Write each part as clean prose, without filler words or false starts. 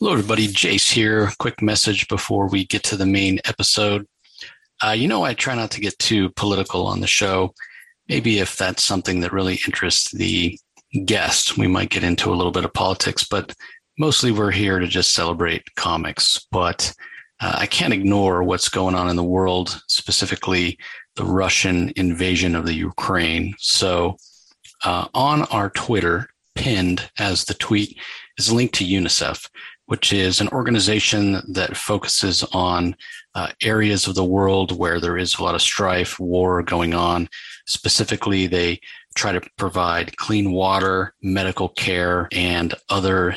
Hello, everybody. Jace here. Quick message before we get to the main episode. I try not to get too political on the show. Maybe if that's something that really interests the guest, we might get into a little bit of politics, but mostly we're here to just celebrate comics. But I can't ignore what's going on in the world, specifically the Russian invasion of the Ukraine. So on our Twitter, pinned as the tweet, is a link to UNICEF, which is an organization that focuses on areas of the world where there is a lot of strife, war going on. Specifically, they try to provide clean water, medical care, and other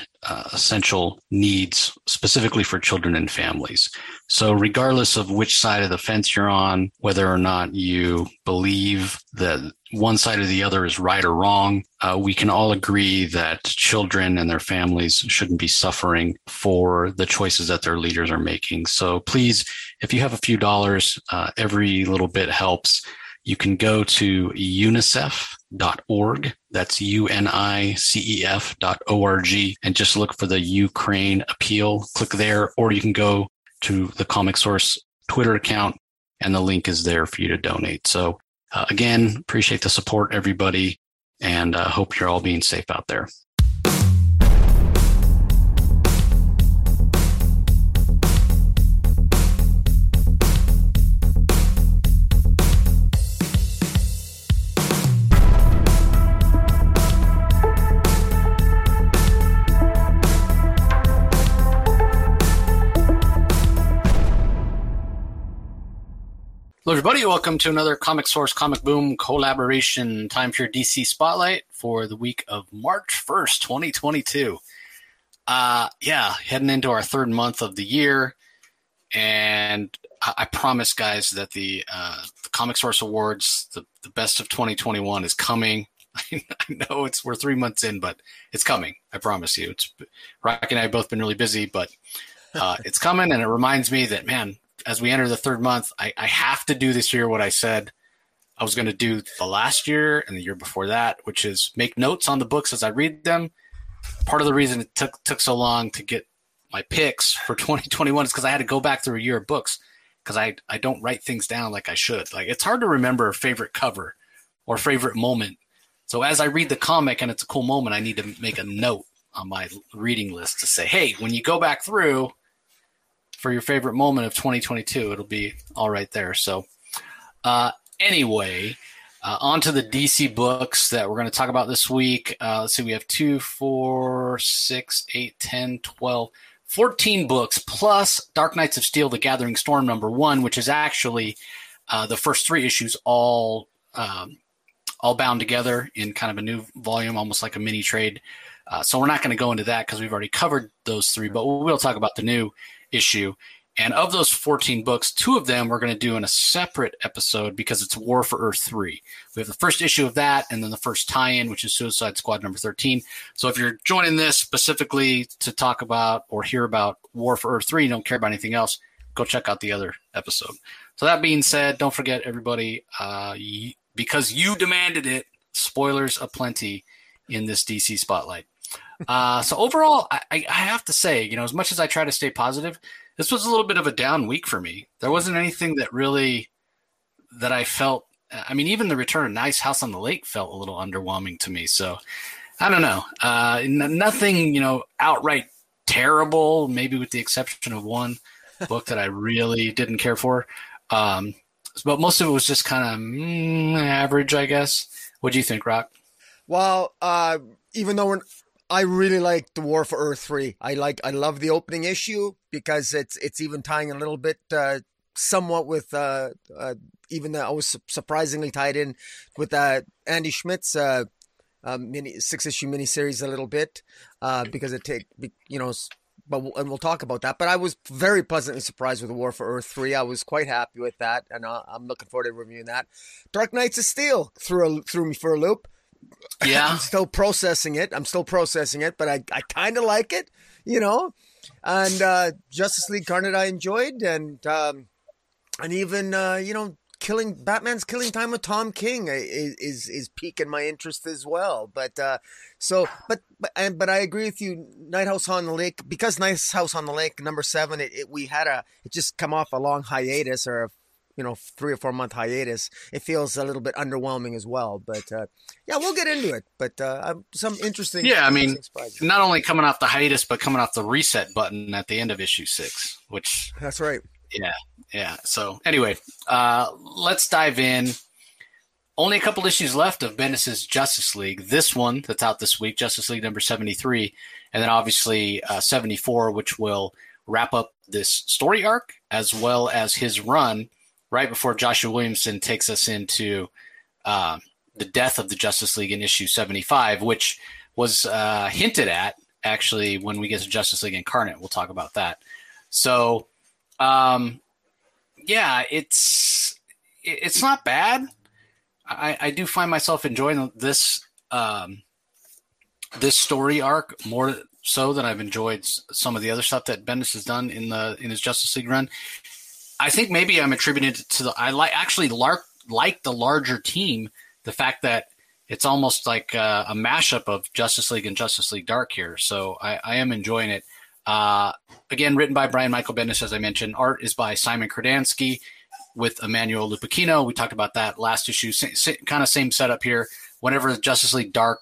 essential needs, specifically for children and families. So regardless of which side of the fence you're on, whether or not you believe that one side or the other is right or wrong, we can all agree that children and their families shouldn't be suffering for the choices that their leaders are making. So please, if you have a few dollars, every little bit helps. You can go to unicef.org. That's UNICEF.org, and just look for the Ukraine appeal. Click there, or you can go to the Comic Source Twitter account, and the link is there for you to donate. So again, appreciate the support, everybody, and hope you're all being safe out there. Hello, everybody. Welcome to another Comic Source Comic Boom collaboration. Time for your DC Spotlight for the week of March 1st, 2022. Heading into our third month of the year. And I promise, guys, that the Comic Source Awards, the best of 2021 is coming. I know we're 3 months in, but it's coming. I promise you. Rocky and I have both been really busy, but it's coming. And it reminds me that, man, as we enter the third month, I have to do this year what I said I was going to do the last year and the year before that, which is make notes on the books as I read them. Part of the reason it took so long to get my picks for 2021 is because I had to go back through a year of books because I don't write things down like I should. Like, it's hard to remember a favorite cover or favorite moment. So as I read the comic and it's a cool moment, I need to make a note on my reading list to say, hey, when you go back through for your favorite moment of 2022, it'll be all right there. So on to the DC books that we're going to talk about this week. Let's see, we have 14 books, plus Dark Knights of Steel, The Gathering Storm number 1, which is actually the first three issues all bound together in kind of a new volume, almost like a mini trade. So we're not going to go into that because we've already covered those three, but we'll talk about the new issue. And of those 14 books, two of them we're going to do in a separate episode because it's War for Earth 3. We have the first issue of that and then the first tie-in, which is Suicide Squad number 13. So if you're joining this specifically to talk about or hear about War for Earth 3, you don't care about anything else, go check out the other episode. So that being said, don't forget, everybody, because you demanded it, spoilers aplenty in this DC Spotlight. So overall, I have to say, as much as I try to stay positive, this was a little bit of a down week for me. There wasn't anything that I felt. I mean, even the return of Nice House on the Lake felt a little underwhelming to me. So I don't know. Nothing, outright terrible, maybe with the exception of one book that I really didn't care for. But most of it was just kind of average, I guess. What do you think, Rock? Well, even though I really like the War for Earth 3. I love the opening issue because it's even tying a little bit, somewhat with even though I was surprisingly tied in with Andy Schmidt's six-issue miniseries a little bit because it take and we'll talk about that. But I was very pleasantly surprised with the War for Earth 3. I was quite happy with that, and I'm looking forward to reviewing that. Dark Knights of Steel threw me for a loop. Yeah, I'm still processing it, but I kind of like it, and Justice League Garnet I enjoyed, and even Batman's killing time with Tom King is piquing my interest as well. But I agree with you. Nighthouse on the Lake, because Nighthouse on the Lake #7, it just come off a long hiatus, or a 3 or 4 month hiatus. It feels a little bit underwhelming as well. But yeah, we'll get into it. But some interesting. Yeah, I mean, not only coming off the hiatus, but coming off the reset button at the end of issue 6, which that's right. Yeah. So anyway, let's dive in. Only a couple issues left of Bendis' Justice League. This one that's out this week, Justice League number 73, and then obviously 74, which will wrap up this story arc as well as his run right before Joshua Williamson takes us into the death of the Justice League in issue 75, which was hinted at actually when we get to Justice League Incarnate. We'll talk about that. So... yeah, it's not bad. I do find myself enjoying this this story arc more so than I've enjoyed some of the other stuff that Bendis has done in his Justice League run. I think maybe I'm attributing it to I actually like the larger team, the fact that it's almost like a mashup of Justice League and Justice League Dark here. So I am enjoying it. Again, written by Brian Michael Bendis, as I mentioned. Art is by Simon Kordansky with Emmanuel Lupacchino. We talked about that last issue. Kind of same setup here. Whenever Justice League Dark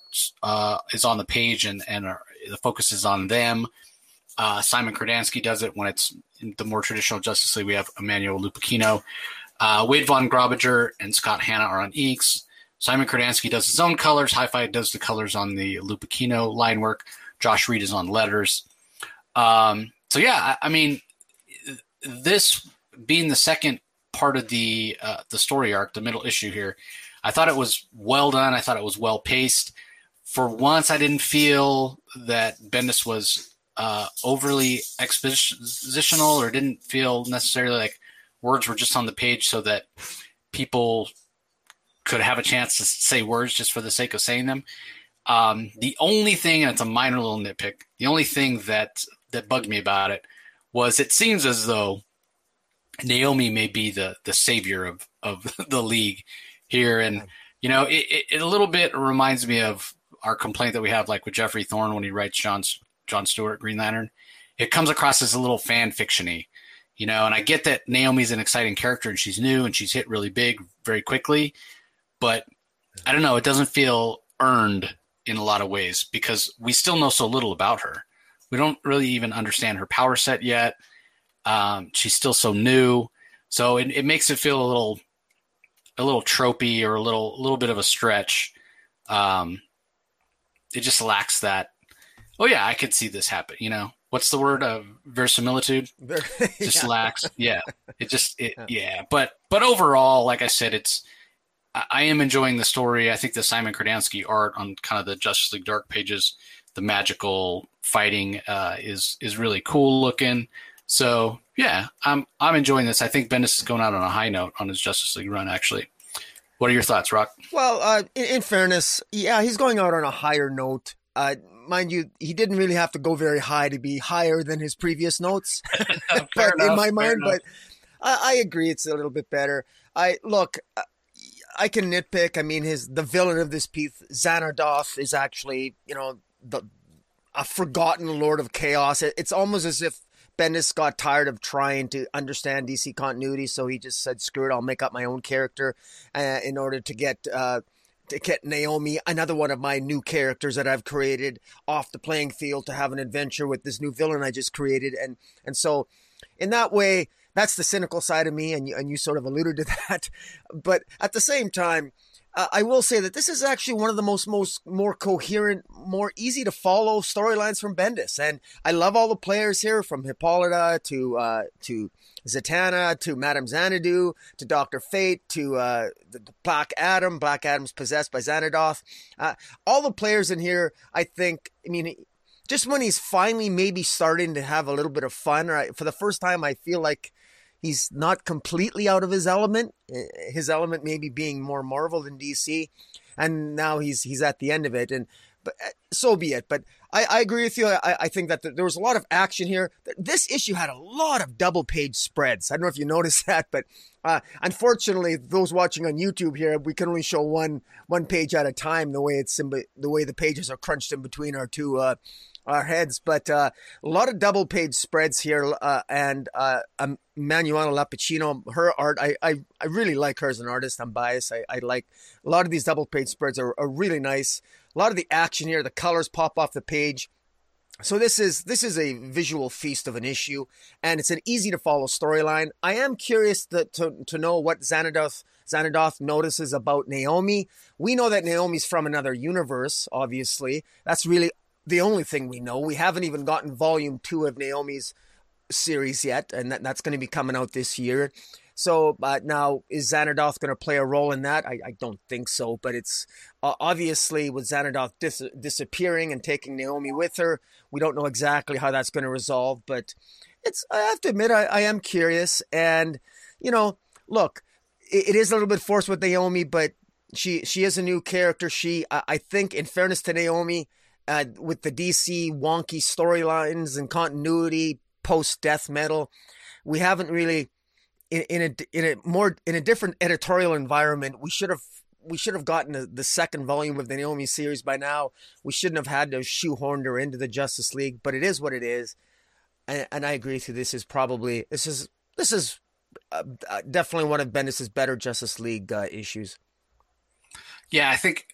is on the page and the focus is on them, Simon Kordansky does it. When it's the more traditional Justice League, we have Emmanuel Lupacchino. Wade von Grabiger and Scott Hanna are on inks. Simon Kordansky does his own colors. Hi-Fi does the colors on the Lupacchino line work. Josh Reed is on letters. So yeah, I mean, this being the second part of the story arc, the middle issue here, I thought it was well done. I thought it was well paced. For once, I didn't feel that Bendis was overly expositional, or didn't feel necessarily like words were just on the page so that people could have a chance to say words just for the sake of saying them. The only thing, and it's a minor little nitpick, the only thing that bugged me about it was it seems as though Naomi may be the savior of the league here. And, it a little bit reminds me of our complaint that we have, like with Jeffrey Thorne when he writes John Stewart, Green Lantern. It comes across as a little fan fiction-y, and I get that Naomi's an exciting character and she's new and she's hit really big very quickly, but I don't know. It doesn't feel earned in a lot of ways because we still know so little about her. We don't really even understand her power set yet. She's still so new. So it makes it feel a little tropey, or a little bit of a stretch. It just lacks that. Oh yeah, I could see this happen. What's the word of verisimilitude? Just lacks. Yeah. Yeah. But overall, like I said, I am enjoying the story. I think the Simon Kordansky art on kind of the Justice League Dark pages, the magical fighting is really cool looking. So yeah, I'm enjoying this. I think Bendis is going out on a high note on his Justice League run, actually. What are your thoughts, Rock? Well, in fairness, yeah, he's going out on a higher note. Mind you, he didn't really have to go very high to be higher than his previous notes. But I agree, it's a little bit better. I can nitpick. I mean, the villain of this piece, Xanadoth, is actually, a forgotten Lord of Chaos. It's almost as if Bendis got tired of trying to understand DC continuity, so he just said, "Screw it, I'll make up my own character," in order to get Naomi, another one of my new characters that I've created, off the playing field to have an adventure with this new villain I just created, and so in that way. That's the cynical side of me, and you sort of alluded to that. But at the same time, I will say that this is actually one of the more coherent, more easy to follow storylines from Bendis, and I love all the players here, from Hippolyta to Zatanna to Madame Xanadu to Dr. Fate to the Black Adam. Black Adam's possessed by Xanadoth. All the players in here, I think. I mean. Just when he's finally maybe starting to have a little bit of fun, for the first time, I feel like he's not completely out of his element. His element maybe being more Marvel than DC, and now he's at the end of it. And but so be it. But I agree with you. I think that there was a lot of action here. This issue had a lot of double-page spreads. I don't know if you noticed that, but unfortunately, those watching on YouTube here, we can only show one page at a time. The way the pages are crunched in between our two our heads. But a lot of double-page spreads here, and Emmanuel Lupacchino, her art, I really like her as an artist. I'm biased. I like a lot of these double-page spreads are really nice. A lot of the action here, the colors pop off the page. So this is a visual feast of an issue, and it's an easy-to-follow storyline. I am curious to know what Xanadoth notices about Naomi. We know that Naomi's from another universe, obviously. That's really the only thing we know. We haven't even gotten Volume 2 of Naomi's series yet, and that's going to be coming out this year. So now, is Xanadoth going to play a role in that? I don't think so, but it's obviously with Xanadoth disappearing and taking Naomi with her, we don't know exactly how that's going to resolve, but I have to admit, I am curious. And, you know, look, it is a little bit forced with Naomi, but she is a new character. I think, in fairness to Naomi, with the DC wonky storylines and continuity post-death metal, we haven't really... In a different editorial environment, we should have gotten the second volume of the Naomi series by now. We shouldn't have had to shoehorn her into the Justice League, but it is what it is, and I agree with you. This is definitely one of Bendis' better Justice League issues. Yeah, I think.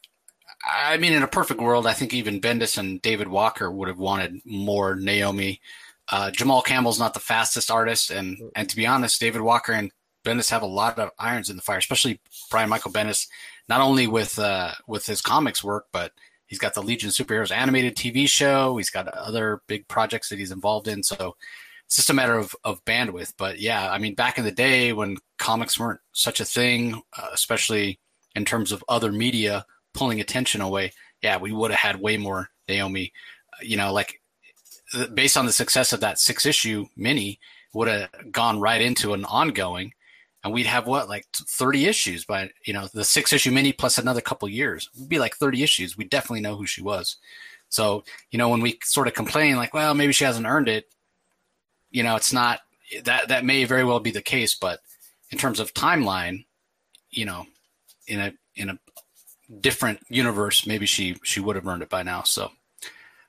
I mean, in a perfect world, I think even Bendis and David Walker would have wanted more Naomi. Jamal Campbell's not the fastest artist, and to be honest, David Walker and Bendis have a lot of irons in the fire, especially Brian Michael Bendis, not only with his comics work, but he's got the Legion of Superheroes animated TV show. He's got other big projects that he's involved in, so it's just a matter of bandwidth. But yeah, I mean, back in the day when comics weren't such a thing, especially in terms of other media pulling attention away, yeah, we would have had way more Naomi, you know, like, based on the success of that 6-issue mini, would have gone right into an ongoing, and we'd have 30 issues by, you know, the 6-issue mini plus another couple years. It'd be like 30 issues. We definitely know who she was. So, you know, when we sort of complain like, well, maybe she hasn't earned it, you know, it's not that may very well be the case, but in terms of timeline, you know, in a different universe, maybe she would have earned it by now. So,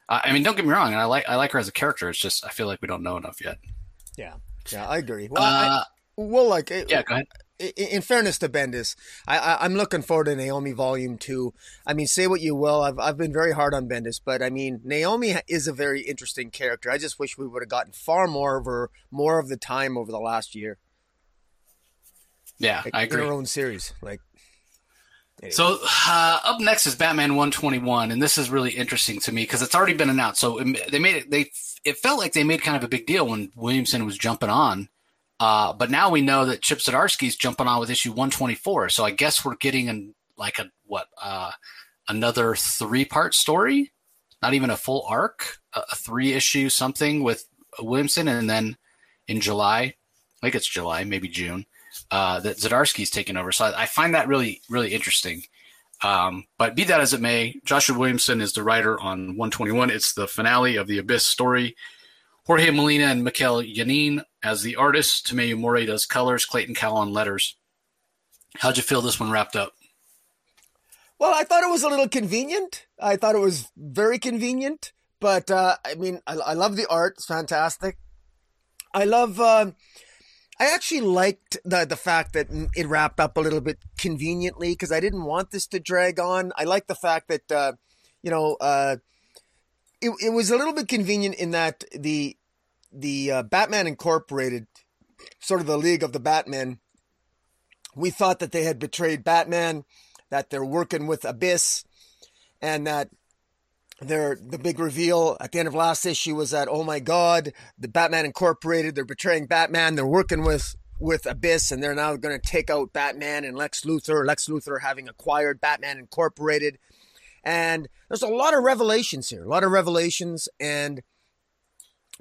I mean, don't get me wrong. And I like her as a character. It's just, I feel like we don't know enough yet. Yeah, I agree. Well, go ahead. In fairness to Bendis, I'm looking forward to Naomi Volume 2. I mean, say what you will. I've been very hard on Bendis, but I mean, Naomi is a very interesting character. I just wish we would have gotten far more of her, more of the time over the last year. Yeah, I agree. In her own series, Anyway. So up next is Batman 121, and this is really interesting to me because it's already been announced. So it felt like they made kind of a big deal when Williamson was jumping on, but now we know that Chip Zdarsky's jumping on with issue 124. So I guess we're getting another 3-part story, not even a full arc, a 3-issue something with Williamson, and then in July, I think it's July, maybe June. That Zdarsky's taken over. So I find that really, really interesting. But be that as it may, Joshua Williamson is the writer on 121. It's the finale of the Abyss story. Jorge Molina and Mikel Yanin as the artists. Tomeu Mori does colors. Clayton Cowell on letters. How'd you feel this one wrapped up? Well, I thought it was a little convenient. I thought it was very convenient. But, I mean, I love the art. It's fantastic. I actually liked the fact that it wrapped up a little bit conveniently because I didn't want this to drag on. I like the fact that, it was a little bit convenient in that the Batman Incorporated, sort of the League of the Batman, we thought that they had betrayed Batman, that they're working with Abyss, and that the big reveal at the end of last issue was that, oh my God, the Batman Incorporated, they're betraying Batman, they're working with Abyss, and they're now going to take out Batman and Lex Luthor having acquired Batman Incorporated. And there's a lot of revelations here, and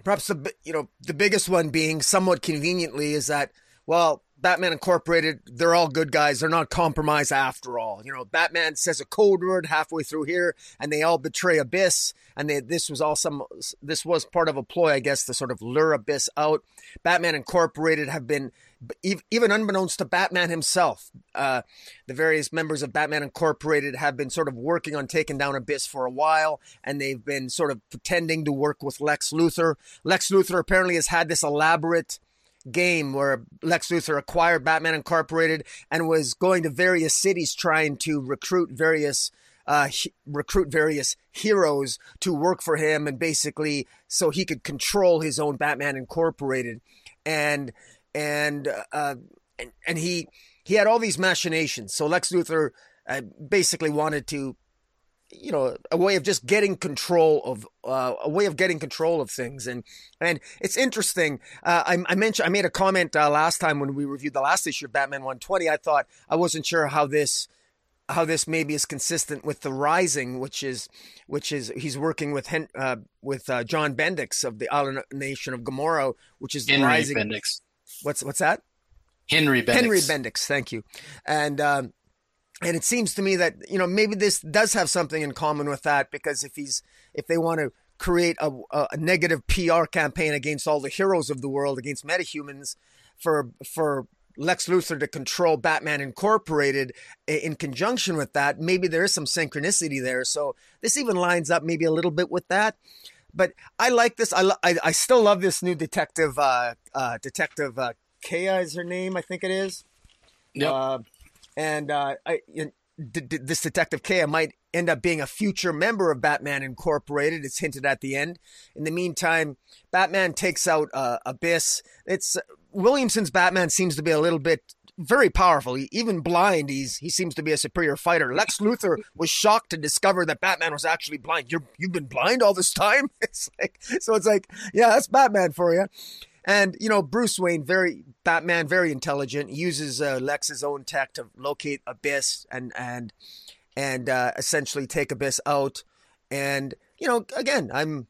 perhaps the biggest one being somewhat conveniently is that, well, Batman Incorporated, they're all good guys. They're not compromised after all. You know, Batman says a code word halfway through here, and they all betray Abyss. And this was part of a ploy, I guess, to sort of lure Abyss out. Batman Incorporated have been, even unbeknownst to Batman himself, the various members of Batman Incorporated have been sort of working on taking down Abyss for a while, and they've been sort of pretending to work with Lex Luthor. Lex Luthor apparently has had this elaborate game where Lex Luthor acquired Batman Incorporated and was going to various cities trying to recruit various heroes to work for him, and basically so he could control his own Batman Incorporated, and he had all these machinations. So Lex Luthor basically wanted to, you know, a way of getting control of things. And it's interesting. I made a comment last time when we reviewed the last issue of Batman 120. I wasn't sure how this maybe is consistent with The Rising, which is he's working with John Bendix of the Island Nation of Gomorrah, which is The Rising. Bendix. What's that? Henry Bendix. Henry Bendix. Thank you. And it seems to me that, you know, maybe this does have something in common with that, because if they want to create a negative PR campaign against all the heroes of the world, against metahumans, for Lex Luthor to control Batman Incorporated in conjunction with that, maybe there is some synchronicity there. So this even lines up maybe a little bit with that. But I like this. I still love this new detective. Detective Kea is her name, I think it is. Yep. This Detective Kea might end up being a future member of Batman Incorporated. It's hinted at the end. In the meantime, Batman takes out Abyss. It's Williamson's Batman seems to be a little bit very powerful. Even blind, he seems to be a superior fighter. Lex Luthor was shocked to discover that Batman was actually blind. You've been blind all this time? It's like, yeah, that's Batman for you. And, you know, Bruce Wayne, very intelligent, uses Lex's own tech to locate Abyss and essentially take Abyss out. And, you know, again,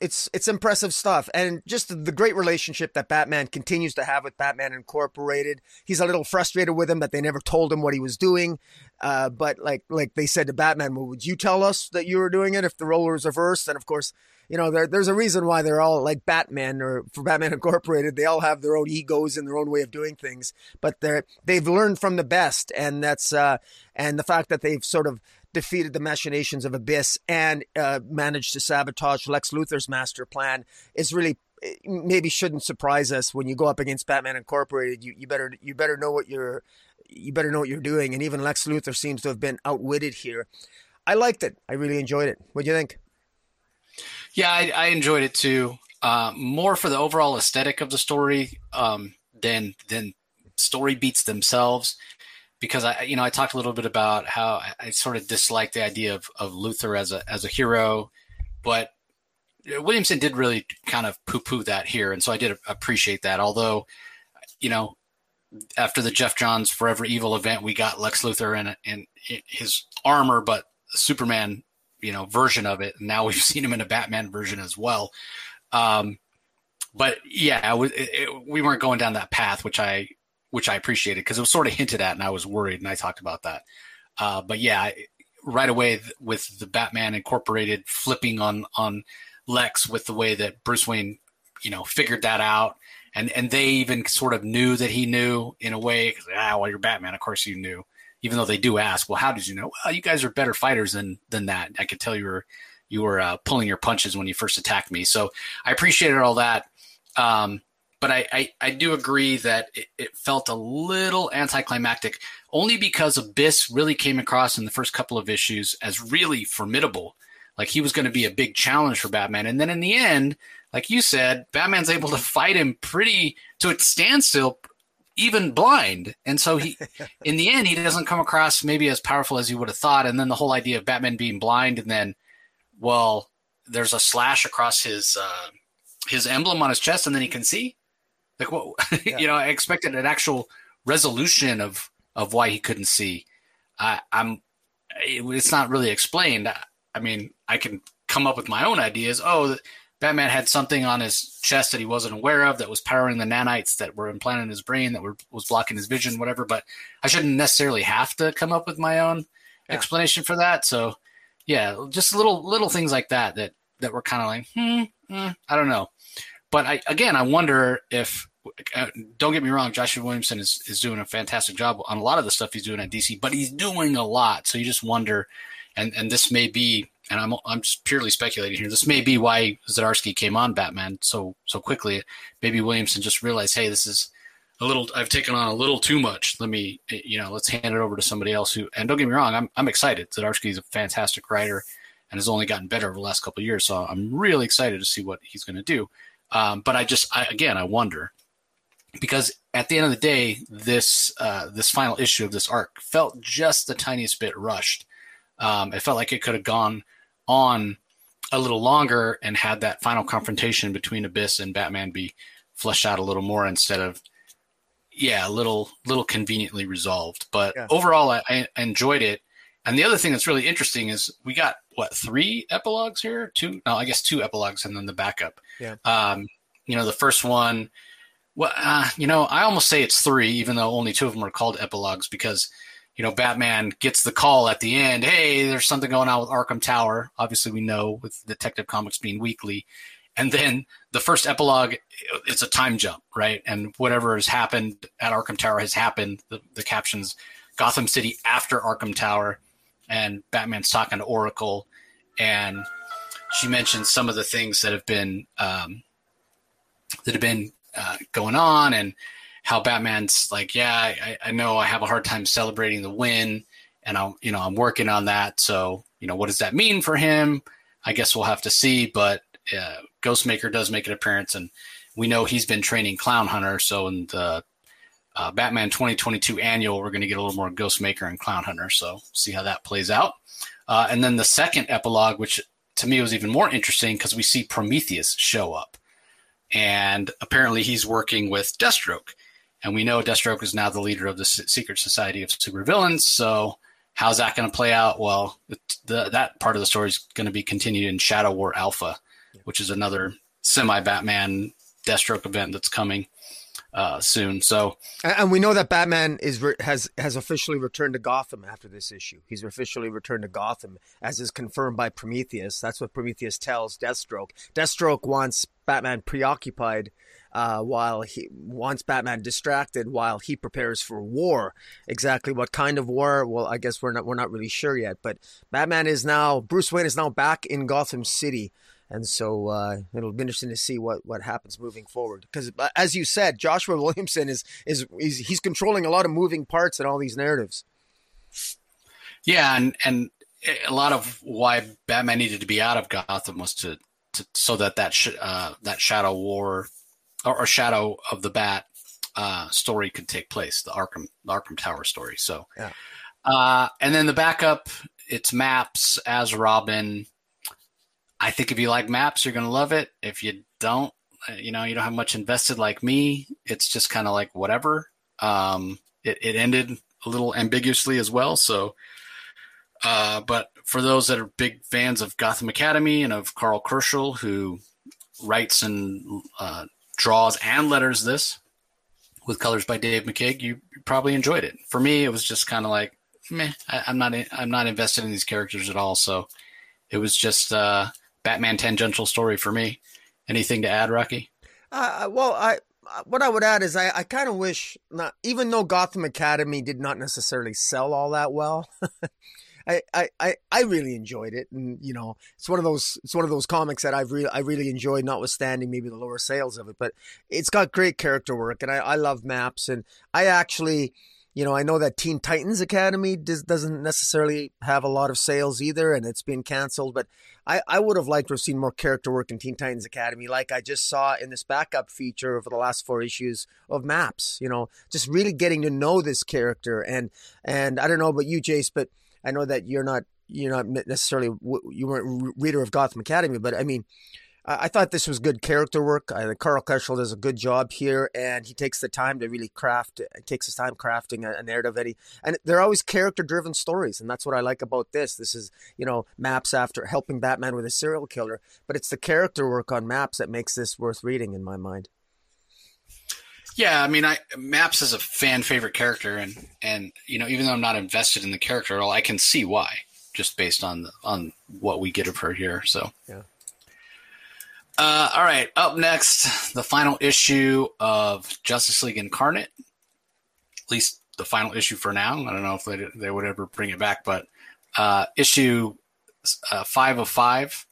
it's impressive stuff. And just the great relationship that Batman continues to have with Batman Incorporated. He's a little frustrated with him that they never told him what he was doing. But like they said to Batman, well, would you tell us that you were doing it if the role was reversed? And of course, you know, there's a reason why they're all like Batman, or for Batman Incorporated, they all have their own egos and their own way of doing things. But they've learned from the best, and that's and the fact that they've sort of defeated the machinations of Abyss and managed to sabotage Lex Luthor's master plan is really maybe shouldn't surprise us. When you go up against Batman Incorporated, you better know what you're doing. And even Lex Luthor seems to have been outwitted here. I liked it. I really enjoyed it. What do you think? Yeah, I enjoyed it too. More for the overall aesthetic of the story than story beats themselves, because I talked a little bit about how I sort of disliked the idea of Luthor as a hero, but Williamson did really kind of poo-poo that here, and so I did appreciate that. Although, you know, after the Jeff Johns Forever Evil event, we got Lex Luthor in his armor, but Superman, you know, version of it. Now we've seen him in a Batman version as well. But yeah, we weren't going down that path, which I appreciated, because it was sort of hinted at and I was worried, and I talked about that. But yeah, right away with the Batman Incorporated flipping on Lex with the way that Bruce Wayne, you know, figured that out. And they even sort of knew that he knew in a way. Well, you're Batman, of course you knew. Even though they do ask, well, how did you know? Well, you guys are better fighters than that. I could tell you were pulling your punches when you first attacked me. So I appreciated all that. But I do agree that it felt a little anticlimactic, only because Abyss really came across in the first couple of issues as really formidable. Like, he was going to be a big challenge for Batman. And then in the end, like you said, Batman's able to fight him pretty to a standstill, even blind. And so he, in the end, he doesn't come across maybe as powerful as you would have thought. And then the whole idea of Batman being blind, and then, well, there's a slash across his emblem on his chest, and then he can see. Like, what? Yeah. You know, I expected an actual resolution of why he couldn't see. It's not really explained. I mean, I can come up with my own ideas. Oh, Batman had something on his chest that he wasn't aware of that was powering the nanites that were implanted in his brain that was blocking his vision, whatever. But I shouldn't necessarily have to come up with my own explanation for that. So, yeah, just little things like that were kind of like, I don't know. But I wonder if – don't get me wrong, Joshua Williamson is doing a fantastic job on a lot of the stuff he's doing at DC, but he's doing a lot. So you just wonder – and this may be – and I'm just purely speculating here. This may be why Zdarsky came on Batman so quickly. Maybe Williamson just realized, hey, this is a little. I've taken on a little too much. Let me, let's hand it over to somebody else. Who, and don't get me wrong, I'm excited. Zdarsky is a fantastic writer, and has only gotten better over the last couple of years. So I'm really excited to see what he's going to do. But I wonder, because at the end of the day, this final issue of this arc felt just the tiniest bit rushed. It felt like it could have gone on a little longer and had that final confrontation between Abyss and Batman be fleshed out a little more instead of, a little conveniently resolved. But overall, I enjoyed it. And the other thing that's really interesting is we got, three epilogues here? Two epilogues and then the backup. Yeah. The first one, I almost say it's three, even though only two of them are called epilogues because Batman gets the call at the end. Hey, there's something going on with Arkham Tower. Obviously, we know with Detective Comics being weekly. And then the first epilogue, it's a time jump, right? And whatever has happened at Arkham Tower has happened. The captions, Gotham City after Arkham Tower, and Batman's talking to Oracle. And she mentions some of the things that have been going on, and how Batman's like, I know I have a hard time celebrating the win, and I'm working on that. So, what does that mean for him? I guess we'll have to see, but Ghostmaker does make an appearance, and we know he's been training Clown Hunter. So in the Batman 2022 annual, we're going to get a little more Ghostmaker and Clown Hunter. So see how that plays out. And then the second epilogue, which to me was even more interesting because we see Prometheus show up, and apparently he's working with Deathstroke. And we know Deathstroke is now the leader of the Secret Society of Supervillains. So how's that going to play out? Well, that part of the story is going to be continued in Shadow War Alpha, which is another semi-Batman Deathstroke event that's coming soon. So, and we know that Batman has officially returned to Gotham after this issue. He's officially returned to Gotham, as is confirmed by Prometheus. That's what Prometheus tells Deathstroke. Deathstroke wants Batman preoccupied. While he wants Batman distracted while he prepares for war. Exactly what kind of war? Well, I guess we're not really sure yet, but Bruce Wayne is now back in Gotham City. And so it'll be interesting to see what happens moving forward. Because as you said, Joshua Williamson he's controlling a lot of moving parts in all these narratives. Yeah. And a lot of why Batman needed to be out of Gotham was so that Shadow War or Shadow of the Bat story could take place, the Arkham Tower story. So, and then the backup, it's Maps as Robin. I think if you like Maps, you're going to love it. If you don't, you don't have much invested like me. It's just kind of like whatever. It ended a little ambiguously as well. So, but for those that are big fans of Gotham Academy and of Carl Kerschel, who writes and draws and letters this with colors by Dave McKeag, you probably enjoyed it. For me, it was just kind of like, meh, I'm not invested in these characters at all. So it was just Batman tangential story for me. Anything to add, Rocky? What I would add is I kind of wish, not even though Gotham Academy did not necessarily sell all that well, I really enjoyed it, and it's one of those comics that I really enjoyed, notwithstanding maybe the lower sales of it. But it's got great character work, and I love Maps, and I actually, I know that Teen Titans Academy doesn't necessarily have a lot of sales either, and it's been canceled. But I would have liked to have seen more character work in Teen Titans Academy, like I just saw in this backup feature over the last four issues of Maps. Just really getting to know this character, and I don't know about you, Jace, but I know that you're not necessarily, you weren't a reader of Gotham Academy, but I mean, I thought this was good character work. Carl Kushel does a good job here, and he takes the time to really crafting a narrative. And they're always character-driven stories, and that's what I like about this. This is, you know, Maps after helping Batman with a serial killer, but it's the character work on Maps that makes this worth reading in my mind. Yeah, I mean, Maps is a fan favorite character, and you know, even though I'm not invested in the character at all, I can see why, just based on what we get of her here. So yeah. All right, up next, the final issue of Justice League Incarnate. At least the final issue for now. I don't know if they would ever bring it back, but issue 5 of 5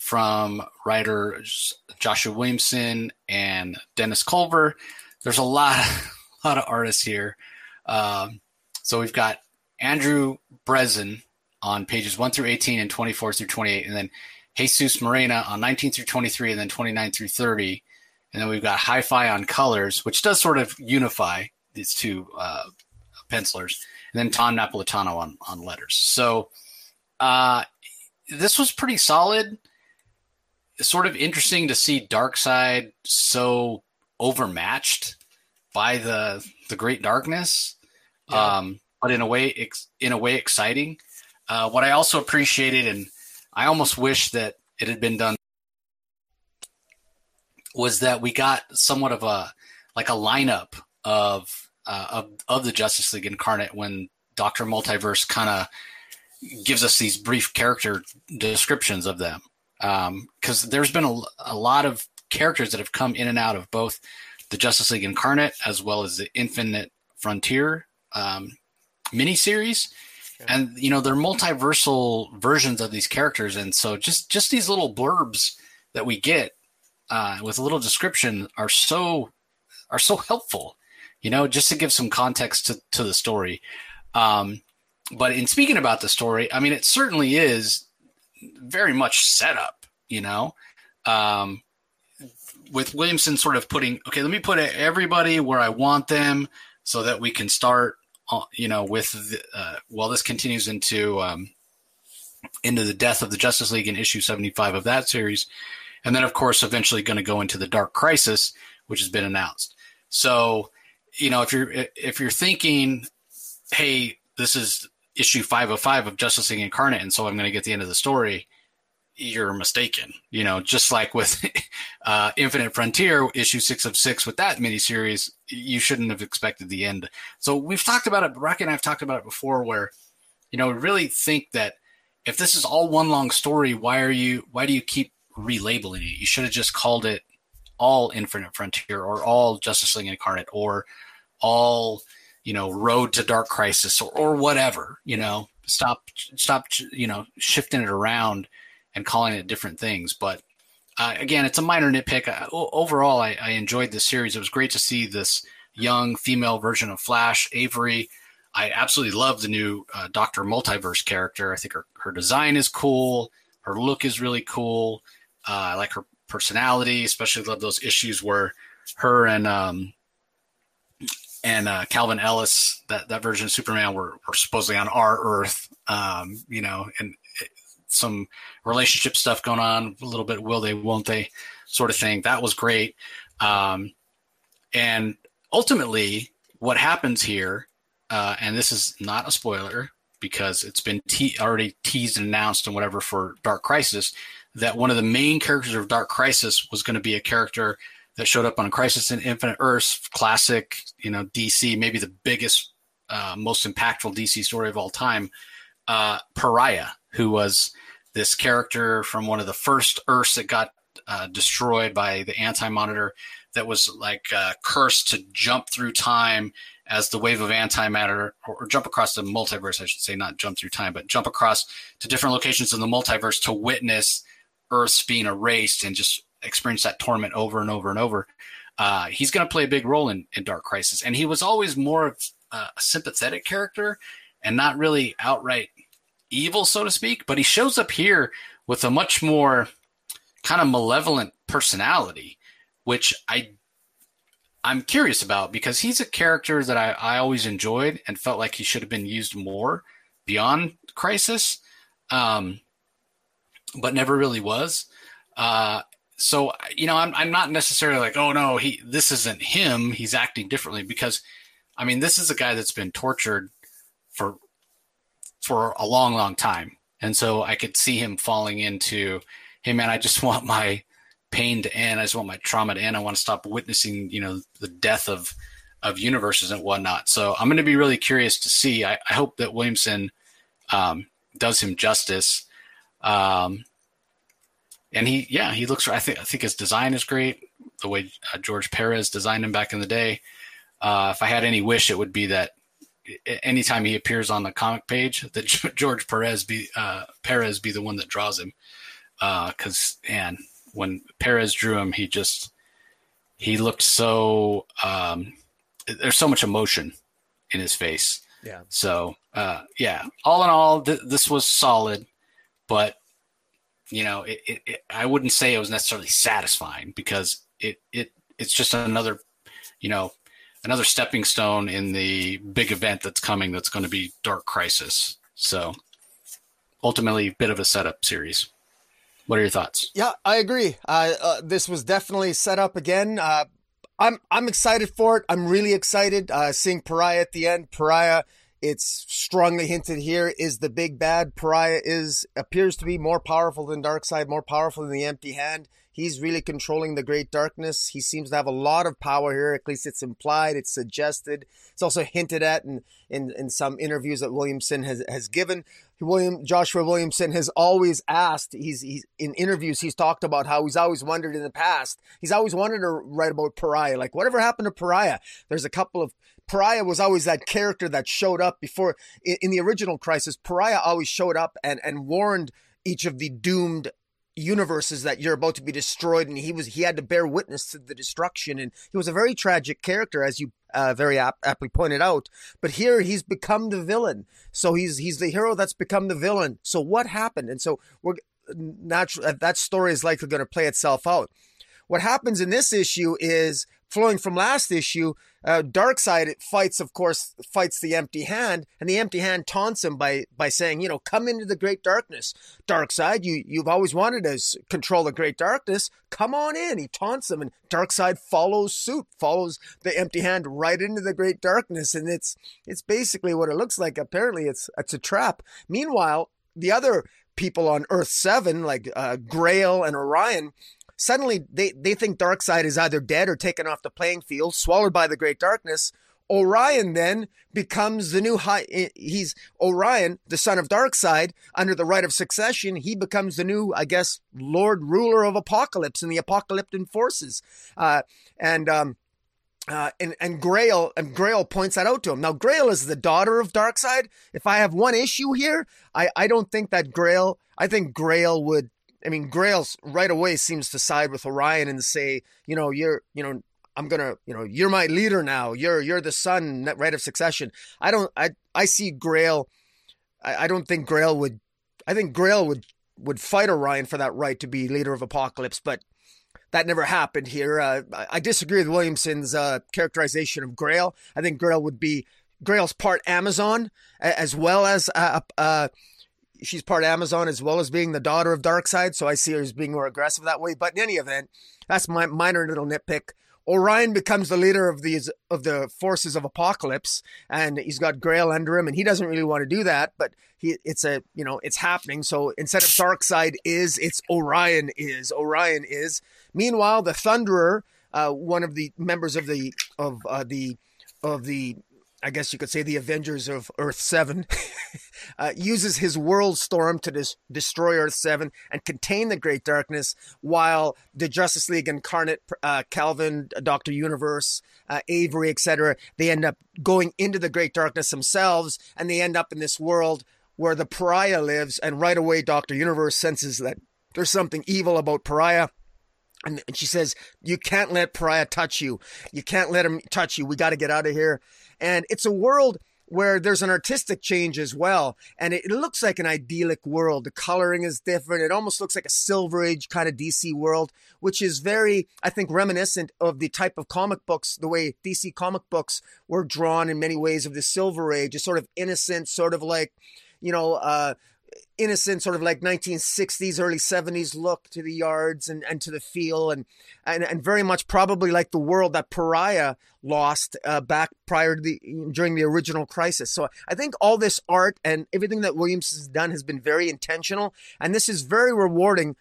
from writers Joshua Williamson and Dennis Culver. There's a lot of artists here. So we've got Andrew Brezen on pages 1 through 18 and 24 through 28, and then Jesus Morena on 19 through 23 and then 29 through 30. And then we've got Hi-Fi on colors, which does sort of unify these two pencilers. And then Tom Napolitano on letters. So this was pretty solid. It's sort of interesting to see Darkseid so overmatched by the Great Darkness, yeah. But in a way exciting. What I also appreciated, and I almost wish that it had been done, was that we got somewhat of a lineup of the Justice League Incarnate when Dr. Multiverse kind of gives us these brief character descriptions of them. Because there's been a lot of characters that have come in and out of both the Justice League Incarnate as well as the Infinite Frontier miniseries. Yeah. And, you know, they're multiversal versions of these characters. And so just these little blurbs that we get with a little description are so helpful, you know, just to give some context to the story. But in speaking about the story, I mean, it certainly is very much set up, you know, with Williamson sort of putting, okay, let me put everybody where I want them so that we can start, you know, with this continues into the death of the Justice League in issue 75 of that series. And then of course, eventually going to go into the Dark Crisis, which has been announced. So, you know, if you're thinking, hey, this is issue 505 of Justice League Incarnate, and so I'm going to get the end of the story, you're mistaken. You know, just like with Infinite Frontier, issue 6 of 6 with that miniseries, you shouldn't have expected the end. So we've talked about it, Rocky and I have talked about it before, where, you know, we really think that if this is all one long story, why do you keep relabeling it? You should have just called it all Infinite Frontier or all Justice League Incarnate or all, you know, Road to Dark Crisis or whatever, you know, stop, you know, shifting it around and calling it different things. But again, it's a minor nitpick. Overall, I enjoyed this series. It was great to see this young female version of Flash, Avery. I absolutely love the new Dr. Multiverse character. I think her design is cool. Her look is really cool. I like her personality, especially love those issues where her and Calvin Ellis, that version of Superman, were supposedly on our Earth, you know, and some relationship stuff going on, a little bit will they, won't they sort of thing. That was great. And ultimately what happens here, and this is not a spoiler because it's been already teased and announced and whatever for Dark Crisis, that one of the main characters of Dark Crisis was going to be a character that showed up on Crisis in Infinite Earths, classic, you know, DC, maybe the biggest, most impactful DC story of all time, Pariah, who was this character from one of the first Earths that got destroyed by the Anti-Monitor, that was like cursed to jump through time as the wave of antimatter, or jump across the multiverse, I should say, not jump through time, but jump across to different locations in the multiverse to witness Earths being erased and just experience that torment over and over and over. He's going to play a big role in Dark Crisis. And he was always more of a sympathetic character and not really outright evil, so to speak, but he shows up here with a much more kind of malevolent personality, which I'm curious about, because he's a character that I always enjoyed and felt like he should have been used more beyond Crisis, but never really was. So, you know, I'm not necessarily like, oh no, this isn't him. He's acting differently, because, I mean, this is a guy that's been tortured for a long, long time. And so I could see him falling into, hey man, I just want my pain to end. I just want my trauma to end. I want to stop witnessing, you know, the death of universes and whatnot. So I'm going to be really curious to see. I hope that Williamson does him justice. And he looks. I think his design is great. The way George Perez designed him back in the day. If I had any wish, it would be that anytime he appears on the comic page, that George Perez be the one that draws him. Because when Perez drew him, he looked so. There's so much emotion in his face. Yeah. So all in all, this was solid, but. You know, I wouldn't say it was necessarily satisfying, because it's just another, you know, another stepping stone in the big event that's coming. That's going to be Dark Crisis. So ultimately, a bit of a setup series. What are your thoughts? Yeah, I agree. This was definitely set up again. I'm excited for it. I'm really excited seeing Pariah at the end. Pariah. It's strongly hinted here, is the big bad. Pariah appears to be more powerful than Darkseid, more powerful than the Empty Hand. He's really controlling the Great Darkness. He seems to have a lot of power here. At least it's implied, it's suggested. It's also hinted at in some interviews that Williamson has given. Joshua Williamson has always asked, he's in interviews, he's talked about how he's always wondered in the past. He's always wanted to write about Pariah. Like, whatever happened to Pariah? There's a couple of... Pariah was always that character that showed up before. In the original Crisis, Pariah always showed up and warned each of the doomed universes that you're about to be destroyed, and he had to bear witness to the destruction, and he was a very tragic character, as you very aptly pointed out. But here he's become the villain, so he's the hero that's become the villain. So what happened? And so we're naturally, that story is likely going to play itself out. What happens in this issue is flowing from last issue. Darkseid fights the Empty Hand, and the Empty Hand taunts him by saying, you know, come into the Great Darkness. Darkseid, you've always wanted to control the Great Darkness. Come on in. He taunts him, and Darkseid follows suit, follows the Empty Hand right into the Great Darkness, and it's basically what it looks like. Apparently, it's a trap. Meanwhile, the other people on Earth 7, like Grail and Orion, suddenly, they think Darkseid is either dead or taken off the playing field, swallowed by the Great Darkness. Orion then becomes the new Orion, the son of Darkseid, under the right of succession. He becomes the new, I guess, Lord Ruler of Apocalypse and the Apocalyptic Forces. Grail points that out to him. Now, Grail is the daughter of Darkseid. If I have one issue here, I don't think that Grail... I think Grail would... I mean, Grail right away seems to side with Orion and say, you know, you're my leader now. You're the son, right of succession. I think Grail would fight Orion for that right to be leader of Apocalypse, but that never happened here. I disagree with Williamson's characterization of Grail. I think Grail's part Amazon as well as, she's part Amazon as well as being the daughter of Darkseid, so I see her as being more aggressive that way. But in any event, that's my minor little nitpick. Orion becomes the leader of the forces of Apocalypse, and he's got Grail under him, and he doesn't really want to do that, but it's happening. So instead of Darkseid is, it's Orion is. Orion is. Meanwhile, the Thunderer, one of the members of the I guess you could say the Avengers of Earth 7 uses his world storm to destroy Earth 7 and contain the Great Darkness, while the Justice League Incarnate, Calvin, Dr. Universe, Avery, etc., they end up going into the Great Darkness themselves, and they end up in this world where the Pariah lives, and right away Dr. Universe senses that there's something evil about Pariah. And she says, you can't let Pariah touch you. You can't let him touch you. We got to get out of here. And it's a world where there's an artistic change as well. And it looks like an idyllic world. The coloring is different. It almost looks like a Silver Age kind of DC world, which is very, I think, reminiscent of the type of comic books, the way DC comic books were drawn in many ways of the Silver Age. It's sort of innocent, sort of like, innocent sort of like 1960s, early 70s look to the yards and to the feel, and very much probably like the world that Pariah lost back prior to during the original Crisis. So I think all this art and everything that Williamson's done has been very intentional, and this is very rewarding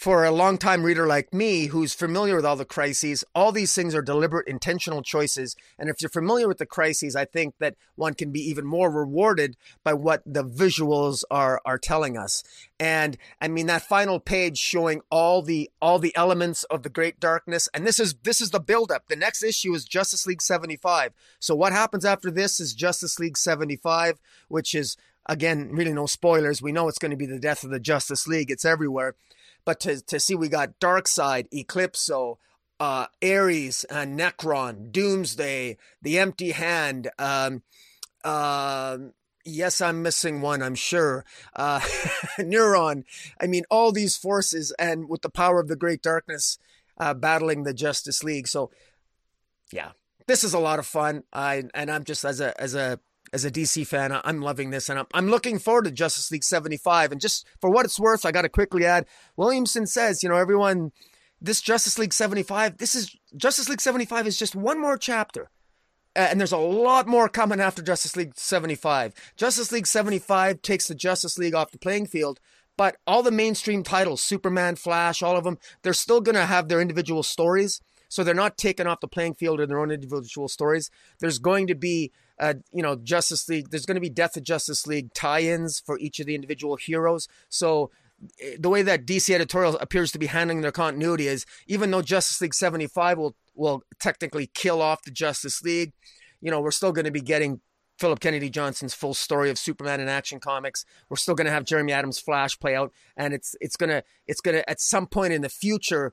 for a longtime reader like me who's familiar with all the crises. All these things are deliberate, intentional choices. And if you're familiar with the crises, I think that one can be even more rewarded by what the visuals are telling us. And I mean, that final page showing all the elements of the great darkness. And this is the buildup. The next issue is Justice League 75. So what happens after this is Justice League 75, which is, again, really no spoilers. We know it's going to be the death of the Justice League. It's everywhere. But to see, we got Darkseid, Eclipso, Ares, Necron, Doomsday, the Empty Hand. Yes, I'm missing one, I'm sure. Neuron. I mean, all these forces, and with the power of the Great Darkness battling the Justice League. So, yeah, this is a lot of fun. I'm just, as a DC fan, I'm loving this, and I'm looking forward to Justice League 75. And just for what it's worth, I got to quickly add, Williamson says, you know, everyone, this Justice League 75, Justice League 75 is just one more chapter. And there's a lot more coming after Justice League 75. Justice League 75 takes the Justice League off the playing field, but all the mainstream titles, Superman, Flash, all of them, they're still going to have their individual stories. So they're not taken off the playing field in their own individual stories. There's going to be, Justice League. There's going to be Death of Justice League tie-ins for each of the individual heroes. So the way that DC editorial appears to be handling their continuity is, even though Justice League 75 will technically kill off the Justice League, you know, we're still going to be getting Philip Kennedy Johnson's full story of Superman in Action Comics. We're still going to have Jeremy Adams' Flash play out, and it's gonna at some point in the future,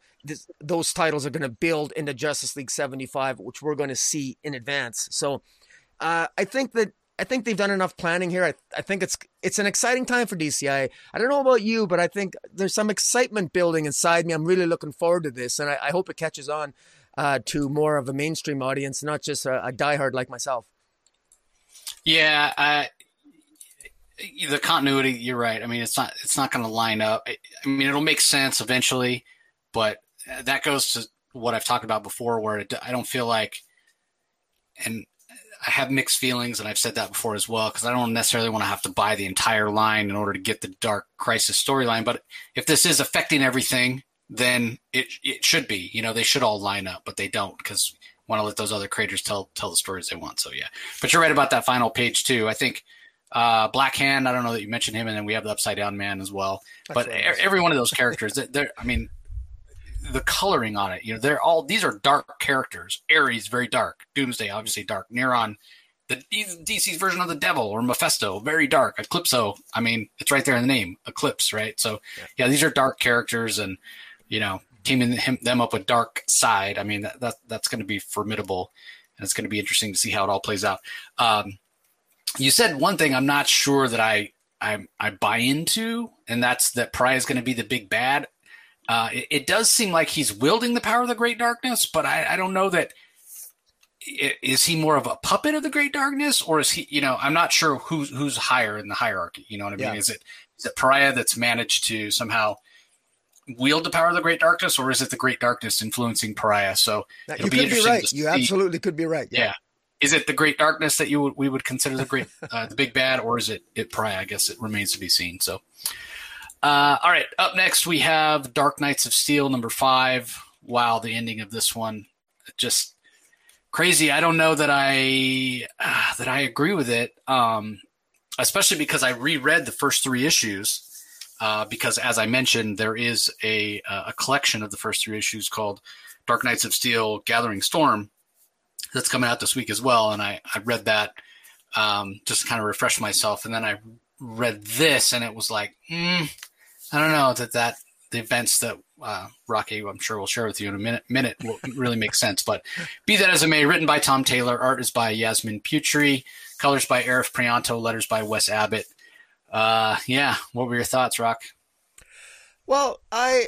those titles are going to build into Justice League 75, which we're going to see in advance. So I think they've done enough planning here. I think it's an exciting time for DC. I don't know about you, but I think there's some excitement building inside me. I'm really looking forward to this, and I hope it catches on to more of a mainstream audience, not just a diehard like myself. Yeah, the continuity, you're right. I mean, it's not going to line up. I mean, it'll make sense eventually, but that goes to what I've talked about before, where I don't feel like, and I have mixed feelings, and I've said that before as well, because I don't necessarily want to have to buy the entire line in order to get the Dark Crisis storyline. But if this is affecting everything, then it should be. You know, they should all line up, but they don't, because want to let those other creators tell the stories they want. So, yeah. But you're right about that final page, too. I think Black Hand, I don't know that you mentioned him, and then we have the Upside Down Man as well. That's but every one of those characters, the coloring on it, you know, these are dark characters. Ares, very dark. Doomsday, obviously dark. Neuron, DC's version of the devil, or Mephisto, very dark. Eclipso, I mean, it's right there in the name, Eclipse, right? So, yeah these are dark characters, and, you know, teaming them up with Darkseid. I mean, that's going to be formidable, and it's going to be interesting to see how it all plays out. You said one thing I'm not sure that I buy into, and that's that Pariah is going to be the big bad. It does seem like he's wielding the power of the Great Darkness, but I don't know that. Is he more of a puppet of the Great Darkness, or is he? You know, I'm not sure who's higher in the hierarchy. You know what I mean? Yeah. Is it Pariah that's managed to somehow wield the power of the Great Darkness, or is it the Great Darkness influencing Pariah? So now, it'll be interesting. Right. You absolutely could be right. Yeah. Is it the Great Darkness that we would consider the big bad, or is it Pariah? I guess it remains to be seen. So, all right. Up next, we have Dark Knights of Steel #5. Wow, the ending of this one just crazy. I don't know that I agree with it, especially because I reread the first 3 issues. Because, as I mentioned, there is a collection of the first 3 issues called Dark Knights of Steel Gathering Storm that's coming out this week as well. And I read that just to kind of refresh myself. And then I read this, and it was like, I don't know that the events that Rocky, I'm sure, will share with you in a minute will really make sense. But be that as it may, written by Tom Taylor, art is by Yasmin Putri, colors by Arif Prianto, letters by Wes Abbott. What were your thoughts, Rock? Well, I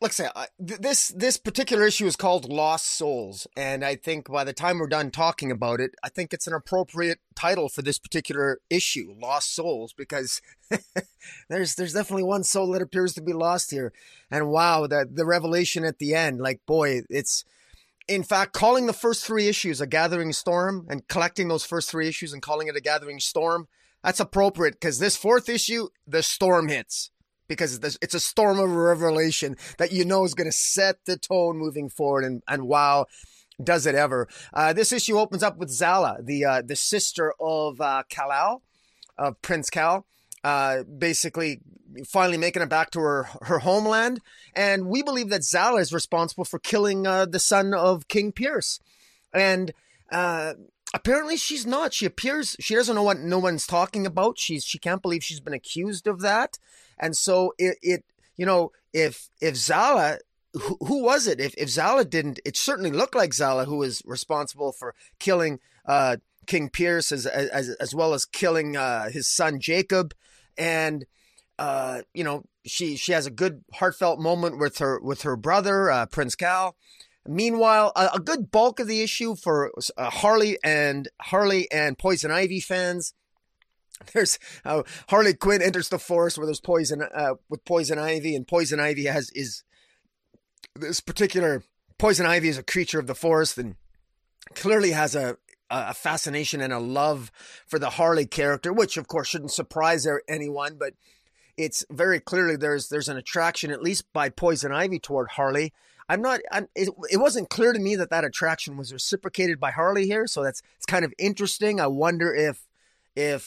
like I say, this particular issue is called Lost Souls, and I think by the time we're done talking about it, I think it's an appropriate title for this particular issue, Lost Souls, because there's definitely one soul that appears to be lost here, and wow, the revelation at the end, like, boy, it's... In fact, calling the first three issues a gathering storm and collecting those first three issues and calling it a gathering storm, that's appropriate because this fourth issue, the storm hits because it's a storm of revelation that you know is going to set the tone moving forward. And wow, does it ever. This issue opens up with Zala, the sister of Kal-El, of Prince Kal, basically finally making it back to her homeland. And we believe that Zala is responsible for killing the son of King Pierce. And apparently she's not. She appears, she doesn't know what no one's talking about. She can't believe she's been accused of that. And so it you know, if Zala, who was it? If Zala didn't, it certainly looked like Zala who was responsible for killing King Pierce as well as killing his son Jacob. And you know, she has a good heartfelt moment with her brother Prince Kal. Meanwhile, a good bulk of the issue for Harley and Poison Ivy fans. There's Harley Quinn enters the forest where there's Poison Ivy, and Poison Ivy is this particular Poison Ivy is a creature of the forest and clearly has a fascination and a love for the Harley character, which of course shouldn't surprise anyone, but it's very clearly there's an attraction, at least by Poison Ivy, toward Harley. It wasn't clear to me that attraction was reciprocated by Harley here, so it's kind of interesting. I wonder if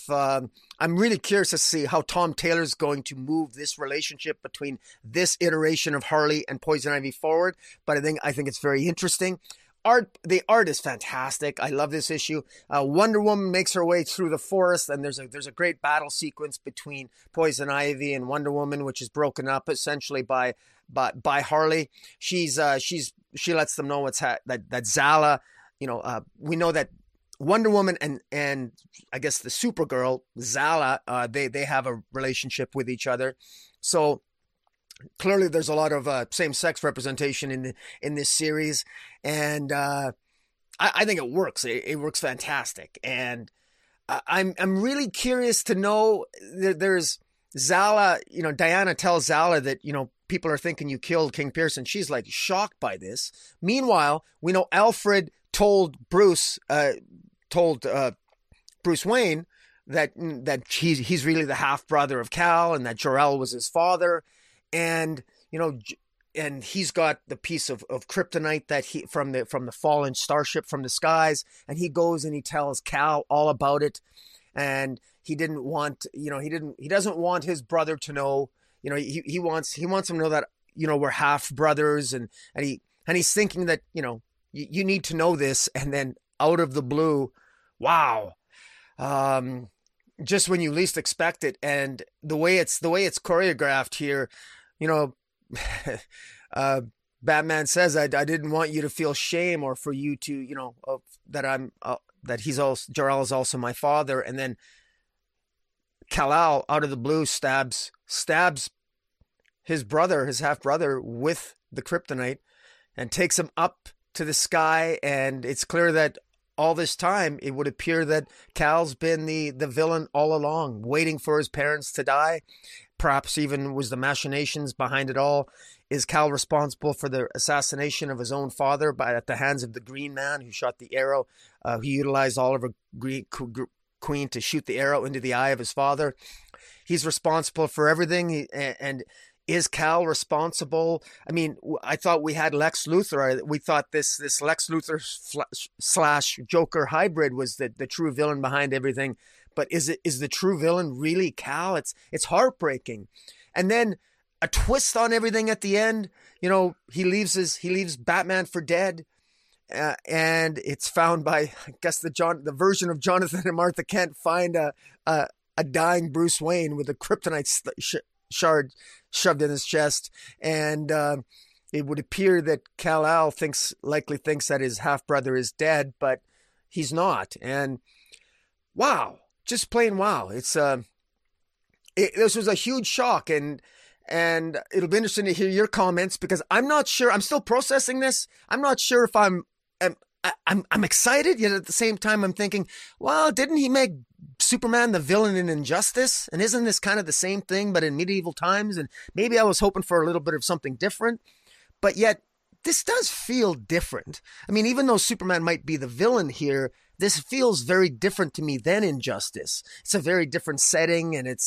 I'm really curious to see how Tom Taylor's going to move this relationship between this iteration of Harley and Poison Ivy forward, but I think it's very interesting. The art is fantastic. I love this issue. Wonder Woman makes her way through the forest, and there's a great battle sequence between Poison Ivy and Wonder Woman, which is broken up essentially by Harley. She lets them know that Zala, you know, we know that Wonder Woman and I guess the Supergirl Zala, they have a relationship with each other, so. Clearly, there's a lot of same-sex representation in this series, and I think it works. It works fantastic, and I'm really curious to know. There's Zala, you know, Diana tells Zala that, you know, people are thinking you killed King Pierce, and she's like shocked by this. Meanwhile, we know Alfred told Bruce Wayne that he's really the half brother of Kal, and that Jor-El was his father. And, you know, and he's got the piece of kryptonite that he from the fallen starship from the skies, and he goes and he tells Kal all about it, and he doesn't want his brother to know, you know, he wants him to know that, you know, we're half brothers, and he's thinking that, you know, you need to know this, and then out of the blue, wow. Just when you least expect it, and the way it's choreographed here, you know, Batman says, "I didn't want you to feel shame, or for you to, you know, that I'm that he's also Jor-El is also my father." And then Kal-El, out of the blue, stabs his brother, his half brother, with the kryptonite, and takes him up to the sky. And it's clear that. All this time, it would appear that Cal's been the villain all along, waiting for his parents to die. Perhaps even was the machinations behind it all. Is Kal responsible for the assassination of his own father at the hands of the Green Man who shot the arrow? He utilized Oliver Queen to shoot the arrow into the eye of his father. He's responsible for everything, and is Kal responsible? I mean, I thought we had Lex Luthor. We thought this Lex Luthor slash Joker hybrid was the true villain behind everything. But is the true villain really Kal? It's heartbreaking. And then a twist on everything at the end. You know, he leaves Batman for dead, and it's found by, I guess, the version of Jonathan and Martha Kent find a dying Bruce Wayne with a kryptonite shard shoved in his chest, and it would appear that Kal-El likely thinks that his half brother is dead, but he's not. And wow, just plain wow! This was a huge shock, and And it'll be interesting to hear your comments, because I'm not sure. I'm still processing this. I'm not sure if I'm excited, yet at the same time I'm thinking, well, didn't he make Superman the villain in Injustice? And isn't this kind of the same thing, but in medieval times? And maybe I was hoping for a little bit of something different. But yet, this does feel different. I mean, even though Superman might be the villain here, this feels very different to me than Injustice. It's a very different setting, and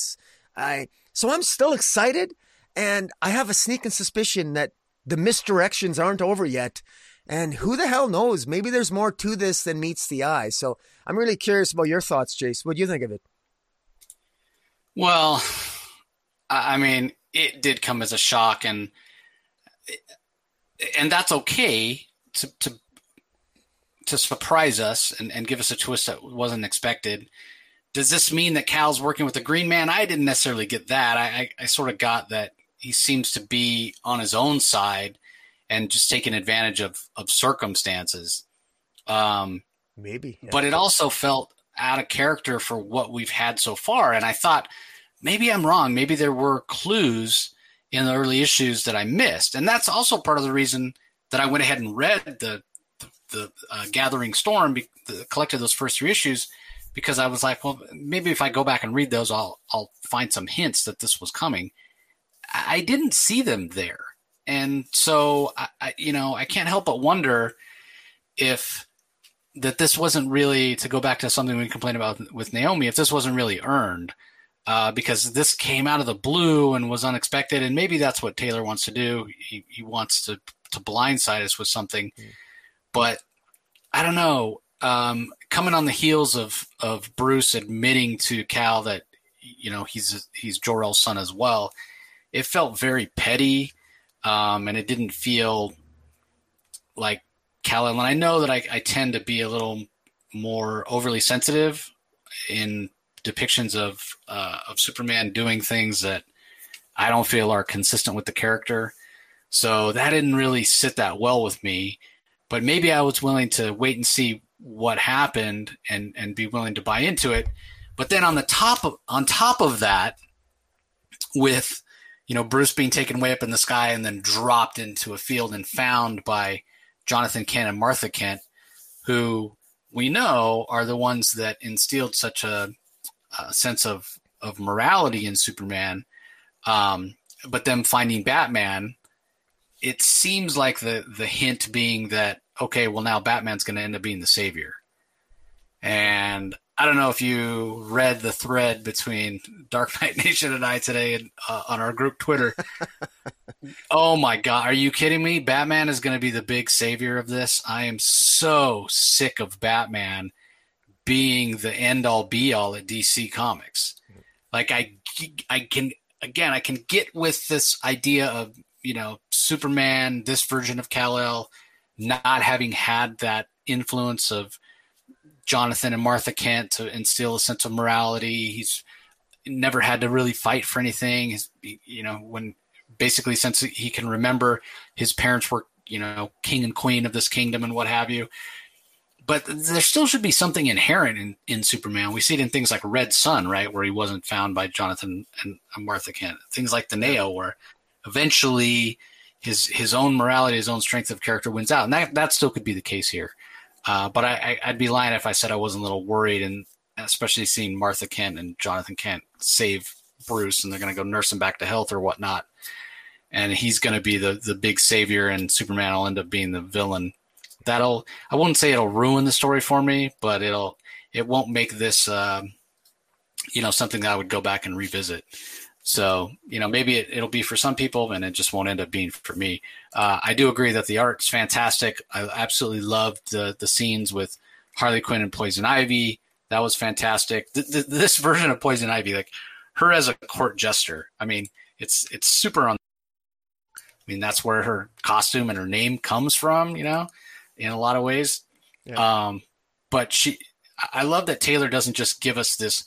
so I'm still excited, and I have a sneaking suspicion that the misdirections aren't over yet. And who the hell knows? Maybe there's more to this than meets the eye. So I'm really curious about your thoughts, Jace. What do you think of it? Well, I mean, it did come as a shock, and that's okay to surprise us and give us a twist that wasn't expected. Does this mean that Cal's working with the Green Man? I didn't necessarily get that. I sort of got that he seems to be on his own side and just taking advantage of circumstances. Maybe. Yeah. But it also felt out of character for what we've had so far. And I thought, maybe I'm wrong. Maybe there were clues in the early issues that I missed. And that's also part of the reason that I went ahead and read the Gathering Storm, collected those first three issues, because I was like, well, maybe if I go back and read those, I'll find some hints that this was coming. I didn't see them there. And so, I can't help but wonder if that this wasn't really, to go back to something we complained about with Naomi, if this wasn't really earned, because this came out of the blue and was unexpected. And maybe that's what Taylor wants to do. He wants to blindside us with something. Mm. But I don't know, coming on the heels of Bruce admitting to Cal that, he's Jor-El's son as well, it felt very petty. And it didn't feel like Cal. And I know that I tend to be a little more overly sensitive in depictions of Superman doing things that I don't feel are consistent with the character. So that didn't really sit that well with me. But maybe I was willing to wait and see what happened and be willing to buy into it. But then on top of that, with Bruce being taken way up in the sky and then dropped into a field and found by Jonathan Kent and Martha Kent, who we know are the ones that instilled such a sense of morality in Superman. But them finding Batman, it seems like the hint being that, okay, well, now Batman's going to end up being the savior. And I don't know if you read the thread between Dark Knight Nation and I today on our group Twitter. Oh, my God. Are you kidding me? Batman is going to be the big savior of this. I am so sick of Batman being the end-all, be-all at DC Comics. Like, I can get with this idea of, Superman, this version of Kal-El, not having had that influence of Jonathan and Martha Kent to instill a sense of morality. He's never had to really fight for anything. He's, when basically since he can remember, his parents were, king and queen of this kingdom and what have you. But there still should be something inherent in Superman. We see it in things like Red Sun, right, where he wasn't found by Jonathan and Martha Kent. Things like the Neo, where eventually his own morality, his own strength of character wins out. And that still could be the case here. But I'd be lying if I said I wasn't a little worried, and especially seeing Martha Kent and Jonathan Kent save Bruce, and they're going to go nurse him back to health or whatnot. And he's going to be the big savior, and Superman will end up being the villain. I wouldn't say it'll ruin the story for me, but it won't make this, something that I would go back and revisit. So, maybe it'll be for some people, and it just won't end up being for me. I do agree that the art's fantastic. I absolutely loved the scenes with Harley Quinn and Poison Ivy. That was fantastic. This version of Poison Ivy, like her as a court jester, I mean, it's super on. I mean, that's where her costume and her name comes from, in a lot of ways. Yeah. But I love that Taylor doesn't just give us this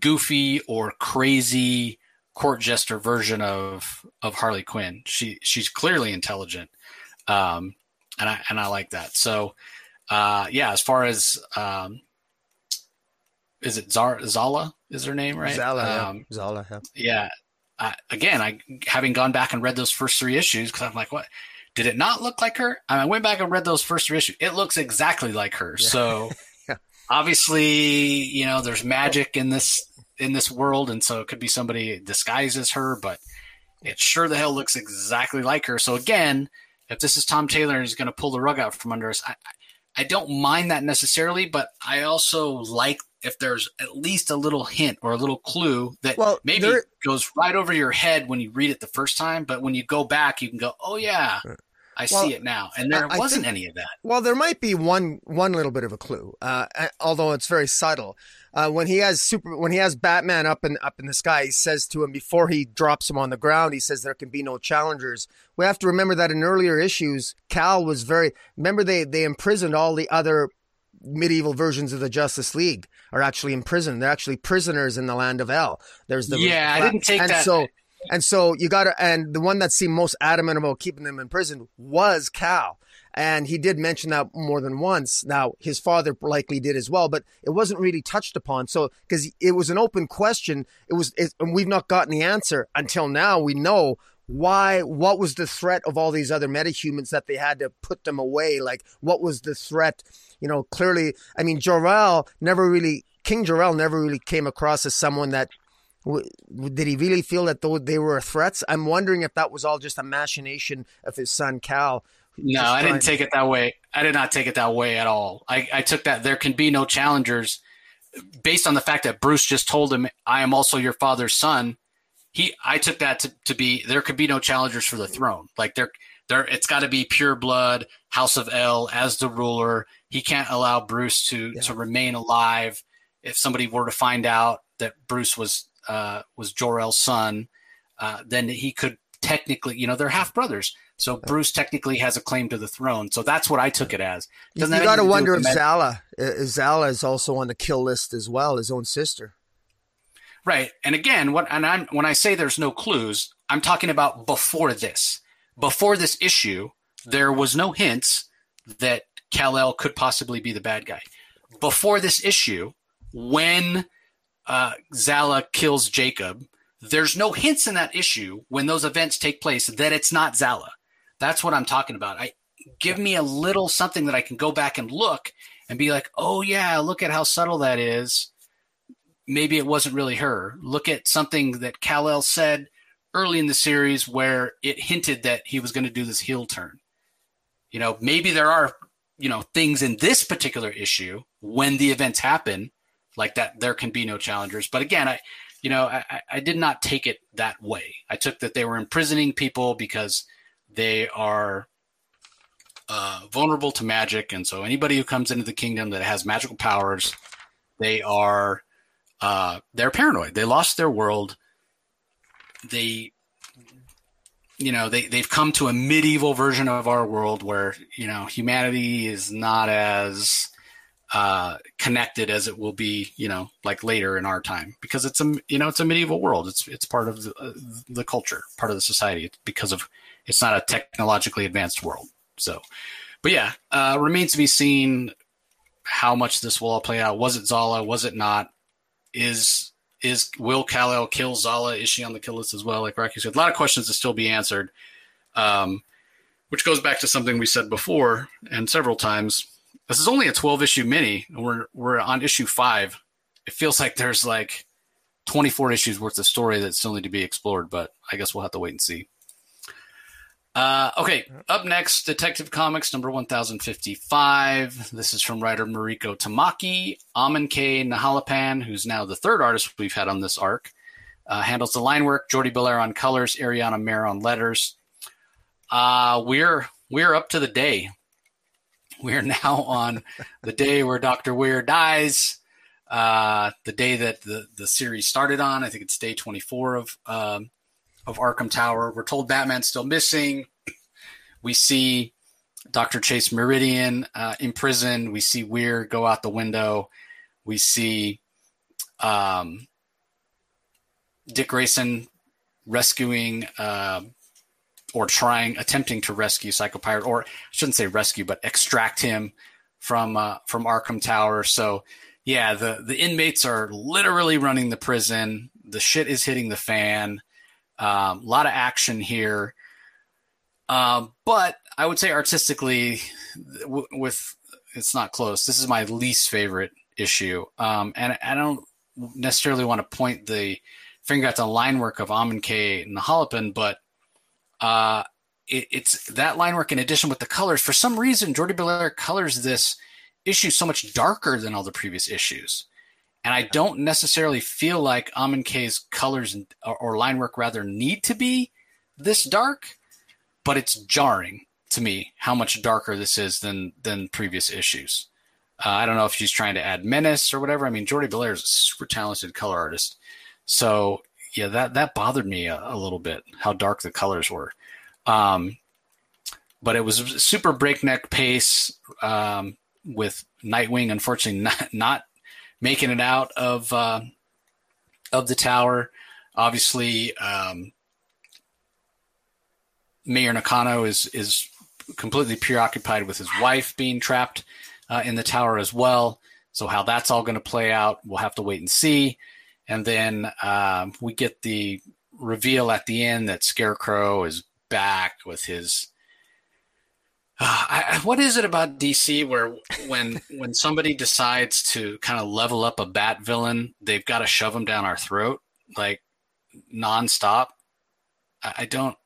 goofy or crazy court jester version of Harley Quinn. She's clearly intelligent, and I like that. So, as far as is it Zala is her name, right? Zala, yeah. again, having gone back and read those first three issues, because I'm like, what? Did it not look like her? And I went back and read those first three issues. It looks exactly like her. Yeah. So obviously, you know, there's magic in this world. And so it could be somebody disguised as her, but it sure the hell looks exactly like her. So again, if this is Tom Taylor and he's going to pull the rug out from under us, I don't mind that necessarily, but I also like if there's at least a little hint or a little clue that maybe it goes right over your head when you read it the first time, but when you go back, you can go, oh, yeah, I see it now. And there wasn't any of that. Well, there might be one little bit of a clue, although it's very subtle. When he has Batman up in the sky, he says to him before he drops him on the ground, he says there can be no challengers. We have to remember that in earlier issues, Cal was very – remember they imprisoned all the other medieval versions of the Justice League are actually imprisoned. They're actually prisoners in the land of hell. There's the – yeah, I didn't take that. So you got to – and the one that seemed most adamant about keeping them in prison was Cal. And he did mention that more than once. Now, his father likely did as well, but it wasn't really touched upon. So, because it was an open question, and we've not gotten the answer until now. We know why, what was the threat of all these other metahumans that they had to put them away? Like, what was the threat? You know, clearly, I mean, King Jor-El never really came across as someone that, did he really feel that they were threats? I'm wondering if that was all just a machination of his son, Cal. No, I didn't take it that way. I did not take it that way at all. I took that there can be no challengers based on the fact that Bruce just told him, I am also your father's son. I took that to be there could be no challengers for the throne. Like there it's got to be pure blood, House of El as the ruler. He can't allow Bruce to remain alive if somebody were to find out that Bruce was Jor-El's son, then he could technically, you know, they're half brothers. So Bruce technically has a claim to the throne. So that's what I took it as. You got to wonder if Zala is also on the kill list as well, his own sister. Right. And again, when I say there's no clues, I'm talking about before this. Before this issue, there was no hints that Kal-El could possibly be the bad guy. Before this issue, when Zala kills Jacob, there's no hints in that issue when those events take place that it's not Zala. That's what I'm talking about. Give me a little something that I can go back and look and be like, oh, yeah, look at how subtle that is. Maybe it wasn't really her. Look at something that Kal-El said early in the series where it hinted that he was going to do this heel turn. You know, maybe there are, you know, things in this particular issue when the events happen like that there can be no challengers. But again, I did not take it that way. I took that they were imprisoning people because – they are vulnerable to magic, and so anybody who comes into the kingdom that has magical powers, they're paranoid. They lost their world. They've come to a medieval version of our world where you know humanity is not as connected as it will be, you know, like later in our time, because it's a medieval world. It's part of the culture, part of the society. It's because of it's not a technologically advanced world. So, but yeah, remains to be seen how much this will all play out. Was it Zala? Was it not? Will Kal-El kill Zala? Is she on the kill list as well? Like Rocky said, a lot of questions to still be answered, which goes back to something we said before and several times. This is only a 12-issue mini. We're on issue 5. It feels like there's like 24 issues worth of story that still need to be explored, but I guess we'll have to wait and see. Okay, up next, Detective Comics number 1055. This is from writer Mariko Tamaki. Amon K. Nahalapan, who's now the third artist we've had on this arc, handles the line work. Jordi Belair on colors, Ariana Mayer on letters. We're up to the day. We're now on the day where Dr. Weir dies, the day that the series started on. I think it's day 24 of Arkham Tower. We're told Batman's still missing. We see Dr. Chase Meridian in prison. We see Weir go out the window. We see Dick Grayson rescuing or attempting to rescue Psychopirate, or I shouldn't say rescue, but extract him from Arkham Tower. So yeah, the inmates are literally running the prison. The shit is hitting the fan. A lot of action here. But I would say artistically, it's not close. This is my least favorite issue. And I don't necessarily want to point the finger at the line work of Amonkhet and Nahalapin, but it's that line work in addition with the colors. For some reason, Jordi Belair colors this issue so much darker than all the previous issues. And I don't necessarily feel like Amonkhet's colors or line work rather need to be this dark, but it's jarring to me how much darker this is than previous issues. I don't know if she's trying to add menace or whatever. I mean, Jordi Belair is a super talented color artist. So yeah, that bothered me a little bit, how dark the colors were. But it was a super breakneck pace with Nightwing, unfortunately, not making it out of the tower. Obviously, Mayor Nakano is completely preoccupied with his wife being trapped in the tower as well. So how that's all going to play out, we'll have to wait and see. And then we get the reveal at the end that Scarecrow is back with his what is it about DC where when somebody decides to kind of level up a bat villain, they've got to shove him down our throat like nonstop? I don't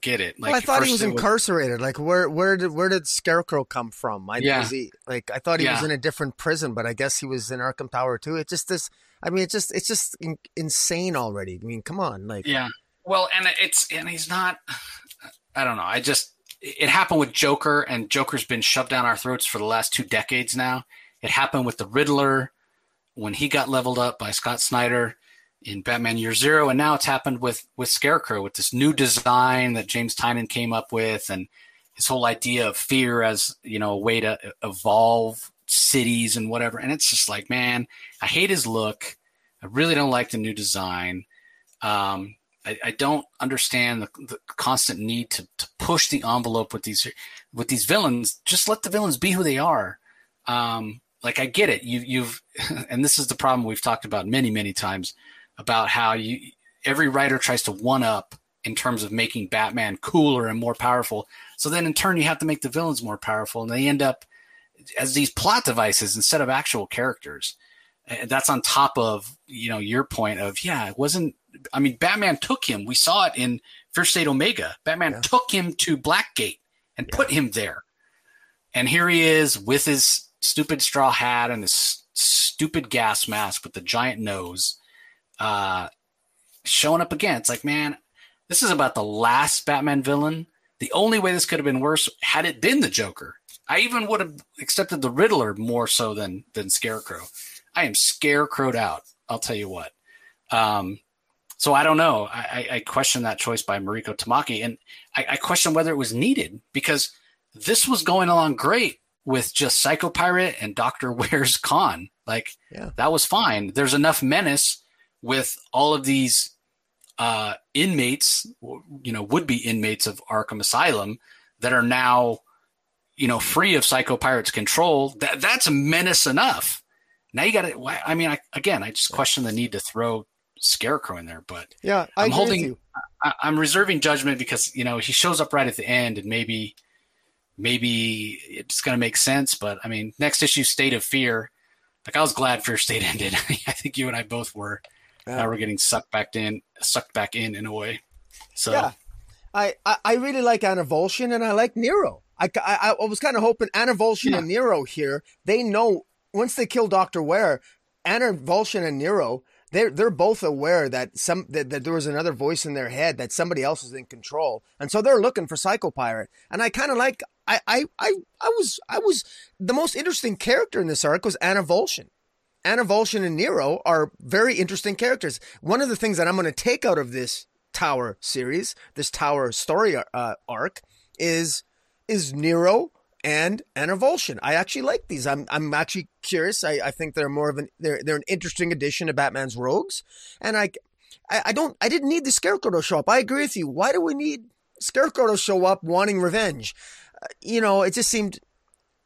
get it. Like, well, I thought he was incarcerated. Like where did Scarecrow come from? I thought he was in a different prison, but I guess he was in Arkham Tower too. It just this. I mean, it's just insane already. I mean, come on, like yeah. Well, and he's not. I don't know. It happened with Joker, and Joker's been shoved down our throats for the last 2 decades now. It happened with the Riddler when he got leveled up by Scott Snyder in Batman Year Zero, and now it's happened with Scarecrow, with this new design that James Tynion came up with, and his whole idea of fear as, you know, a way to evolve cities and whatever. And it's just like, man, I hate his look. I really don't like the new design. I don't understand the constant need to push the envelope with these villains. Just let the villains be who they are. Like I get it. You've and this is the problem we've talked about many, many times about how every writer tries to one up in terms of making Batman cooler and more powerful. So then in turn, you have to make the villains more powerful, and they end up as these plot devices instead of actual characters. And that's on top of, you know, your point of, yeah, it wasn't, I mean, Batman took him. We saw it in Fierce State Omega. Batman took him to Blackgate and put him there. And here he is with his stupid straw hat and his stupid gas mask with the giant nose showing up again. It's like, man, this is about the last Batman villain. The only way this could have been worse had it been the Joker. I even would have accepted the Riddler more so than Scarecrow. I am scarecrowed out. I'll tell you what. So I don't know. I question that choice by Mariko Tamaki, and I question whether it was needed, because this was going along great with just Psycho Pirate and Dr. Where's Khan. Like that was fine. There's enough menace with all of these inmates, you know, would-be inmates of Arkham Asylum that are now, you know, free of Psycho Pirate's control. That's menace enough. Now you got to – I mean, I just question the need to throw Scarecrow in there. But yeah, I'm holding – I'm reserving judgment because, you know, he shows up right at the end and maybe it's going to make sense. But, I mean, next issue, State of Fear. Like, I was glad Fear State ended. I think you and I both were. Yeah. Now we're getting sucked back in a way. So yeah. I really like Anavulsion, and I like Nero. I was kind of hoping Anavulsion and Nero here, they know – once they kill Dr. Ware, Anavulsion and Nero, they're both aware that that there was another voice in their head, that somebody else is in control, and so they're looking for Psycho Pirate. And I kind of like I was the most interesting character in this arc was Anavulsion. Anavulsion and Nero are very interesting characters. One of the things that I'm going to take out of this Tower series, this Tower story arc, is Nero and Anavulsion. I actually like these. I'm actually curious. I think they're more of they're an interesting addition to Batman's rogues. And I didn't need the Scarecrow to show up. I agree with you. Why do we need Scarecrow to show up wanting revenge? You know, it just seemed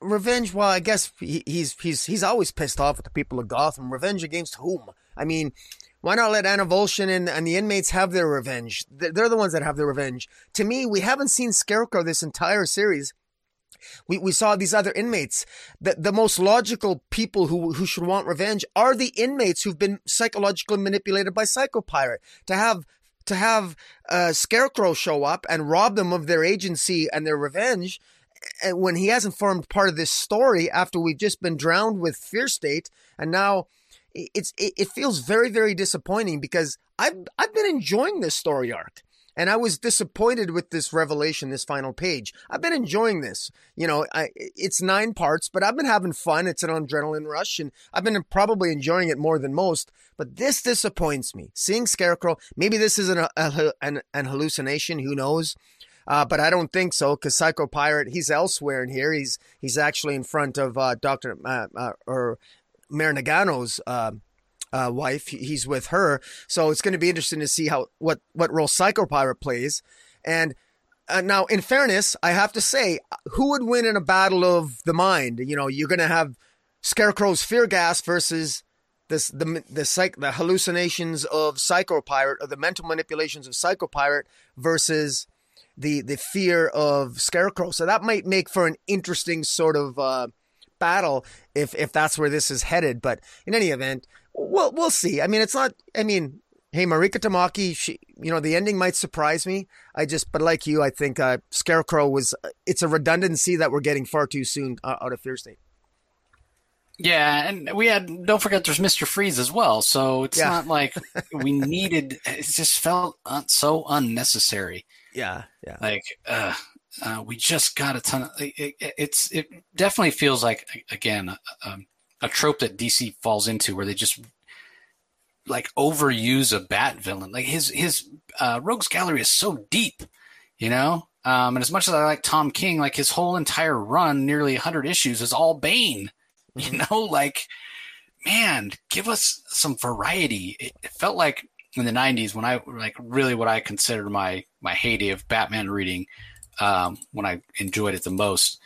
revenge. Well, I guess he's always pissed off at the people of Gotham. Revenge against whom? I mean, why not let Anna Volshin and the inmates have their revenge? They're the ones that have their revenge. To me, we haven't seen Scarecrow this entire series. We saw these other inmates. The most logical people who should want revenge are the inmates who've been psychologically manipulated by Psychopirate. To have Scarecrow show up and rob them of their agency and their revenge, and when he hasn't formed part of this story after we've just been drowned with Fear State, and now it feels very, very disappointing, because I've been enjoying this story arc. And I was disappointed with this revelation, this final page. I've been enjoying this. You know, it's 9 parts, but I've been having fun. It's an adrenaline rush, and I've been probably enjoying it more than most. But this disappoints me. Seeing Scarecrow, maybe this is an hallucination. Who knows? But I don't think so, because Psychopirate, he's elsewhere in here. He's actually in front of Mayor Nagano's wife. He's with her, so it's going to be interesting to see what role Psychopirate plays. And now, in fairness, I have to say, who would win in a battle of the mind? You know, you're going to have Scarecrow's fear gas versus the hallucinations of Psychopirate, or the mental manipulations of Psychopirate versus the fear of Scarecrow. So that might make for an interesting sort of battle if that's where this is headed. But in any event, We'll see. I mean, it's not, I mean, hey, Marika Tamaki, she, you know, the ending might surprise me. But like you, I think Scarecrow it's a redundancy that we're getting far too soon out of Fear State. Yeah, and don't forget there's Mr. Freeze as well. So it's not like we needed, it just felt so unnecessary. Yeah. Like, we just got a ton of, it definitely feels like, again, a trope that DC falls into, where they just like overuse a bat villain. Like his rogues gallery is so deep, you know? And as much as I like Tom King, like his whole entire run, nearly 100 issues, is all Bane, you know? Like, man, give us some variety. It felt like in the 90s when I like really what I considered my heyday of Batman reading, when I enjoyed it the most.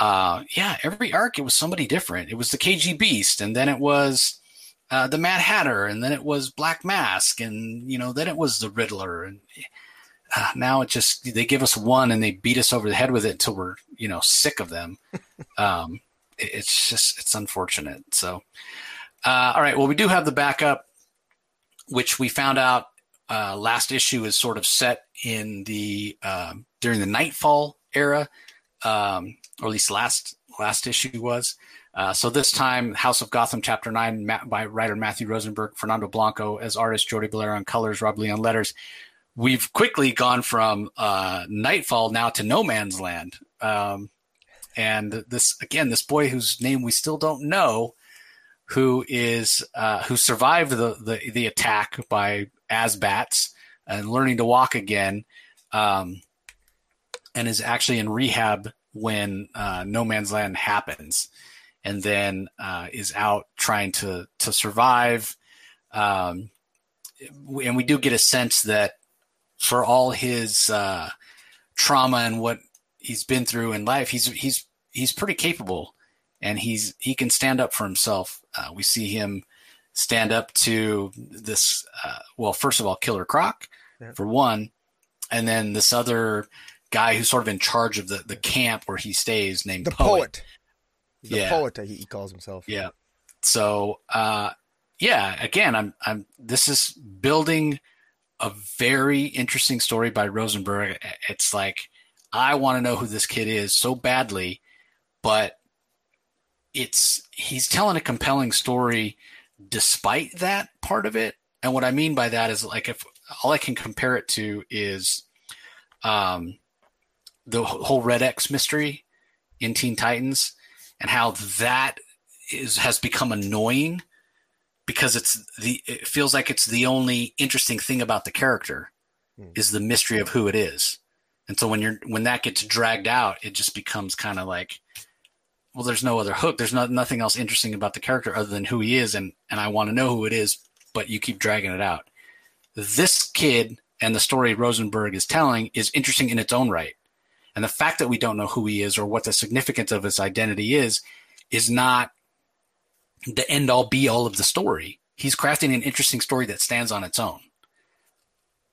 Every arc, it was somebody different. It was the KG Beast, and then it was the Mad Hatter, and then it was Black Mask, and, you know, then it was the Riddler. And now they give us one and they beat us over the head with it until we're, you know, sick of them. It's unfortunate. So, all right. Well, we do have the backup, which we found out last issue is sort of set in during the Nightfall era. Or at least last issue was. So this time, House of Gotham, Chapter 9, by writer Matthew Rosenberg, Fernando Blanco as artist, Jordi Belair on colors, Rob Lee on letters. We've quickly gone from Nightfall now to No Man's Land. And this boy whose name we still don't know, who is who survived the attack by Asbats and learning to walk again, and is actually in rehab when No Man's Land happens, and then is out trying to survive. And we do get a sense that for all his trauma and what he's been through in life, he's pretty capable, and he can stand up for himself. We see him stand up to this, well, first of all, Killer Croc, for one, and then this other guy who's sort of in charge of the camp where he stays, named the Poet. Poet, he calls himself. Yeah. So, again, I'm. This is building a very interesting story by Rosenberg. It's like, I want to know who this kid is so badly, but he's telling a compelling story despite that part of it. And what I mean by that is, like, if all I can compare it to is, the whole Red X mystery in Teen Titans, and how that has become annoying because it feels like it's the only interesting thing about the character is the mystery of who it is. And so when that gets dragged out, it just becomes kind of like, well, there's no other hook. There's nothing else interesting about the character other than who he is. And I want to know who it is, but you keep dragging it out. This kid and the story Rosenberg is telling is interesting in its own right. And the fact that we don't know who he is or what the significance of his identity is not the end all be all of the story. he's crafting an interesting story that stands on its own.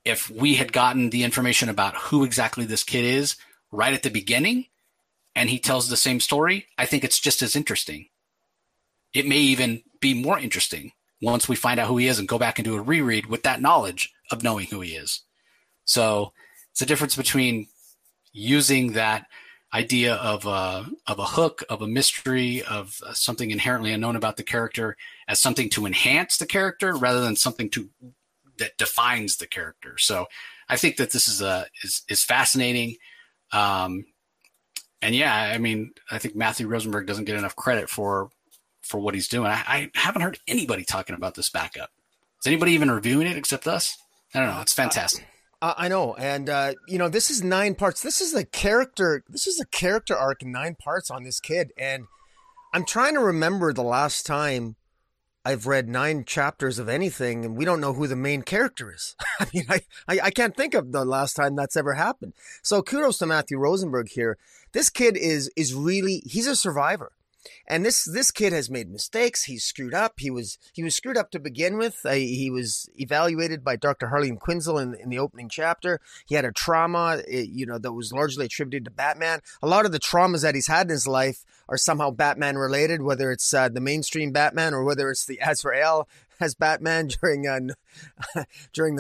If we had gotten the information about who exactly this kid is right at the beginning and he tells the same story, I think it's just as interesting. It may even be more interesting once we find out who he is and go back and do a reread with that knowledge of knowing who he is. So it's the difference between using that idea of a hook, of a mystery, of something inherently unknown about the character as something to enhance the character rather than something to that defines the character. So I think that this is fascinating. And yeah, I mean, I think Matthew Rosenberg doesn't get enough credit for what he's doing. I haven't heard anybody talking about this backup. Is anybody even reviewing it except us? I don't know. It's fantastic. I know. And, you know, this is 9 parts. This is a character arc in 9 parts on this kid. And I'm trying to remember the last time I've read 9 chapters of anything and we don't know who the main character is. I mean, I can't think of the last time that's ever happened. So kudos to Matthew Rosenberg here. This kid is really, he's a survivor. And this kid has made mistakes. He's screwed up. He was screwed up to begin with. He was evaluated by Dr. Harleen Quinzel in the opening chapter. He had a trauma, you know, that was largely attributed to Batman. A lot of the traumas that he's had in his life are somehow Batman related, whether it's the mainstream Batman or whether it's the Azrael as Batman during the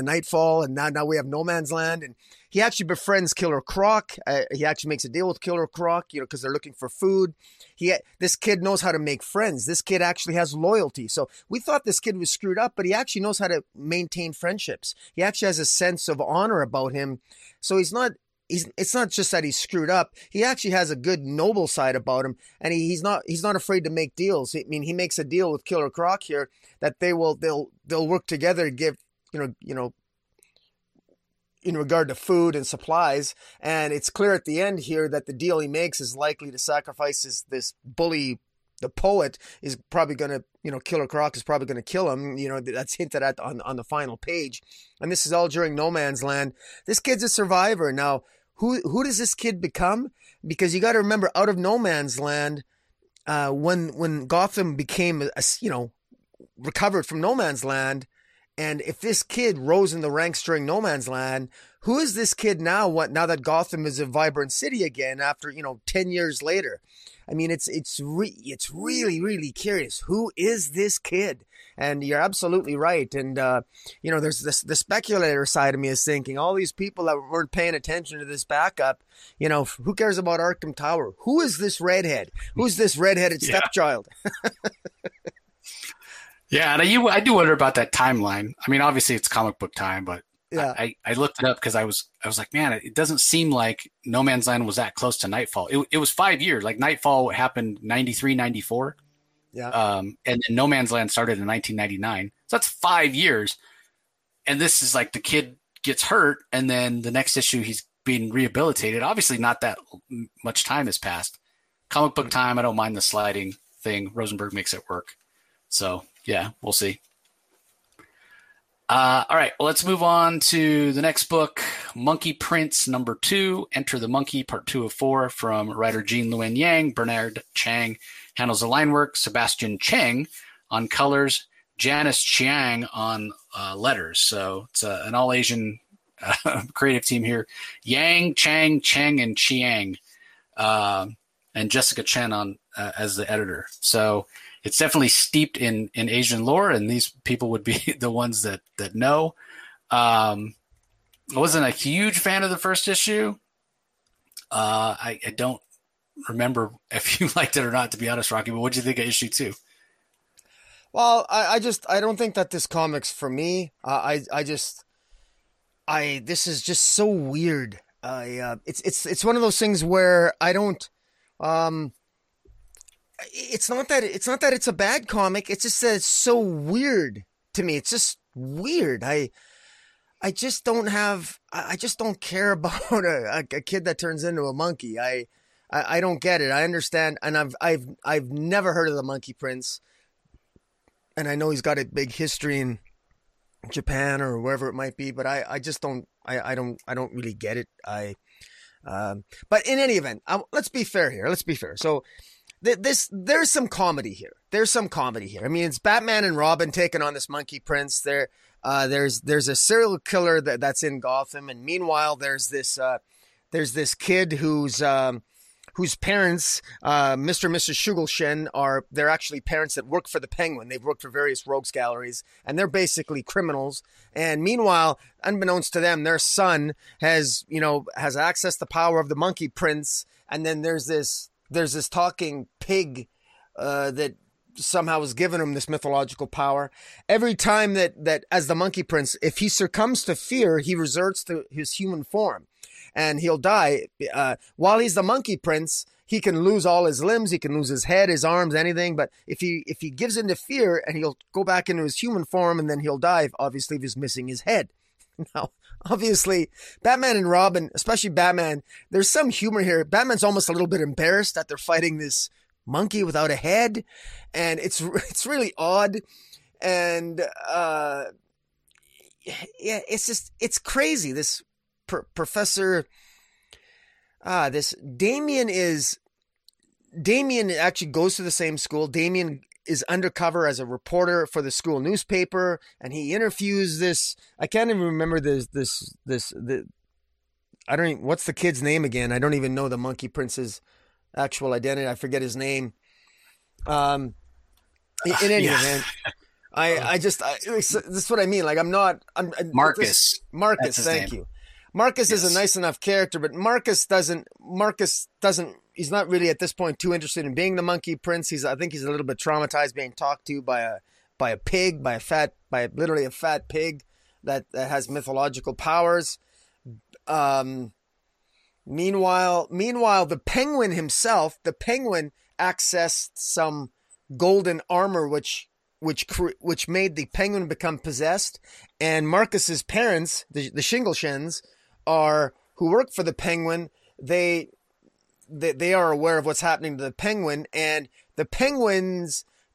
Nightfall. And now we have No Man's Land. And he actually befriends Killer Croc. He actually makes a deal with Killer Croc, you know, because they're looking for food. This kid knows how to make friends. This kid actually has loyalty. So we thought this kid was screwed up, but he actually knows how to maintain friendships. He actually has a sense of honor about him. So it's not just that he's screwed up. He actually has a good noble side about him, and he's not afraid to make deals. I mean, he makes a deal with Killer Croc here that they'll work together to give, you know, in regard to food and supplies. And it's clear at the end here that the deal he makes is likely to sacrifice this bully. The poet is probably going to, you know, Killer Croc is probably going to kill him. You know, that's hinted at on the final page. And this is all during No Man's Land. This kid's a survivor. Now, who does this kid become? Because you got to remember, out of No Man's Land, when Gotham became, recovered from No Man's Land, and if this kid rose in the ranks during No Man's Land, who is this kid now? Now that Gotham is a vibrant city again after, 10 years later? I mean, it's really, really curious. Who is this kid? And you're absolutely right. And, there's the speculator side of me is thinking all these people that weren't paying attention to this backup, who cares about Arkham Tower? Who is this redhead? Who's this redheaded stepchild? Yeah, and I do wonder about that timeline. I mean, obviously it's comic book time, but yeah. I looked it up because I was like, man, it doesn't seem like No Man's Land was that close to Nightfall. It was 5 years. Like Nightfall happened 93, 94. Yeah. And then No Man's Land started in 1999. So that's 5 years. And this is like the kid gets hurt and then the next issue he's being rehabilitated. Obviously not that much time has passed. Comic book time, I don't mind the sliding thing. Rosenberg makes it work. So yeah, we'll see. All right, well, let's move on to the next book, Monkey Prince #2, Enter the Monkey, part 2 of 4, from writer Jean-Luen Yang. Bernard Chang handles the line work, Sebastian Cheng on colors, Janice Chiang on letters. So it's an all-Asian creative team here. Yang, Chang, Cheng, and Chiang, and Jessica Chen on as the editor. So it's definitely steeped in Asian lore, and these people would be the ones that know. I wasn't a huge fan of the first issue. I don't remember if you liked it or not, to be honest, Rocky, but what did you think of issue 2? Well, I don't think that this comic's for me. This is just so weird. It's one of those things where I don't, It's not that it's a bad comic. It's just that it's so weird to me. It's just weird. I just don't care about a kid that turns into a monkey. I don't get it. I understand. And I've never heard of the Monkey Prince. And I know he's got a big history in Japan or wherever it might be, but I just don't really get it. But in any event, let's be fair here. So there's some comedy here. There's some comedy here. I mean, it's Batman and Robin taking on this monkey prince. There's a serial killer that's in Gotham, and meanwhile there's this kid whose parents, Mr. and Mrs. Schugelshen, they're actually parents that work for the Penguin. They've worked for various rogues galleries, and they're basically criminals. And meanwhile, unbeknownst to them, their son has accessed the power of the Monkey Prince. And then there's this talking pig that somehow has given him this mythological power. Every time that as the Monkey Prince, if he succumbs to fear, he resorts to his human form. And he'll die. While he's the Monkey Prince, he can lose all his limbs. He can lose his head, his arms, anything. But if he gives into fear, and he'll go back into his human form, and then he'll die, obviously, if he's missing his head. Now, obviously, Batman and Robin, especially Batman, there's some humor here. Batman's almost a little bit embarrassed that they're fighting this monkey without a head. And it's really odd. And yeah, it's crazy, this... This Damien actually goes to the same school. Damien is undercover as a reporter for the school newspaper, and he interviews this, I can't even remember what's the kid's name again? I don't even know the Monkey Prince's actual identity. I forget his name. In any event. That's what I mean. Like, I'm Marcus. Marcus, thank you. Marcus is a nice enough character, but Marcus doesn't, he's not really at this point too interested in being the Monkey Prince. I think he's a little bit traumatized being talked to by literally a fat pig that has mythological powers. Meanwhile, the Penguin accessed some golden armor, which made the Penguin become possessed, and Marcus's parents, the Schugelsens, who work for the Penguin, they are aware of what's happening to the Penguin, and the Penguin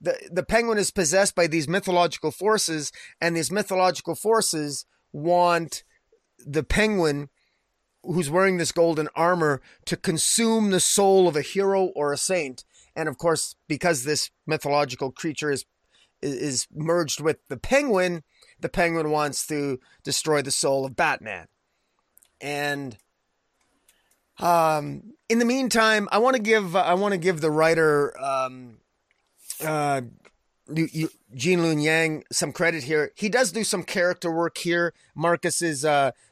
is possessed by these mythological forces, and these mythological forces want the Penguin, who's wearing this golden armor, to consume the soul of a hero or a saint. And of course, because this mythological creature is merged with the Penguin, the Penguin wants to destroy the soul of Batman. And in the meantime, I want to give the writer Jean-Lun Yang some credit here. He does do some character work here.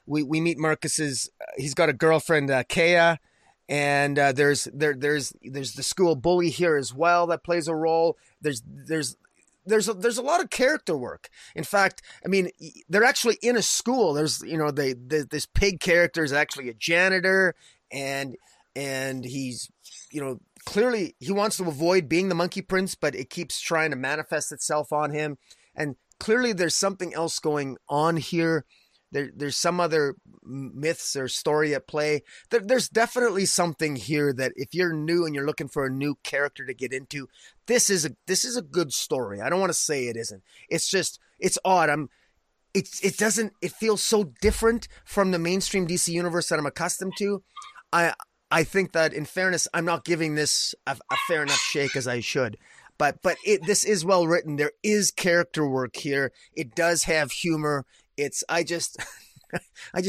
We meet Marcus's. He's got a girlfriend, Kea, and there's the school bully here as well that plays a role. There's a lot of character work. In fact, I mean, they're actually in a school. There's, you know, this pig character is actually a janitor, and he's, you know, clearly he wants to avoid being the Monkey Prince, but it keeps trying to manifest itself on him. And clearly there's something else going on here. There's some other myths or story at play. There's definitely something here that if you're new and you're looking for a new character to get into, this is a good story. I don't want to say it isn't. It's just, it's odd. It feels so different from the mainstream DC universe that I'm accustomed to. I think that, in fairness, I'm not giving this a fair enough shake as I should. But this is well written. There is character work here. It does have humor. I just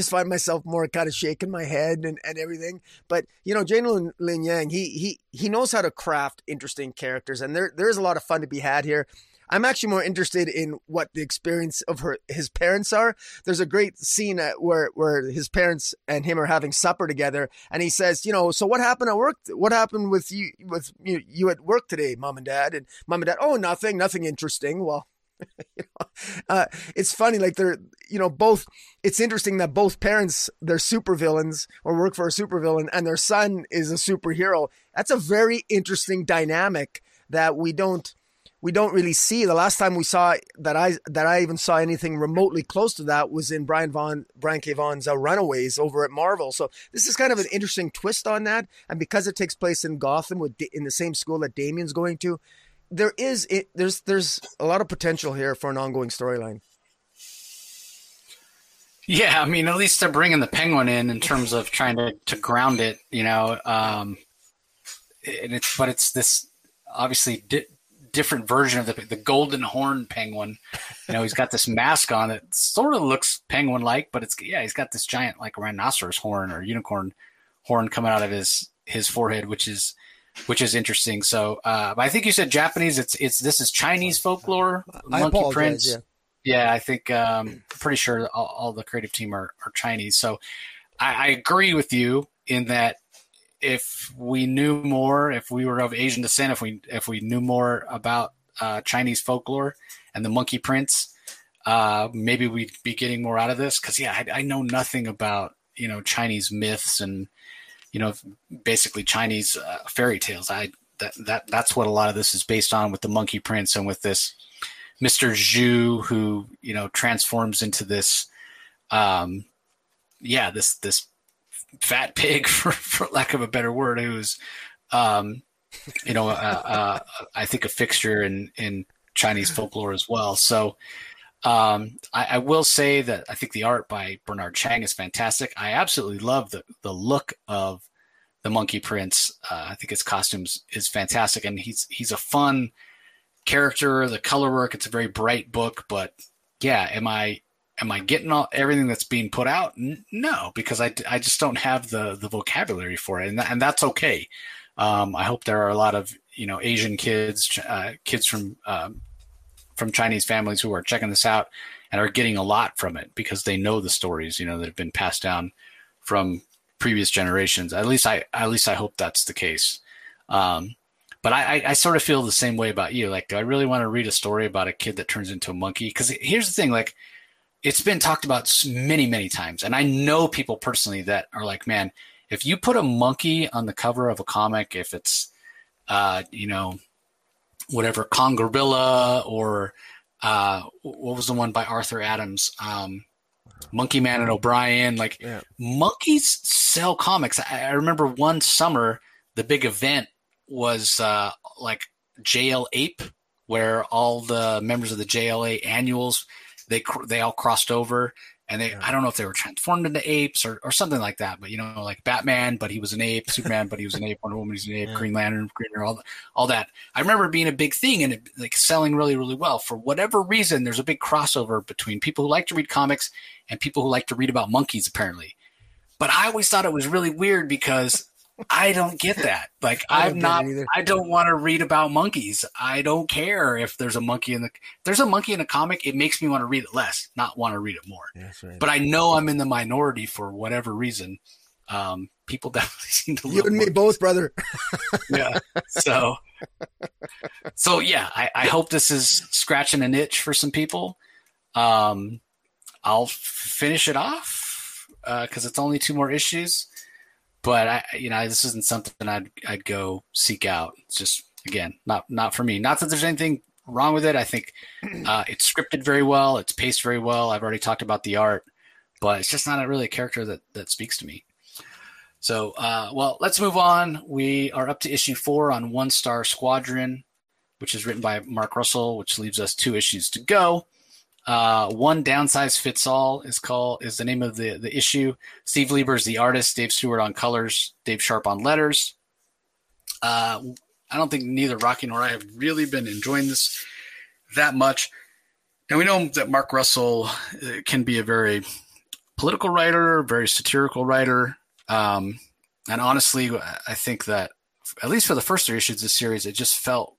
find myself more kind of shaking my head and everything. But, you know, Jean-Lun Yang, he knows how to craft interesting characters, and there is a lot of fun to be had here. I'm actually more interested in what the experience of his parents are. There's a great scene where his parents and him are having supper together, and he says, you know, so what happened at work? What happened with you at work today, Mom and Dad? And Mom and Dad, oh, nothing interesting. Well. You know, it's funny, like they're, you know, both, it's interesting that both parents, they're supervillains or work for a supervillain, and their son is a superhero. That's a very interesting dynamic that we don't really see. The last time we saw that I even saw anything remotely close to that was in Brian K. Vaughan's Runaways over at Marvel. So this is kind of an interesting twist on that, and because it takes place in Gotham in the same school that Damien's going to, there's a lot of potential here for an ongoing storyline. Yeah, I mean, at least they're bringing the Penguin in terms of trying to ground it, you know. And it's this obviously different version of the golden horn penguin. You know, he's got this mask on that sort of looks penguin like, but it's, yeah, he's got this giant like rhinoceros horn or unicorn horn coming out of his forehead, which is interesting. So, I think you said Japanese. This is Chinese folklore, monkey prints. Yeah, I think pretty sure all the creative team are Chinese. So I agree with you in that if we knew more, if we were of Asian descent, if we knew more about Chinese folklore and the monkey prints, maybe we'd be getting more out of this. Because yeah, I know nothing about, you know, Chinese myths and, you know, basically Chinese fairy tales. That's what a lot of this is based on, with the monkey prints and with this Mr. Zhu, who, you know, transforms into this, this fat pig, for lack of a better word, who's, I think a fixture in Chinese folklore as well. So I will say that I think the art by Bernard Chang is fantastic. I absolutely love the look of the monkey prints. I think his costumes is fantastic, and he's a fun character. The color work, it's a very bright book, but yeah, am I getting everything that's being put out? No, because I just don't have the vocabulary for it, and that's okay. I hope there are a lot of, you know, Asian kids, kids from Chinese families who are checking this out and are getting a lot from it because they know the stories, you know, that have been passed down from previous generations. At least I hope that's the case. But I sort of feel the same way about you. Like, do I really want to read a story about a kid that turns into a monkey? Because here's the thing, like, it's been talked about many, many times. And I know people personally that are like, man, if you put a monkey on the cover of a comic, if it's, whatever, Kongorilla, or what was the one by Arthur Adams? Monkey Man and O'Brien. Like, yeah. Monkeys sell comics. I remember one summer, the big event was like JL Ape, where all the members of the JLA annuals, they all crossed over, and they, I don't know if they were transformed into apes or something like that, but, you know, like Batman, but he was an ape, Superman, but he was an ape, Wonder Woman, he's an ape, yeah. Green Lantern, all that. I remember it being a big thing and it, like, selling really, really well. For whatever reason, there's a big crossover between people who like to read comics and people who like to read about monkeys, apparently. But I always thought it was really weird because I don't get that. Like, I don't want to read about monkeys. I don't care if there's a monkey there's a monkey in a comic. It makes me want to read it less, not want to read it more. Yeah, right. But I know I'm in the minority for whatever reason. People definitely seem to love you and monkeys. Me both, brother. Yeah. So yeah, I hope this is scratching an itch for some people. I'll finish it off because it's only 2 more issues. But this isn't something I'd go seek out. It's just, again, not for me. Not that there's anything wrong with it. I think it's scripted very well. It's paced very well. I've already talked about the art, but it's just not really a character that speaks to me. So, well, let's move on. We are up to issue 4 on One Star Squadron, which is written by Mark Russell, which leaves us 2 issues to go. One Downsize Fits All is the name of the issue. Steve Lieber is the artist, Dave Stewart on colors, Dave Sharp on letters. I don't think neither Rocky nor I have really been enjoying this that much. Now, we know that Mark Russell can be a very political writer, very satirical writer. And honestly, I think that at least for the first 3 issues of the series, it just felt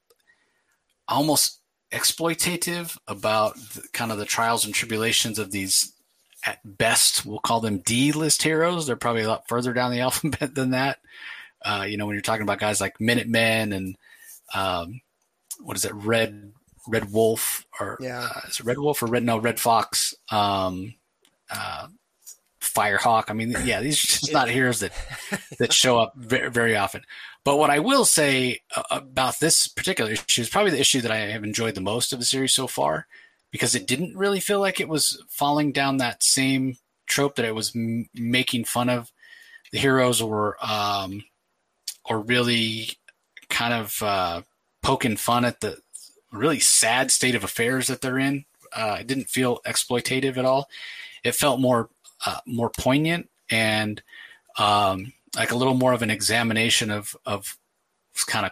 almost exploitative about the trials and tribulations of these, at best, we'll call them D-list heroes. They're probably a lot further down the alphabet than that. When you're talking about guys like Minutemen and Red Wolf Red Fox, Firehawk. I mean, yeah, these are just not heroes that show up very, very often. But what I will say about this particular issue is probably the issue that I have enjoyed the most of the series so far, because it didn't really feel like it was falling down that same trope that it was making fun of the heroes or really kind of poking fun at the really sad state of affairs that they're in. It didn't feel exploitative at all. It felt more poignant and like a little more of an examination of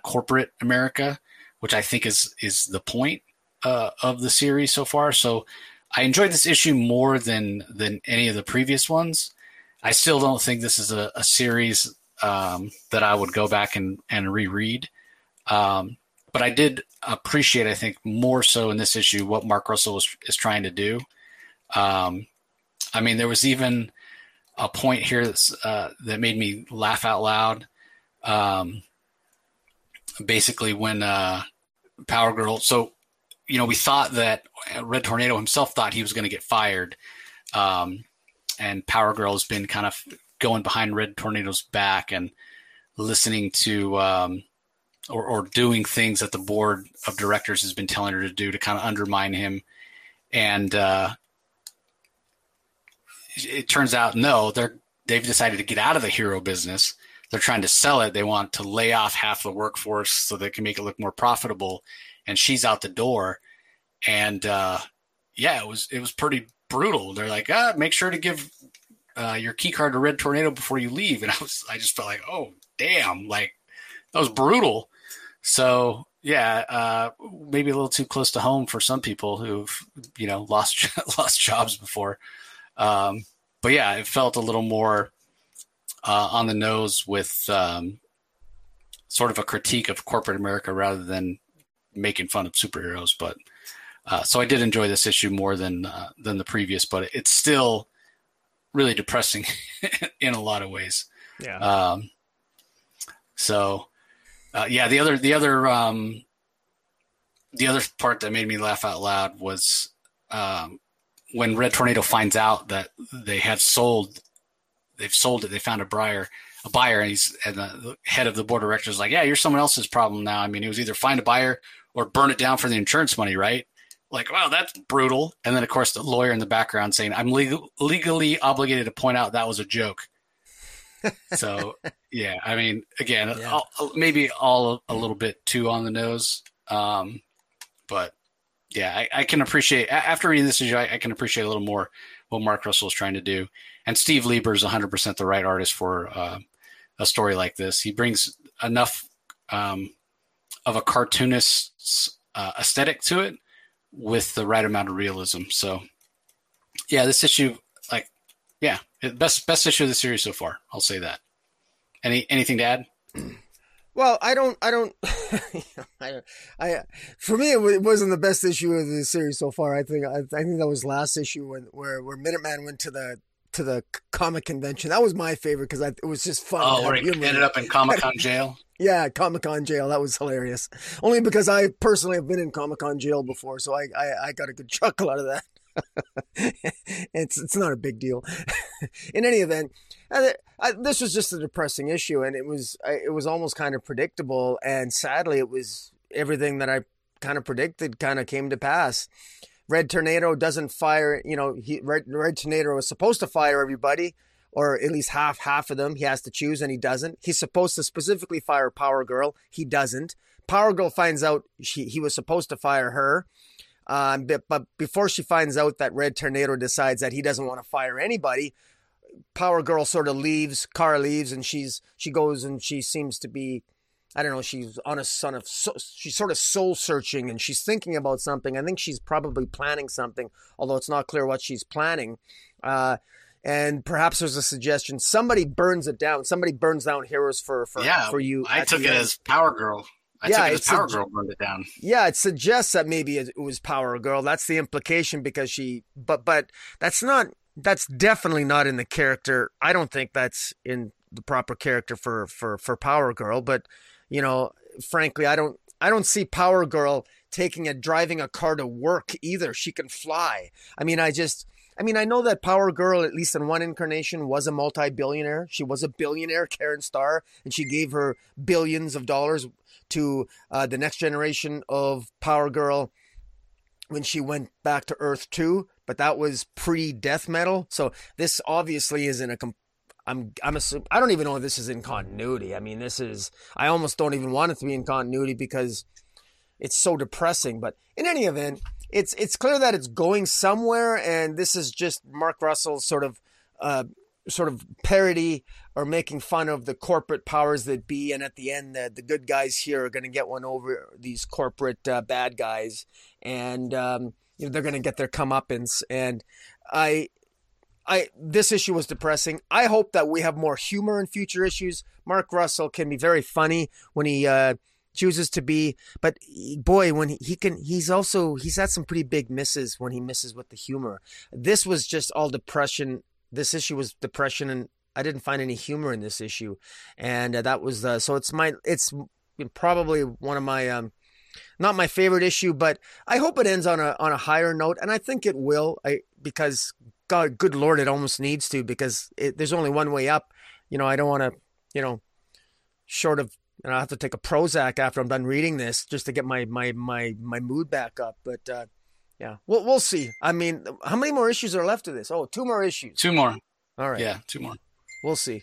corporate America which I think is the point of the series so far. So I enjoyed this issue more than any of the previous ones. I still don't think this is a series that I would go back and reread. But I did appreciate, I think, more so in this issue what Mark Russell is trying to do. I mean, there was even a point here that made me laugh out loud. Basically, when Power Girl, so you know, we thought that Red Tornado himself thought he was going to get fired, and Power Girl has been kind of going behind Red Tornado's back and listening to or doing things that the board of directors has been telling her to do to kind of undermine him. And it turns out, no, they've decided to get out of the hero business. They're trying to sell it. They want to lay off half the workforce so they can make it look more profitable. And she's out the door. And it was pretty brutal. They're like, make sure to give your key card to Red Tornado before you leave. And I just felt like, oh damn, like that was brutal. So yeah, maybe a little too close to home for some people who've, you know, lost jobs before. But yeah, it felt a little more on the nose with sort of a critique of corporate America rather than making fun of superheroes. But so I did enjoy this issue more than the previous, but it's still really depressing in a lot of ways. Yeah. The other part that made me laugh out loud was when Red Tornado finds out that they've sold it. They found a buyer, and the head of the board of directors is like, yeah, you're someone else's problem now. I mean, it was either find a buyer or burn it down for the insurance money, right? Like, wow, that's brutal. And then, of course, the lawyer in the background saying, I'm legally obligated to point out that was a joke. So, yeah, I mean, again, yeah. Maybe all a little bit too on the nose. But, yeah, I can appreciate – after reading this issue, I can appreciate a little more what Mark Russell is trying to do. And Steve Lieber is 100% the right artist for a story like this. He brings enough of a cartoonist's aesthetic to it with the right amount of realism. So, yeah, this issue, like, yeah, best issue of the series so far. I'll say that. Anything to add? Well, I don't. You know, for me, it wasn't the best issue of the series so far. I think that was last issue where Minuteman went to the comic convention. That was my favorite because it was just fun. Oh, where he ended up in Comic-Con jail? Yeah, Comic-Con jail. That was hilarious. Only because I personally have been in Comic-Con jail before, so I got a good chuckle out of that. It's not a big deal. In any event, this was just a depressing issue, and it was almost kind of predictable, and sadly it was everything that I kind of predicted kind of came to pass. Red Tornado doesn't fire, you know, Red Tornado is supposed to fire everybody, or at least half of them. He has to choose, and he doesn't. He's supposed to specifically fire Power Girl. He doesn't. Power Girl finds out he was supposed to fire her. But before she finds out that Red Tornado decides that he doesn't want to fire anybody, Power Girl sort of leaves, and she goes and she seems to be, I don't know, she's on a son of, she's sort of soul searching and she's thinking about something. I think she's probably planning something, although it's not clear what she's planning. And perhaps there's a suggestion. Somebody burns it down. Somebody burns down heroes for you. I took it as Power Girl. Power Girl burned it down. Yeah, it suggests that maybe it was Power Girl. That's the implication because she, but that's definitely not in the character. I don't think that's in the proper character for Power Girl. But, you know, frankly, I don't see Power Girl driving a car to work either. She can fly. I know that Power Girl, at least in one incarnation, was a multi-billionaire. She was a billionaire, Karen Starr, and she gave her billions of dollars to the next generation of Power Girl when she went back to Earth 2. But that was pre-death metal. So this obviously is in a... I'm assuming, I don't even know if this is in continuity. I mean, this is... I almost don't even want it to be in continuity because it's so depressing. But in any event... It's clear that it's going somewhere, and this is just Mark Russell's sort of sort of parody or making fun of the corporate powers that be. And at the end, the good guys here are going to get one over these corporate bad guys, and you know, they're going to get their comeuppance. And this issue was depressing. I hope that we have more humor in future issues. Mark Russell can be very funny when he chooses to be, but boy, when he can, he's had some pretty big misses when he misses with the humor. This was just all depression. This issue was depression, and I didn't find any humor in this issue. And that was so it's probably one of my, not my favorite issue, but I hope it ends on a higher note. And I think it will, because God, good Lord, it almost needs to, because there's only one way up. You know, I don't want to, you know, short of, and I'll have to take a Prozac after I'm done reading this just to get my mood back up. But yeah, we'll see. I mean, how many more issues are left of this? Oh, 2 more issues. 2 more. All right. Yeah, 2 more. We'll see.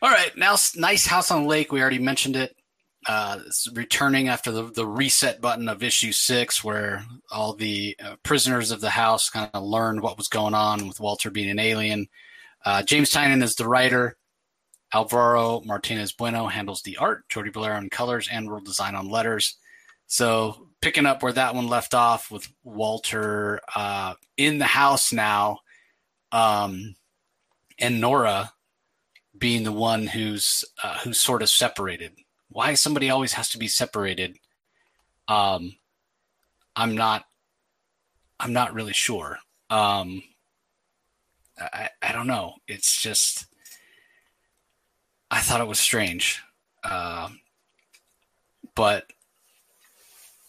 All right. Now, Nice House on the Lake. We already mentioned it. It's returning after the reset button of issue 6, where all the prisoners of the house kind of learned what was going on with Walter being an alien. James Tynan is the writer. Alvaro Martinez Bueno handles the art, Jordi Bolero on colors, and world design on letters. So picking up where that one left off with Walter in the house now, and Nora being the one who's sort of separated. Why somebody always has to be separated? I'm not really sure. I don't know. It's just, I thought it was strange, but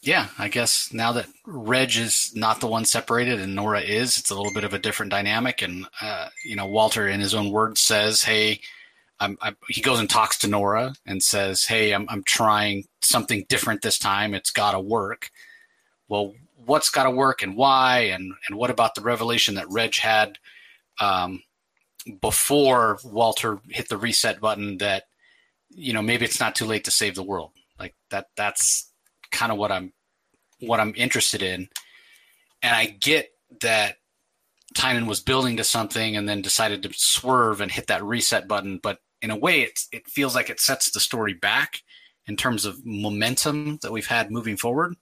yeah, I guess now that Reg is not the one separated and Nora is, it's a little bit of a different dynamic. And you know, Walter, in his own words, says, "Hey," he goes and talks to Nora and says, "Hey, I'm trying something different this time. It's got to work." Well, what's got to work and why? And what about the revelation that Reg had? Before Walter hit the reset button, that, you know, maybe it's not too late to save the world. Like that's kind of what I'm interested in. And I get that Tynan was building to something and then decided to swerve and hit that reset button. But in a way, it feels like it sets the story back in terms of momentum that we've had moving forward.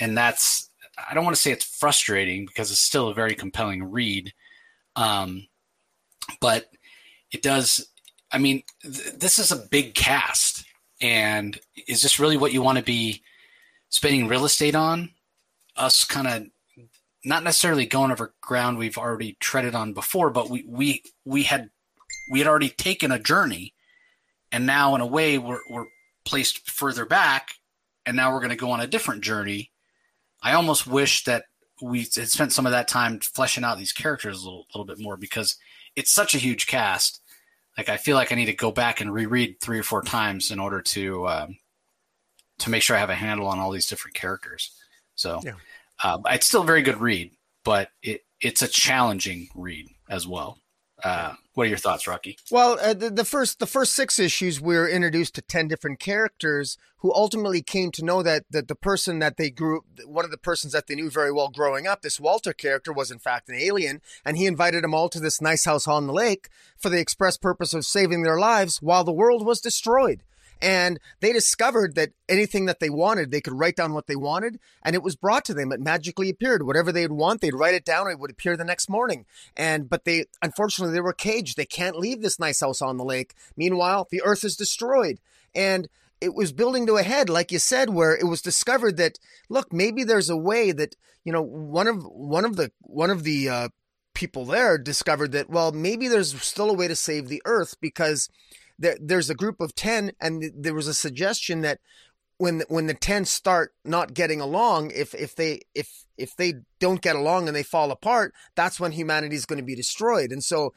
And that's, I don't want to say it's frustrating, because it's still a very compelling read. But it does, I mean, this is a big cast. And is this really what you want to be spending real estate on? Us kind of not necessarily going over ground we've already treaded on before, but we had already taken a journey. And now, in a way, we're placed further back. And now we're going to go on a different journey. I almost wish that we had spent some of that time fleshing out these characters a little bit more, because it's such a huge cast. Like, I feel like I need to go back and reread 3 or 4 times in order to make sure I have a handle on all these different characters. So yeah. It's still a very good read, but it's a challenging read as well. What are your thoughts, Rocky? Well, the first 6 issues, we were introduced to 10 different characters who ultimately came to know that the person that they grew, one of the persons that they knew very well growing up, this Walter character, was in fact an alien, and he invited them all to this nice house on the lake for the express purpose of saving their lives while the world was destroyed. And they discovered that anything that they wanted, they could write down what they wanted, and it was brought to them. It magically appeared. Whatever they'd want, they'd write it down, and it would appear the next morning. But they, unfortunately, they were caged. They can't leave this nice house on the lake. Meanwhile, the Earth is destroyed. And it was building to a head, like you said, where it was discovered that, look, maybe there's a way that, you know, one of the people there discovered that, well, maybe there's still a way to save the Earth, because there's a group of 10, and there was a suggestion that when the 10 start not getting along, if they don't get along and they fall apart, that's when humanity is going to be destroyed. And so,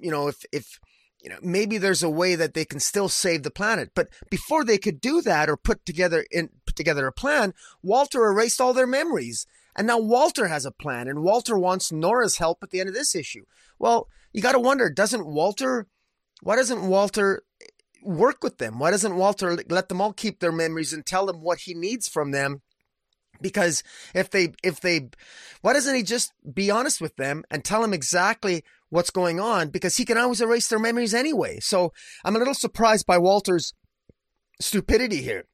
you know, if you know, maybe there's a way that they can still save the planet. But before they could do that or put together a plan, Walter erased all their memories. And now Walter has a plan, and Walter wants Nora's help at the end of this issue. Well, you got to wonder, why doesn't Walter work with them? Why doesn't Walter let them all keep their memories and tell them what he needs from them Because if they, why doesn't he just be honest with them and tell them exactly what's going on? Because he can always erase their memories anyway. So I'm a little surprised by Walter's stupidity here.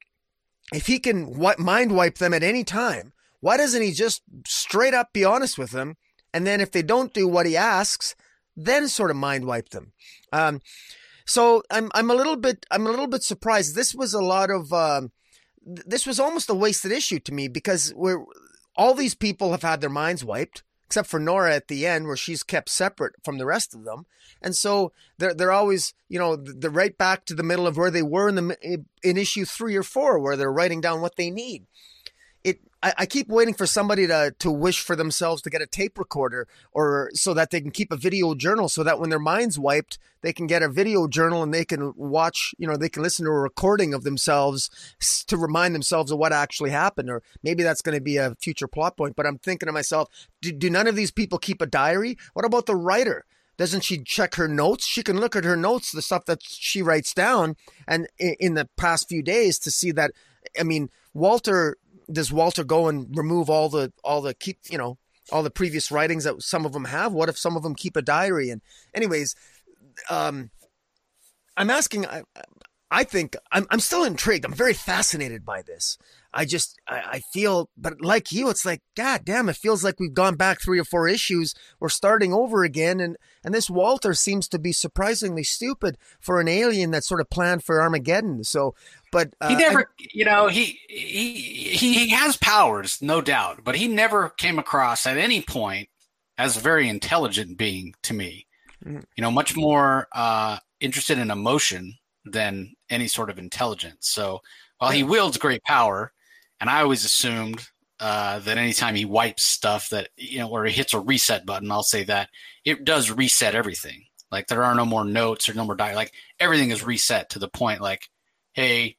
If he can mind wipe them at any time, why doesn't he just straight up be honest with them? And then if they don't do what he asks, then sort of mind wipe them. So I'm a little bit surprised. This was a lot of, this was almost a wasted issue to me, because all these people have had their minds wiped, except for Nora at the end, where she's kept separate from the rest of them. And so they're always, you know, they're right back to the middle of where they were in issue 3 or 4, where they're writing down what they need. I keep waiting for somebody to wish for themselves to get a tape recorder, or so that they can keep a video journal, so that when their mind's wiped, they can get a video journal and they can watch, you know, they can listen to a recording of themselves to remind themselves of what actually happened. Or maybe that's going to be a future plot point. But I'm thinking to myself, do none of these people keep a diary? What about the writer? Doesn't she check her notes? She can look at her notes, the stuff that she writes down, and in the past few days, to see that, I mean, does Walter go and remove all the previous writings that some of them have? What if some of them keep a diary? And anyways, I'm asking, I think I'm still intrigued. I'm very fascinated by this. I feel, but like you, it's like, God damn, it feels like we've gone back 3 or 4 issues. We're starting over again. And this Walter seems to be surprisingly stupid for an alien that sort of planned for Armageddon. So, but he never, he has powers, no doubt, but he never came across at any point as a very intelligent being to me, much more interested in emotion than any sort of intelligence. So while he wields great power, and I always assumed that anytime he wipes stuff that, or he hits a reset button, I'll say that it does reset everything. Like there are no more notes or no more diary. Like everything is reset to the point like, hey,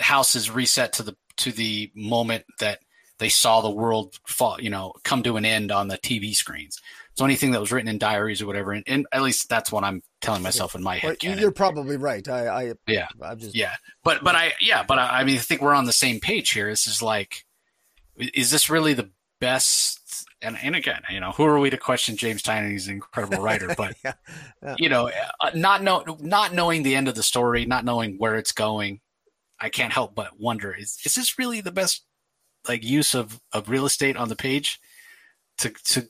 house is reset to the moment that they saw the world fall, come to an end on the TV screens. So anything that was written in diaries or whatever, and at least that's what I'm telling myself in my head. Well, you're probably right. I mean, I think we're on the same page here. This is like, is this really the best? And again, who are we to question James Tynion? He's an incredible writer, but not knowing the end of the story, not knowing where it's going, I can't help but wonder: is this really the best? Like use of real estate on the page to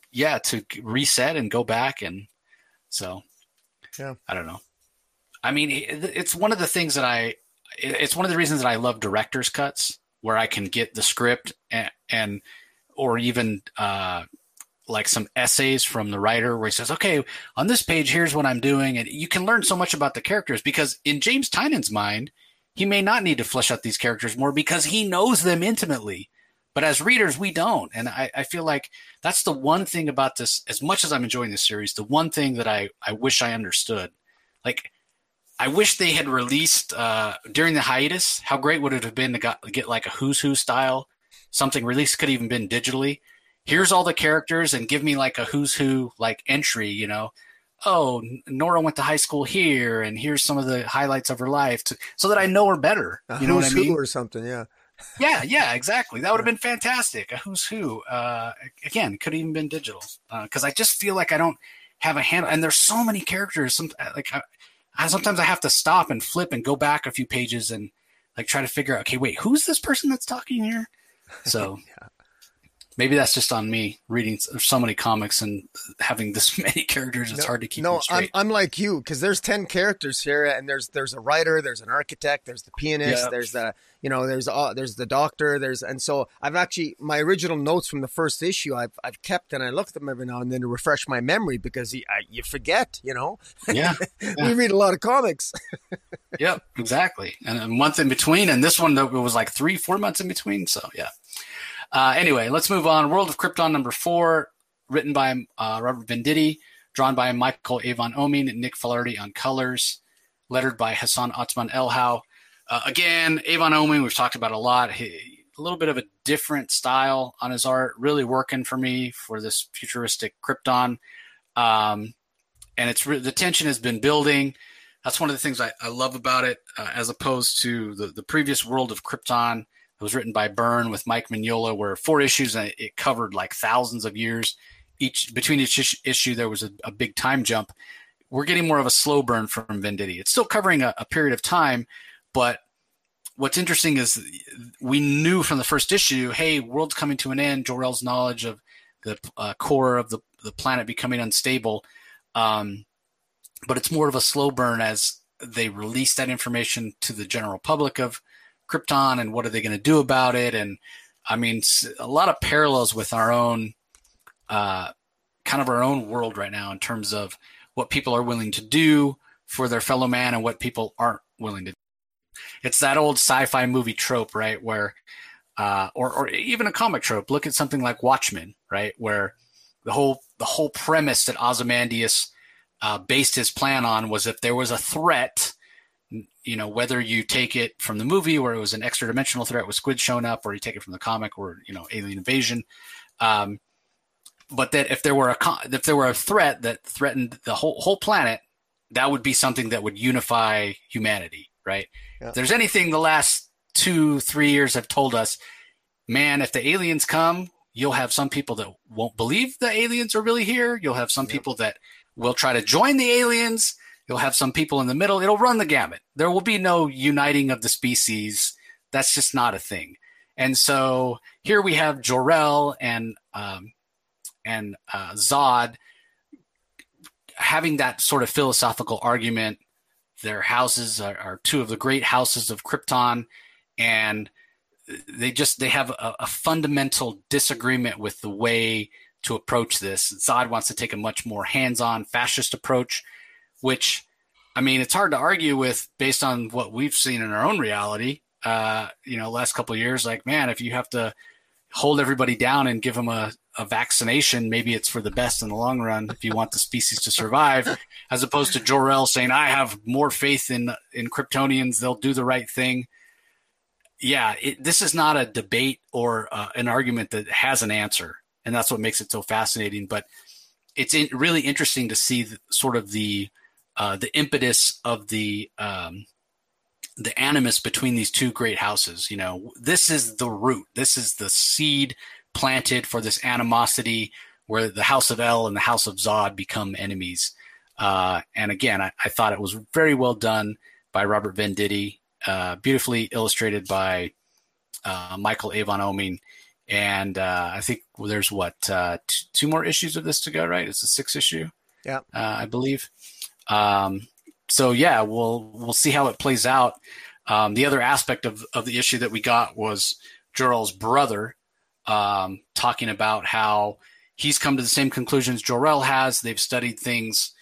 reset and go back. And so, I don't know. I mean, it's one of the reasons that I love director's cuts, where I can get the script or even like some essays from the writer where he says, okay, on this page, here's what I'm doing. And you can learn so much about the characters, because in James Tynion's mind, he may not need to flesh out these characters more because he knows them intimately. But as readers, we don't. And I feel like that's the one thing about this, as much as I'm enjoying this series, the one thing that I wish I understood. Like, I wish they had released during the hiatus, how great would it have been to get like a who's who style, something released, could even been digitally. Here's all the characters and give me like a who's who like entry, oh, Nora went to high school here, and here's some of the highlights of her life, so that I know her better. You know what I mean? Or something, yeah. Yeah, exactly. That would have been fantastic. A who's who. Again, could have even been digital, because I just feel like I don't have a handle. And there's so many characters. Sometimes I have to stop and flip and go back a few pages and like try to figure out, okay, wait, who's this person that's talking here? So maybe that's just on me reading so many comics and having this many characters. It's hard to keep them straight. I'm like you, because there's 10 characters here, and there's a writer, there's an architect, there's the pianist, there's the there's the doctor, and so I've actually my original notes from the first issue I've kept, and I look at them every now and then to refresh my memory, because you forget, Yeah, we read a lot of comics. Yep, exactly, and a month in between, and this one was like 3-4 months in between, so yeah. Anyway, let's move on. World of Krypton #4, written by Robert Venditti, drawn by Michael Avon Oeming and Nick Filardi on colors, lettered by Hassan Otman Elhau. Again, Avon Oeming, we've talked about a lot. A little bit of a different style on his art, really working for me for this futuristic Krypton. And it's the tension has been building. That's one of the things I love about it, as opposed to the previous World of Krypton. It was written by Byrne with Mike Mignola, were 4 issues, and it covered like thousands of years. Between each issue, there was a big time jump. We're getting more of a slow burn from Venditti. It's still covering a period of time, but what's interesting is we knew from the first issue, hey, world's coming to an end. Jor-El's knowledge of the core of the planet becoming unstable, but it's more of a slow burn as they release that information to the general public of Krypton and what are they going to do about it. And I mean, a lot of parallels with our own kind of our own world right now in terms of what people are willing to do for their fellow man and what people aren't willing to do. It's that old sci-fi movie trope, right? Where, or even a comic trope, look at something like Watchmen, right? Where the whole premise that Ozymandias based his plan on was if there was a threat, you know, whether you take it from the movie where it was an extra dimensional threat with squid showing up, or you take it from the comic where, you know, alien invasion, but that if there were a threat that threatened the whole planet, that would be something that would unify humanity, right? Yeah. If there's anything the last 2-3 years have told us, man, if the aliens come, you'll have some people that won't believe the aliens are really here. You'll have some people that will try to join the aliens. You'll have some people in the middle. It'll run the gamut. There will be no uniting of the species. That's just not a thing. And so here we have Jor-El and Zod having that sort of philosophical argument. Their houses are two of the great houses of Krypton, and they have a fundamental disagreement with the way to approach this. Zod wants to take a much more hands-on fascist approach, which, I mean, it's hard to argue with based on what we've seen in our own reality, you know, last couple of years. Like, man, if you have to hold everybody down and give them a vaccination, maybe it's for the best in the long run if you want the species to survive, as opposed to Jor-El saying, I have more faith in Kryptonians. They'll do the right thing. Yeah, this is not a debate or an argument that has an answer, and that's what makes it so fascinating. But it's really interesting to see the impetus of the animus between these two great houses. You know, this is the root. This is the seed planted for this animosity where the House of El and the House of Zod become enemies. And again, I thought it was very well done by Robert Venditti, beautifully illustrated by Michael Avon Oeming. And I think there's, 2 more issues of this to go, right? It's a 6 issue, yeah, I believe. So yeah, we'll see how it plays out. The other aspect of the issue that we got was Jor-El's brother talking about how he's come to the same conclusions Jor-El has. They've studied things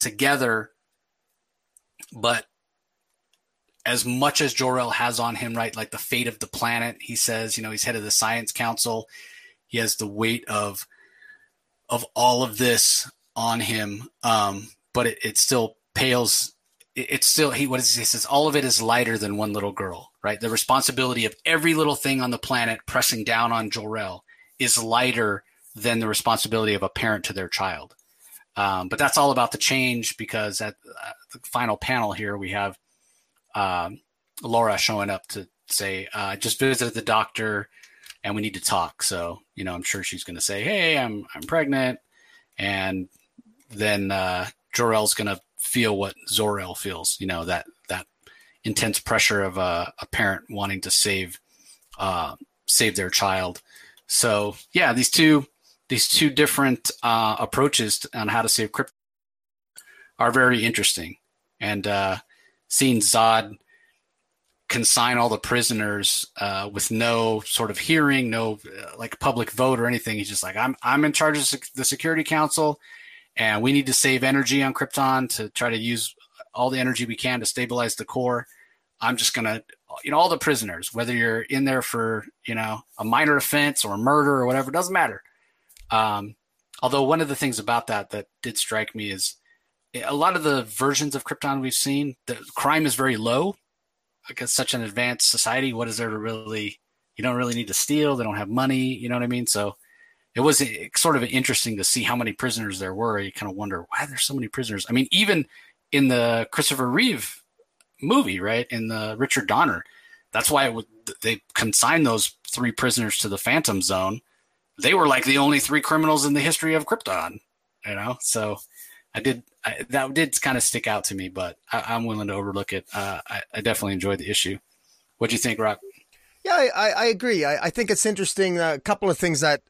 together, but as much as Jor-El has on him, right, like the fate of the planet, he says, you know, he's head of the Science Council. He has the weight of all of this on him, but it still pales. It's still, he says, all of it is lighter than one little girl, right? The responsibility of every little thing on the planet pressing down on Jor-El is lighter than the responsibility of a parent to their child. But that's all about the change, because at the final panel here, we have Laura showing up to say, just visited the doctor and we need to talk. So, you know, I'm sure she's going to say, hey, I'm pregnant. And then Jor-El's going to feel what Zor-El feels, you know, that intense pressure of a parent wanting to save their child. So yeah, these two different approaches on how to save Krypton are very interesting. And seeing Zod consign all the prisoners with no sort of hearing, no like public vote or anything. He's just like, I'm in charge of the Security Council, and we need to save energy on Krypton to try to use all the energy we can to stabilize the core. I'm just going to, you know, all the prisoners, whether you're in there for, you know, a minor offense or murder or whatever, doesn't matter. Although one of the things about that did strike me is a lot of the versions of Krypton we've seen, the crime is very low. Like, it's such an advanced society. What is there to really, you don't really need to steal. They don't have money. You know what I mean? So it was sort of interesting to see how many prisoners there were. You kind of wonder why there's so many prisoners. I mean, even in the Christopher Reeve movie, right? In the Richard Donner, that's why they consigned those three prisoners to the Phantom Zone, they were like the only three criminals in the history of Krypton, you know? So that did kind of stick out to me, but I'm willing to overlook it. I definitely enjoyed the issue. What do you think, Rock? Yeah, I agree. I think it's interesting. A couple of things that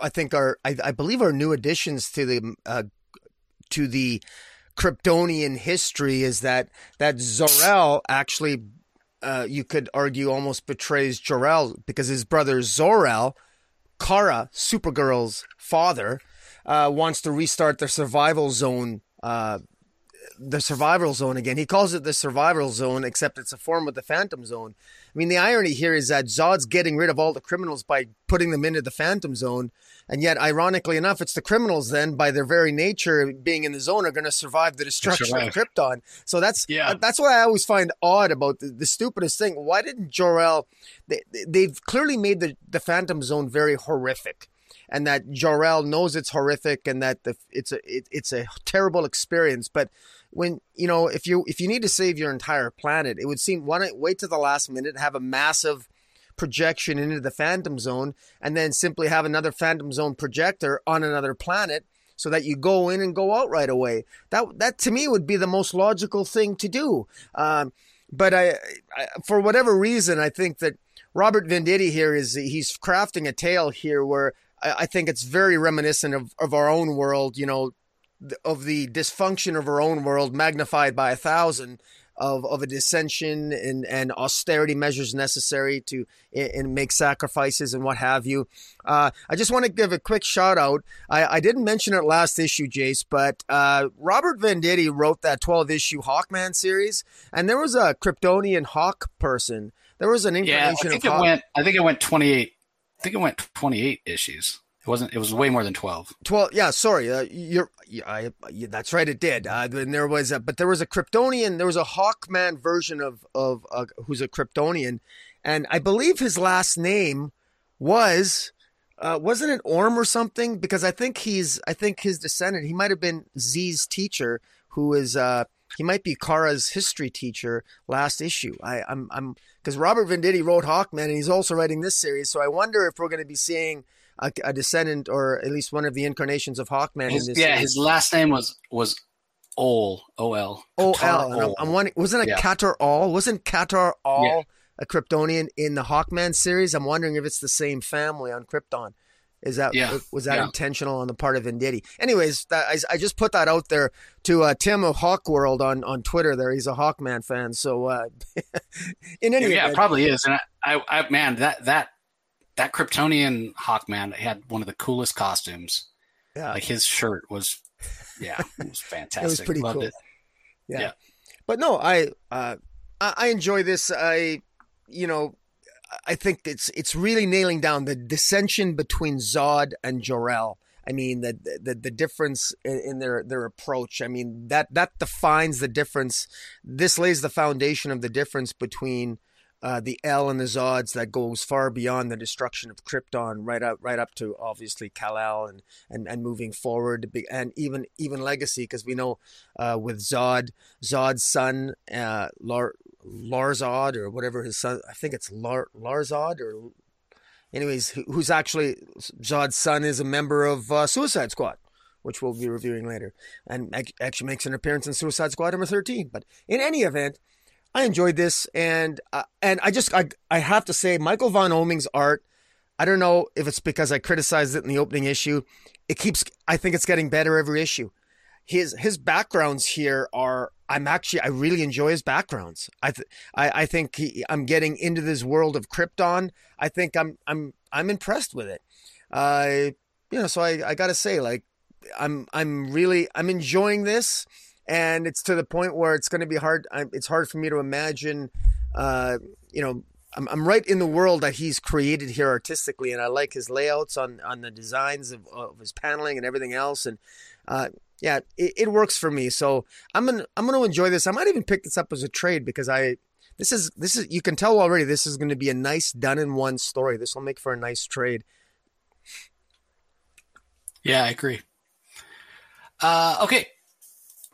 I think are, I believe, are new additions to the Kryptonian history is that Zor-El actually, you could argue, almost betrays Jor-El, because his brother Zor-El, Kara, Supergirl's father, wants to restart the survival zone. The survival zone again. He calls it the survival zone, except it's a form of the Phantom Zone. I mean, the irony here is that Zod's getting rid of all the criminals by putting them into the Phantom Zone, and yet, ironically enough, it's the criminals then, by their very nature, being in the zone, are going to survive the destruction of Krypton. So that's what I always find odd about the stupidest thing. Why didn't Jor-El? They've clearly made the Phantom Zone very horrific, and that Jor-El knows it's horrific, and that it's a terrible experience. But when, you know, if you need to save your entire planet, it would seem, why not wait to the last minute, have a massive projection into the Phantom Zone, and then simply have another Phantom Zone projector on another planet, so that you go in and go out right away. That to me would be the most logical thing to do. But I for whatever reason, I think that Robert Venditti here he's crafting a tale here where I think it's very reminiscent of our own world, you know, of the dysfunction of our own world magnified by 1,000, of a dissension and austerity measures necessary to and make sacrifices and what have you. I just want to give a quick shout out. I didn't mention it last issue, Jace, but Robert Venditti wrote that 12-issue Hawkman series, and there was a Kryptonian Hawk person. There was an incarnation of Hawk. I think it went 28. I think it went 28 issues. It was way more than 12. 12. Yeah. Sorry. That's right. It did. And there was a Kryptonian, there was a Hawkman version of who's a Kryptonian. And I believe his last name was, wasn't it Orm or something? Because I think his descendant, he might've been Z's teacher, who is, he might be Kara's history teacher last issue. I'm because Robert Venditti wrote Hawkman, and he's also writing this series. So I wonder if we're going to be seeing a descendant, or at least one of the incarnations of Hawkman in this. Yeah, series. His last name was Ol. O-L. O-L. I'm wondering, wasn't Katar All a Kryptonian in the Hawkman series? I'm wondering if it's the same family on Krypton. Was that intentional on the part of Venditti? Anyways, I just put that out there to Tim of Hawkworld on Twitter. There, he's a Hawkman fan. So, in any event, it probably is. And I man, that Kryptonian Hawkman had one of the coolest costumes. Yeah, like his shirt was, it was fantastic. It was pretty Loved cool. It. Yeah, but no, I enjoy this. I think it's really nailing down the dissension between Zod and Jor-El. I mean, the difference in their approach. I mean, that defines the difference. This lays the foundation of the difference between the El and the Zods that goes far beyond the destruction of Krypton, right up to obviously Kal-El and moving forward, and even legacy, because we know with Zod's son, Larzod, or whatever his son, I think it's Larzod, or anyways, who's actually Zod's son, is a member of Suicide Squad, which we'll be reviewing later, and actually makes an appearance in Suicide Squad number 13. But in any event, I enjoyed this, and I have to say, Michael Von Oeming's art, I don't know if it's because I criticized it in the opening issue, I think it's getting better every issue. His backgrounds here are, I really enjoy his backgrounds. I think I'm getting into this world of Krypton. I think I'm impressed with it. So I gotta say, like, I'm enjoying this, and it's to the point where it's going to be hard. It's hard for me to imagine, I'm right in the world that he's created here artistically, and I like his layouts on the designs of his paneling and everything else, and. It works for me. So I'm gonna enjoy this. I might even pick this up as a trade, because this is you can tell already this is going to be a nice done in one story. This will make for a nice trade. Yeah, I agree. Okay,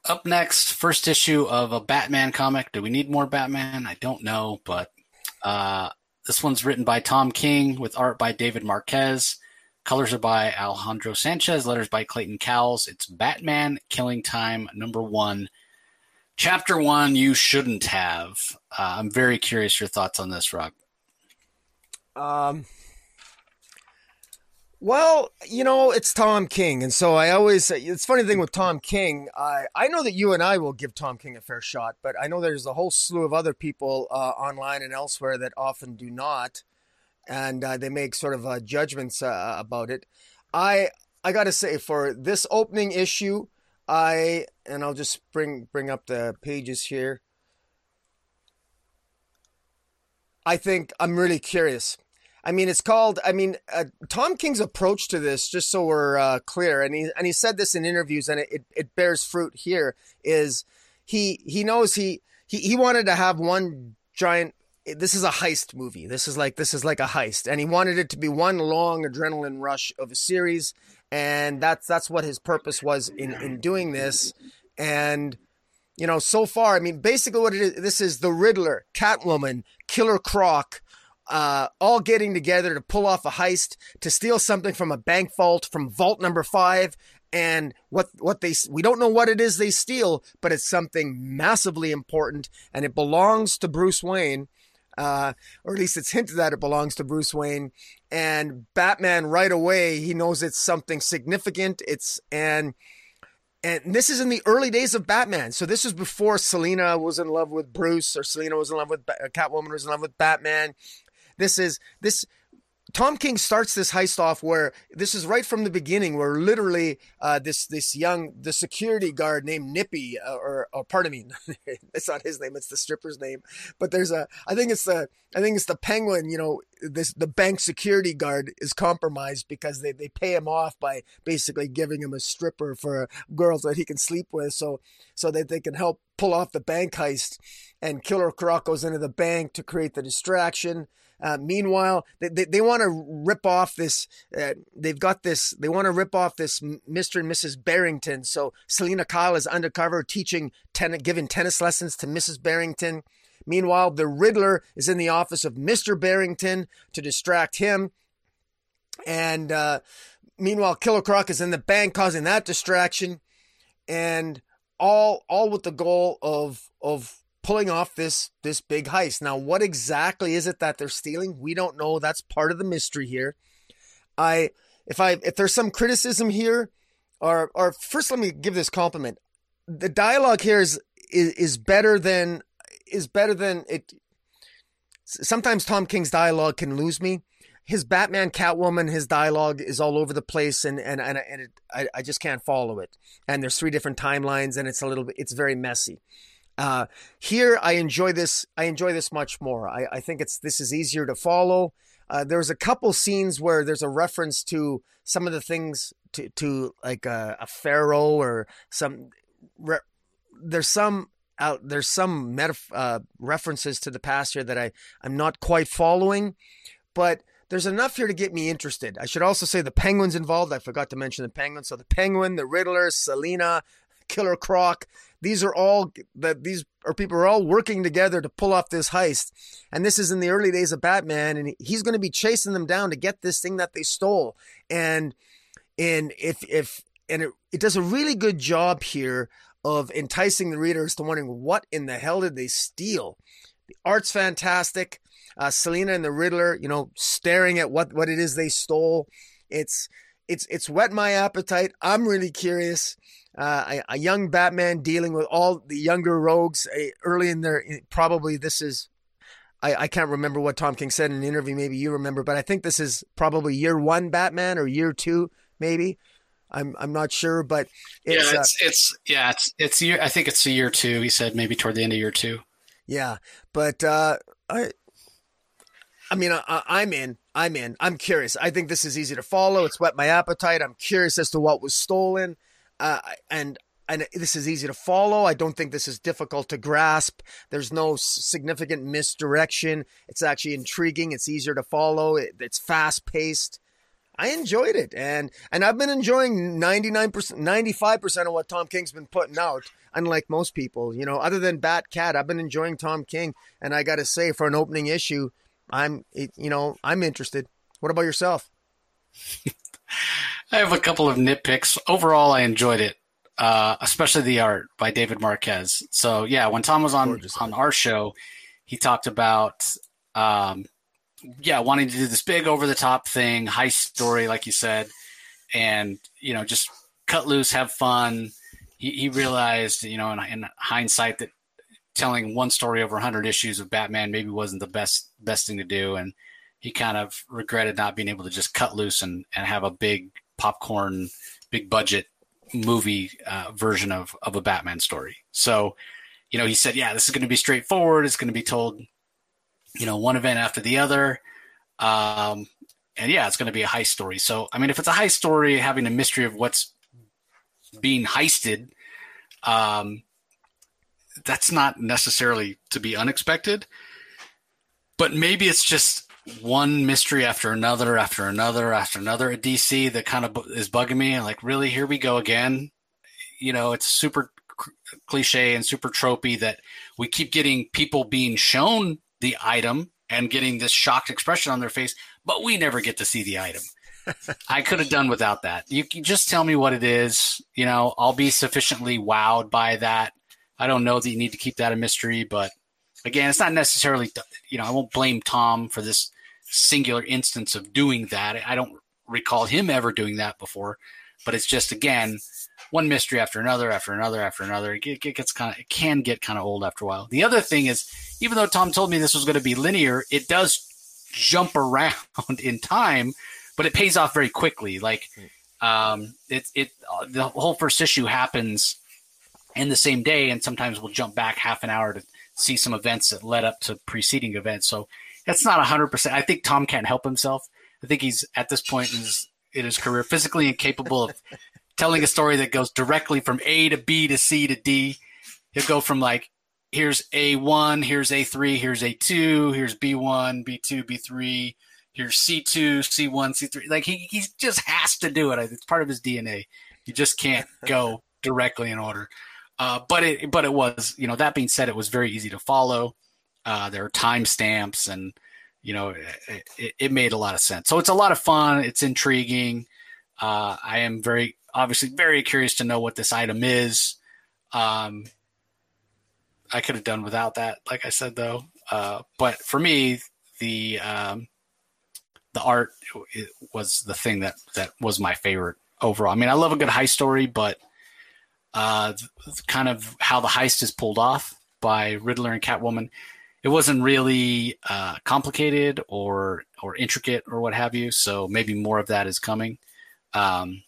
up next, first issue of a Batman comic. Do we need more Batman? I don't know, but This one's written by Tom King with art by David Marquez. Colors are by Alejandro Sanchez. Letters by Clayton Cowles. It's Batman Killing Time #1. Chapter 1, You Shouldn't Have. I'm very curious your thoughts on this, Rock. Well, you know, it's Tom King. And so I always say, it's funny thing with Tom King. I know that you and I will give Tom King a fair shot, but I know there's a whole slew of other people online and elsewhere that often do not. And they make sort of judgments about it. I got to say, for this opening issue, I'll just bring up the pages here. I think I'm really curious. I mean, it's called, Tom King's approach to this, just so we're clear, and he said this in interviews, and it bears fruit here, is he knows he wanted to have one giant, this is a heist movie. This is like a heist, and he wanted it to be one long adrenaline rush of a series, and that's what his purpose was in doing this. And you know, so far, I mean, basically what it is, this is the Riddler, Catwoman, Killer Croc, all getting together to pull off a heist, to steal something from a bank vault, from vault number 5. And we don't know what it is they steal, but it's something massively important, and it belongs to Bruce Wayne. Or at least it's hinted that it belongs to Bruce Wayne. And Batman, right away, he knows it's something significant. And this is in the early days of Batman. So this is before Selina was in love with Bruce, or Selina was in love with Catwoman, was in love with Batman. Tom King starts this heist off where this is right from the beginning, where literally this security guard named Nippy, or pardon me, it's not his name, it's the stripper's name. But I think it's the Penguin, you know, the bank security guard is compromised because they pay him off by basically giving him a stripper for girls that he can sleep with, so that they can help pull off the bank heist. And Killer Croc goes into the bank to create the distraction. Meanwhile, they want to rip off this. They want to rip off this Mr. and Mrs. Barrington. So Selena Kyle is undercover giving tennis lessons to Mrs. Barrington. Meanwhile, the Riddler is in the office of Mr. Barrington to distract him. And meanwhile, Killer Croc is in the bank causing that distraction, and all with the goal of pulling off this big heist. Now, what exactly is it that they're stealing? We don't know. That's part of the mystery here. If there's some criticism here, or first let me give this compliment. The dialogue here is better than it. Sometimes Tom King's dialogue can lose me. His Batman, Catwoman, his dialogue is all over the place, and I just can't follow it. And there's 3 different timelines, and it's very messy. Here, I enjoy this much more. I think this is easier to follow. There's a couple scenes where there's a reference to some of the things to like a pharaoh or some. There's some references to the past here that I'm not quite following, but there's enough here to get me interested. I should also say the Penguin's involved. I forgot to mention the Penguin. So the Penguin, the Riddler, Selina, Killer Croc. These people are all working together to pull off this heist. And this is in the early days of Batman, and he's going to be chasing them down to get this thing that they stole. And it does a really good job here of enticing the readers to wondering, what in the hell did they steal? The art's fantastic. Selina and the Riddler, you know, staring at what it is they stole. It's whet my appetite. I'm really curious. A young Batman dealing with all the younger rogues early in their, probably this is, I can't remember what Tom King said in an interview, maybe you remember, but I think this is probably year 1 Batman or year 2, maybe. I'm not sure, but I think it's the year 2. He said maybe toward the end of year 2. Yeah. But, I'm in, I'm curious. I think this is easy to follow. It's whet my appetite. I'm curious as to what was stolen. And this is easy to follow. I don't think this is difficult to grasp. There's no significant misdirection. It's actually intriguing. It's easier to follow. It's fast paced. I enjoyed it. And I've been enjoying 99%, 95% of what Tom King's been putting out. Unlike most people, you know, other than Bat Cat, I've been enjoying Tom King. And I got to say, for an opening issue, I'm interested. What about yourself? I have a couple of nitpicks. Overall, I enjoyed it, especially the art by David Marquez. So yeah, when Tom was on our show, he talked about wanting to do this big over-the-top thing, high story, like you said, and just cut loose, have fun. He realized, in hindsight, that telling one story over 100 issues of Batman maybe wasn't the best thing to do, and he kind of regretted not being able to just cut loose and have a big popcorn, big budget movie version of a Batman story. So, he said, yeah, this is going to be straightforward. It's going to be told, one event after the other. It's going to be a heist story. So, I mean, if it's a heist story, having a mystery of what's being heisted, that's not necessarily to be unexpected, but maybe it's just one mystery after another at DC that kind of is bugging me. I'm like, really, here we go again. It's super cliche and super tropey that we keep getting people being shown the item and getting this shocked expression on their face, but we never get to see the item. I could have done without that. You can just tell me what it is. I'll be sufficiently wowed by that. I don't know that you need to keep that a mystery, but again, it's not necessarily, I won't blame Tom for this singular instance of doing that. I don't recall him ever doing that before, but it's just, again, one mystery after another. It can get kind of old after a while. The other thing is, even though Tom told me this was going to be linear, it does jump around in time, but it pays off very quickly. Like the whole first issue happens in the same day, and sometimes we'll jump back half an hour to see some events that led up to preceding events. So that's not 100%. I think Tom can't help himself. I think he's at this point in his career physically incapable of telling a story that goes directly from A to B to C to D. He'll go from like, here's A1, here's A3, here's A2, here's B1, B2, B3, here's C2, C1, C3. Like he just has to do it. It's part of his DNA. You just can't go directly in order. But it was, that being said, it was very easy to follow. There are timestamps and, it made a lot of sense. So it's a lot of fun. It's intriguing. I am obviously very curious to know what this item is. I could have done without that, like I said, though. But for me, the art was the thing that was my favorite overall. I mean, I love a good heist story, but kind of how the heist is pulled off by Riddler and Catwoman. It wasn't really complicated or intricate or what have you. So maybe more of that is coming. And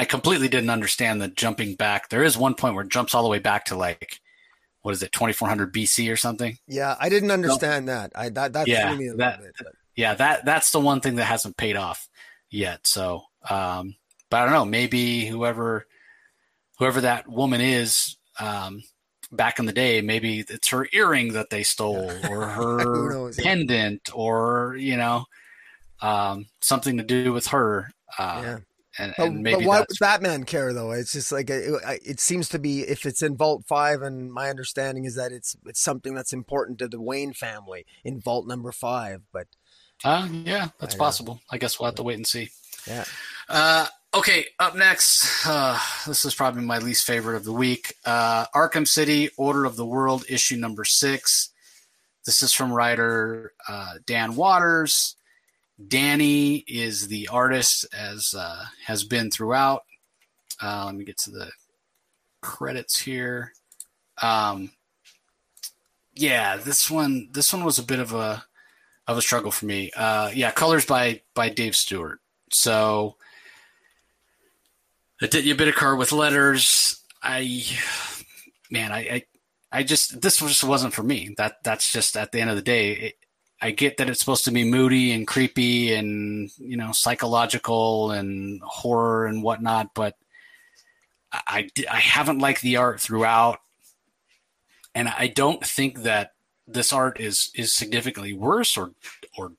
I completely didn't understand the jumping back. There is one point where it jumps all the way back to 2400 BC or something. Yeah. I didn't understand that. That threw me a little bit. Yeah. That's the one thing that hasn't paid off yet. So, but I don't know, maybe whoever that woman is back in the day, maybe it's her earring that they stole or her pendant or, something to do with her. And maybe but why would Batman care, though? It's just like it seems to be, if it's in Vault 5, and my understanding is that it's something that's important to the Wayne family in Vault number 5. But that's possible. I guess we'll have to wait and see. Yeah. Okay, up next, this is probably my least favorite of the week. Arkham City, Order of the World, issue number 6. This is from writer Dan Waters. Danny is the artist, as has been throughout. Let me get to the credits here. This one was a bit of a struggle for me. Colors by Dave Stewart. So I did you a bit of card with letters. This just wasn't for me. That's just, at the end of the day, I get that it's supposed to be moody and creepy and, psychological and horror and whatnot, but I haven't liked the art throughout. And I don't think that this art is significantly worse or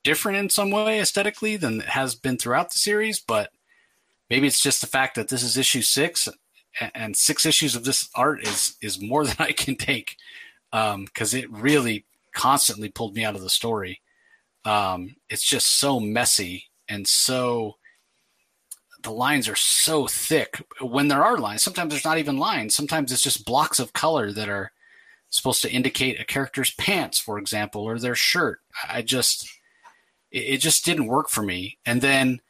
different in some way aesthetically than it has been throughout the series, but maybe it's just the fact that this is issue 6, and 6 issues of this art is more than I can take, because it really constantly pulled me out of the story. It's just so messy and so the lines are so thick when there are lines. Sometimes there's not even lines. Sometimes it's just blocks of color that are supposed to indicate a character's pants, for example, or their shirt. It just didn't work for me. And then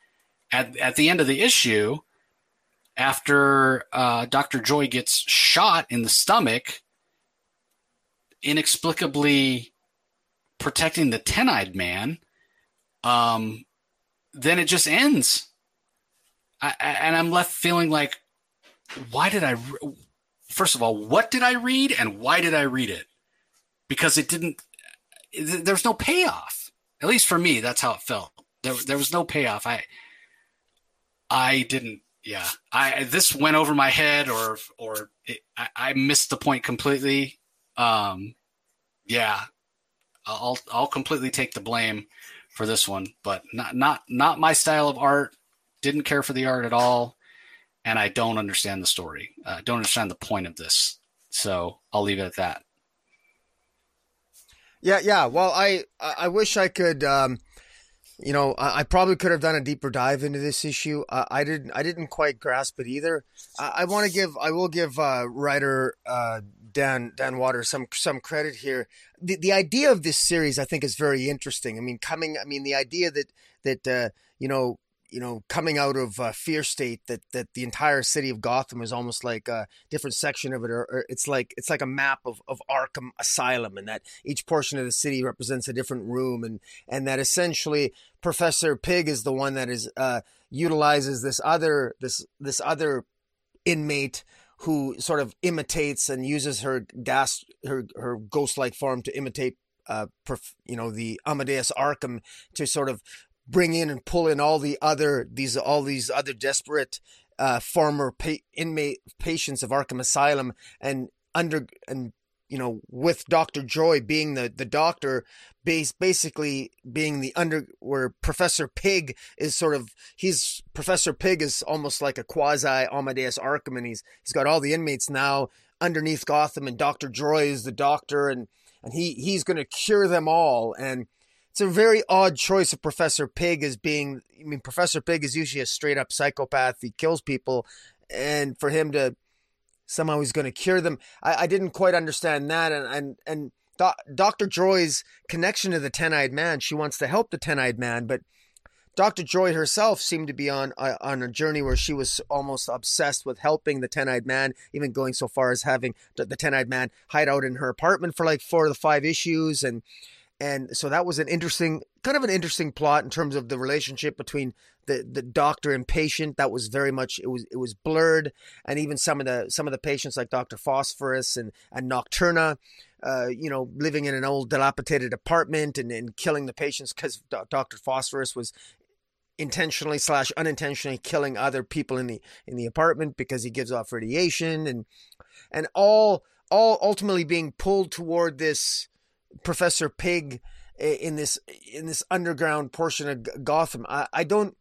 at the end of the issue, after Dr. Joy gets shot in the stomach, inexplicably protecting the Ten-Eyed Man, then it just ends. And I'm left feeling like, why did I – first of all, what did I read and why did I read it? Because it didn't – there's no payoff. At least for me, that's how it felt. There was no payoff. I didn't – yeah. This went over my head or I missed the point completely. Yeah. I'll completely take the blame for this one, but not my style of art. Didn't care for the art at all, and I don't understand the story. Don't understand the point of this. So I'll leave it at that. Yeah. Well, I wish I could. I probably could have done a deeper dive into this issue. I didn't quite grasp it either. I will give writer Dan Waters some credit here. The idea of this series, I think, is very interesting. The idea that coming out of Fear State, that the entire city of Gotham is almost like a different section of it, or it's like a map of Arkham Asylum, and that each portion of the city represents a different room, and that essentially Professor Pig is the one that is utilizes this other inmate who sort of imitates and uses her ghost-like form to imitate the Amadeus Arkham to sort of bring in and pull in all these other desperate former inmate patients of Arkham Asylum, and with Dr. Joy being the doctor, basically being where Professor Pig is Professor Pig is almost like a quasi Amadeus Arkham, and he's got all the inmates now underneath Gotham, and Dr. Joy is the doctor, and he's going to cure them all. And it's a very odd choice of Professor Pig as being, Professor Pig is usually a straight up psychopath. He kills people, and for him to somehow he's going to cure them. I didn't quite understand that. And Dr. Joy's connection to the Ten-Eyed Man, she wants to help the Ten-Eyed Man, but Dr. Joy herself seemed to be on a journey where she was almost obsessed with helping the Ten-Eyed Man, even going so far as having the Ten-Eyed Man hide out in her apartment for like 4 to 5 issues. And so that was an interesting plot in terms of the relationship between the doctor and patient. That was very much, it was blurred. And even some of the patients like Dr. Phosphorus and Nocturna, living in an old dilapidated apartment and killing the patients because Dr. Phosphorus was intentionally / unintentionally killing other people in the apartment because he gives off radiation, and all ultimately being pulled toward this Professor Pig in this underground portion of Gotham. I don't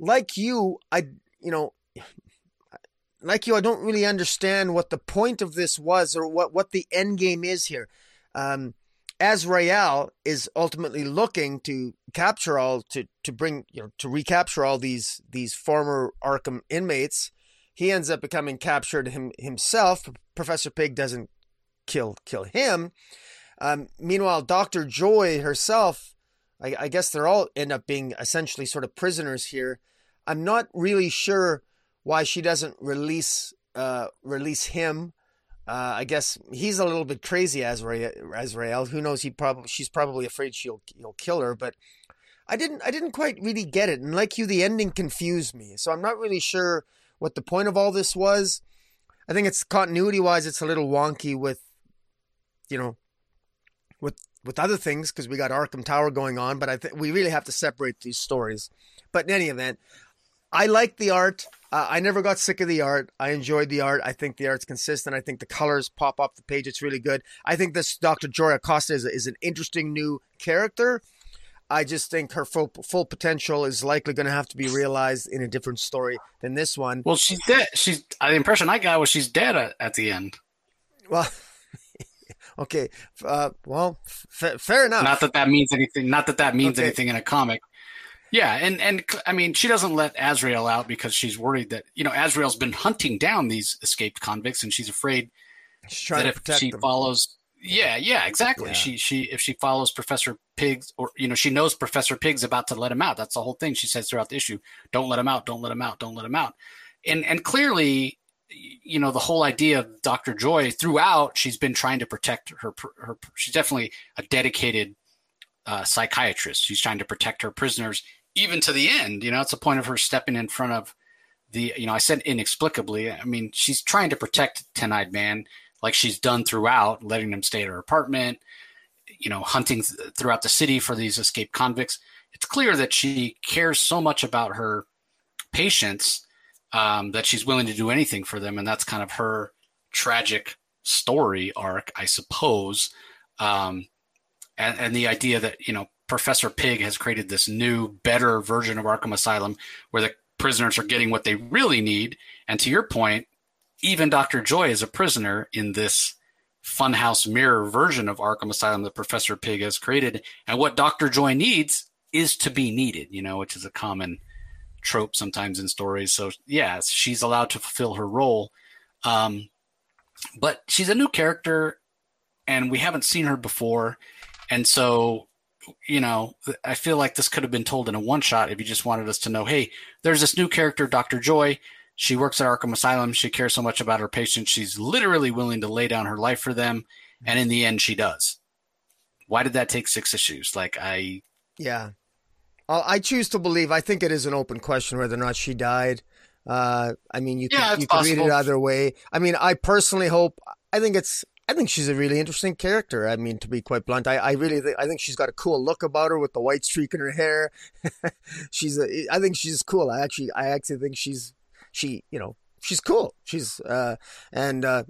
like you. I don't really understand what the point of this was or what the end game is here. Azrael is ultimately looking to capture recapture all these former Arkham inmates. He ends up becoming captured himself. Professor Pig doesn't kill him. Meanwhile, Dr. Joy herself, I guess they're all end up being essentially sort of prisoners here. I'm not really sure why she doesn't release him. I guess he's a little bit crazy, Azrael. Who knows? She's probably afraid he'll kill her. But I didn't quite really get it. And like you, the ending confused me. So I'm not really sure what the point of all this was. I think it's continuity-wise, it's a little wonky with other things, because we got Arkham Tower going on, but I think we really have to separate these stories. But in any event, I like the art. I never got sick of the art. I enjoyed the art. I think the art's consistent. I think the colors pop off the page. It's really good. I think this Dr. Joy Acosta is an interesting new character. I just think her full potential is likely going to have to be realized in a different story than this one. Well, she's dead. The impression I got was she's dead at the end. Well... Okay, well, fair enough. Not that that means anything. Not that that means anything in a comic. Yeah, and I mean, she doesn't let Azrael out because she's worried that, you know, Azrael's been hunting down these escaped convicts, and she's afraid that if she follows. Yeah, yeah, exactly. Yeah. If she follows Professor Pigs, or, you know, she knows Professor Pig's about to let him out. That's the whole thing she says throughout the issue. Don't let him out. Don't let him out. Don't let him out. And clearly, you know, the whole idea of Dr. Joy throughout, she's been trying to protect her. She's definitely a dedicated psychiatrist. She's trying to protect her prisoners even to the end. You know, it's the point of her stepping in front of the, you know, I said inexplicably. I mean, she's trying to protect Ten-Eyed Man, like she's done throughout, letting them stay at her apartment, you know, hunting throughout the city for these escaped convicts. It's clear that she cares so much about her patients that she's willing to do anything for them. And that's kind of her tragic story arc, I suppose. And the idea that, you know, Professor Pig has created this new, better version of Arkham Asylum where the prisoners are getting what they really need. And to your point, even Dr. Joy is a prisoner in this funhouse mirror version of Arkham Asylum that Professor Pig has created. And what Dr. Joy needs is to be needed, you know, which is a common trope sometimes in stories. So, yeah, she's allowed to fulfill her role. But she's a new character, and we haven't seen her before. And so, you know, I feel like this could have been told in a one-shot if you just wanted us to know, hey, there's this new character, Dr. Joy. She works at Arkham Asylum. She cares so much about her patients. She's literally willing to lay down her life for them. And in the end, she does. Why did that take 6 issues? Like, I... Yeah. I choose to believe. I think it is an open question whether or not she died. I mean, you can read it either way. I mean, I personally hope... I think she's a really interesting character. I mean, to be quite blunt, I think she's got a cool look about her with the white streak in her hair. I think she's cool. I actually think she's cool.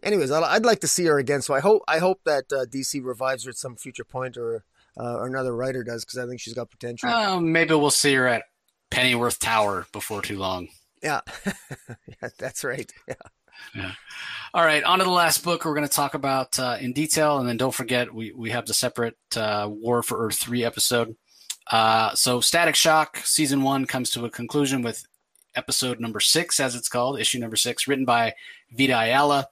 Anyways, I'd like to see her again. So I hope that DC revives her at some future point, or another writer does, because I think she's got potential. Maybe we'll see her at Pennyworth Tower before too long. Yeah, yeah, that's right. Yeah. Yeah. All right. On to the last book we're going to talk about in detail. And then don't forget, we have the separate War for Earth 3 episode. So Static Shock season 1 comes to a conclusion with episode number 6, as it's called, issue number 6, written by Vida Ayala,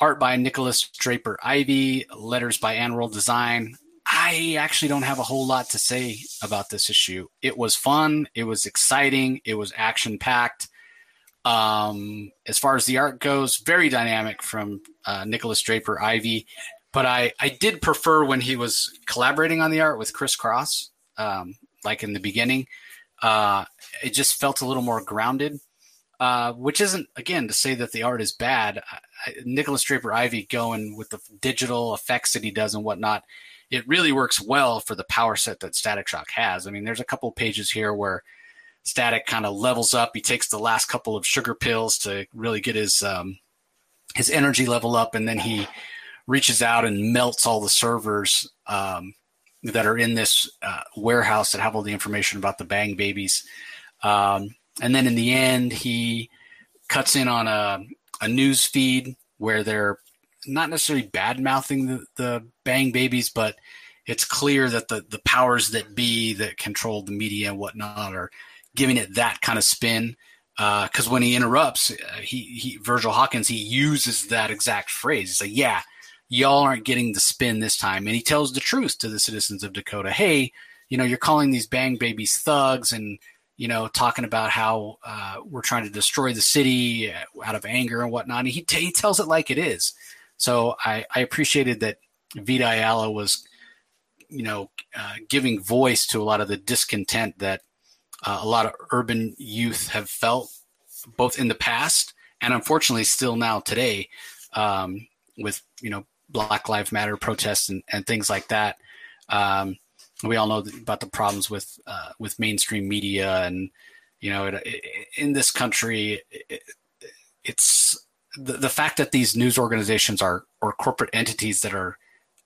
art by Nicholas Draper Ivey, letters by Anworld Design. I actually don't have a whole lot to say about this issue. It was fun. It was exciting. It was action packed. As far as the art goes, very dynamic from Nicholas Draper Ivey, but I did prefer when he was collaborating on the art with Chris Cross, like in the beginning. It just felt a little more grounded, which isn't, again, to say that the art is bad. Nicholas Draper Ivey going with the digital effects that he does and whatnot, it really works well for the power set that Static Shock has. I mean, there's a couple pages here where Static kind of levels up. He takes the last couple of sugar pills to really get his energy level up, and then he reaches out and melts all the servers that are in this warehouse that have all the information about the Bang Babies. And then in the end, he cuts in on a news feed where they're not necessarily bad-mouthing the Bang Babies, but it's clear that the powers that be that control the media and whatnot are giving it that kind of spin, because when he interrupts, Virgil Hawkins, he uses that exact phrase. He's like, yeah, y'all aren't getting the spin this time. And he tells the truth to the citizens of Dakota. Hey, you know, you're calling these Bang Babies thugs and, you know, talking about how we're trying to destroy the city out of anger and whatnot. And he tells it like it is. So I appreciated that Vida Ayala was, you know, giving voice to a lot of the discontent that a lot of urban youth have felt, both in the past and unfortunately still now today, with, you know, Black Lives Matter protests and things like that. We all know about the problems with mainstream media, and, you know, in this country, it's the fact that these news organizations or corporate entities that are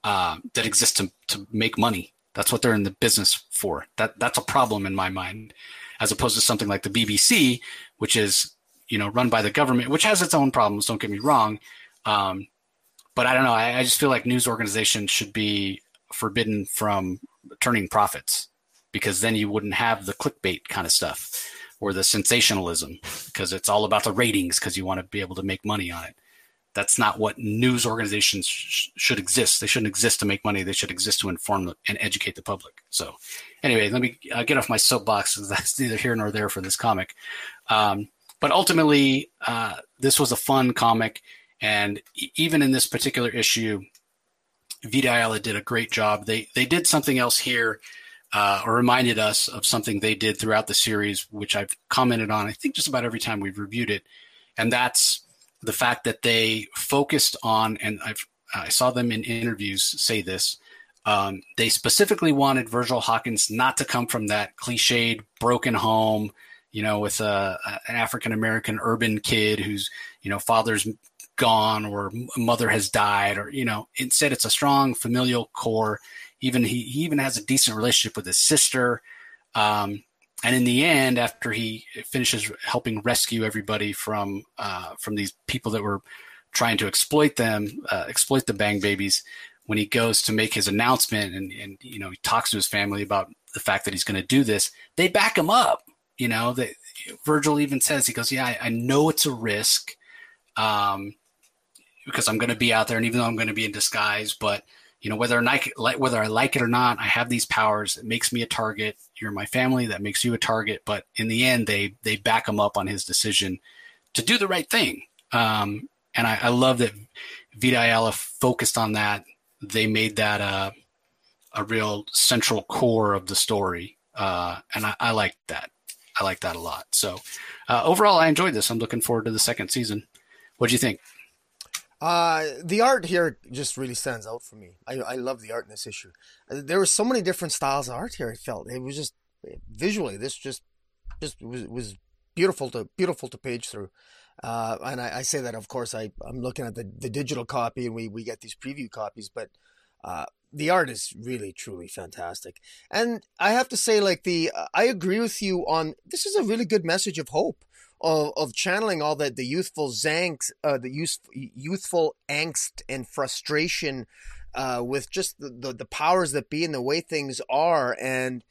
that exist to make money. That's what they're in the business for. That's a problem in my mind, as opposed to something like the BBC, which is, you know, run by the government, which has its own problems. Don't get me wrong. But I don't know. I just feel like news organizations should be forbidden from turning profits, because then you wouldn't have the clickbait kind of stuff or the sensationalism, because it's all about the ratings, because you want to be able to make money on it. That's not what news organizations should exist. They shouldn't exist to make money. They should exist to inform and educate the public. So anyway, let me get off my soapbox. That's neither here nor there for this comic. But ultimately, this was a fun comic. And even in this particular issue, Vita Ayala did a great job. They did something else here, or reminded us of something they did throughout the series, which I've commented on, I think, just about every time we've reviewed it. And that's the fact that they focused on, and I saw them in interviews say this, they specifically wanted Virgil Hawkins not to come from that cliched, broken home, you know, with an African-American urban kid who's, you know, father's gone or mother has died, or, you know, instead it's a strong familial core. Even he even has a decent relationship with his sister. And in the end, after he finishes helping rescue everybody from these people that were trying to exploit the Bang Babies, when he goes to make his announcement and you know, he talks to his family about the fact that he's going to do this, they back him up. You know, Virgil even says, he goes, yeah, I know it's a risk, because I'm going to be out there, and even though I'm going to be in disguise, but you know, whether I like it or not, I have these powers. It makes me a target. You're my family. That makes you a target. But in the end, they back him up on his decision to do the right thing. And I love that Vita Ayala focused on that. They made that a real central core of the story. And I like that. I like that a lot. So overall, I enjoyed this. I'm looking forward to the second season. What do you think? The art here just really stands out for me. I love the art in this issue. There were so many different styles of art here. I felt it was just visually, this just was beautiful to page through. And I say that, of course, I'm looking at the digital copy, and we get these preview copies, but the art is really truly fantastic. And I have to say, like, I agree with you on this is a really good message of hope. Of channeling all the youthful zanks, the youthful angst and frustration with just the powers that be and the way things are. And,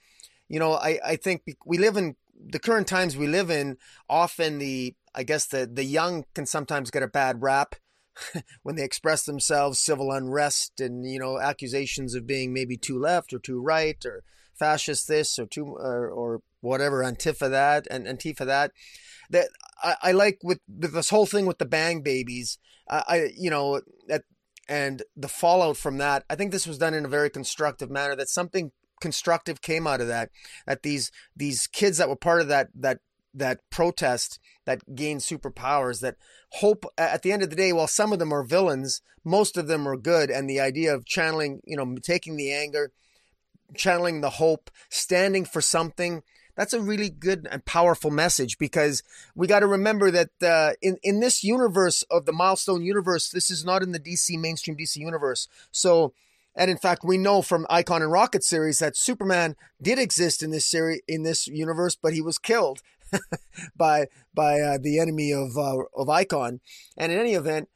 you know, I think we live in the current times we live in, often the young can sometimes get a bad rap when they express themselves, civil unrest and, you know, accusations of being maybe too left or too right or fascist this or too, or whatever, Antifa that and Antifa that. That I like with this whole thing with the Bang Babies, and the fallout from that. I think this was done in a very constructive manner. That something constructive came out of that. That these kids that were part of that protest that gained superpowers. That hope at the end of the day. While some of them are villains, most of them are good. And the idea of channeling, you know, taking the anger, channeling the hope, standing for something. That's a really good and powerful message, because we got to remember that in this universe of the Milestone universe, this is not in the DC mainstream DC universe. So, and in fact, we know from Icon and Rocket series that Superman did exist in this series, in this universe, but he was killed by the enemy of Icon. And in any event,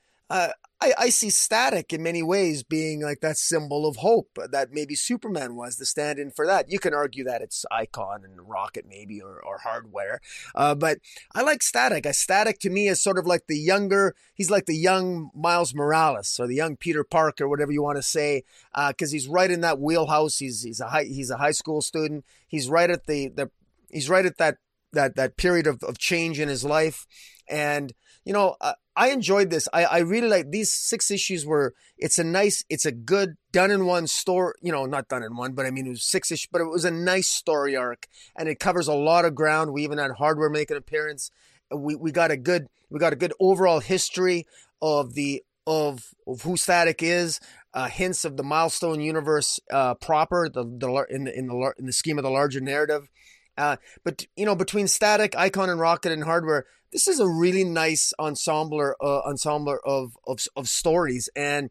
I see Static in many ways being like that symbol of hope that maybe Superman was the stand-in for that. You can argue that it's Icon and Rocket maybe or Hardware. But I like Static. Static to me is sort of like the younger, he's like the young Miles Morales or the young Peter Parker, whatever you want to say, because he's right in that wheelhouse. He's a high school student. He's right at that period of change in his life. And, you know, I enjoyed this. I really like these 6 issues it's a good done in one story, you know, not done in one, but I mean, it was 6 issues, but it was a nice story arc and it covers a lot of ground. We even had Hardware make an appearance. We got a good overall history of who Static is, hints of the Milestone universe, proper, in the scheme of the larger narrative. But, you know, between Static, Icon and Rocket and Hardware, this is a really nice ensemble of stories. And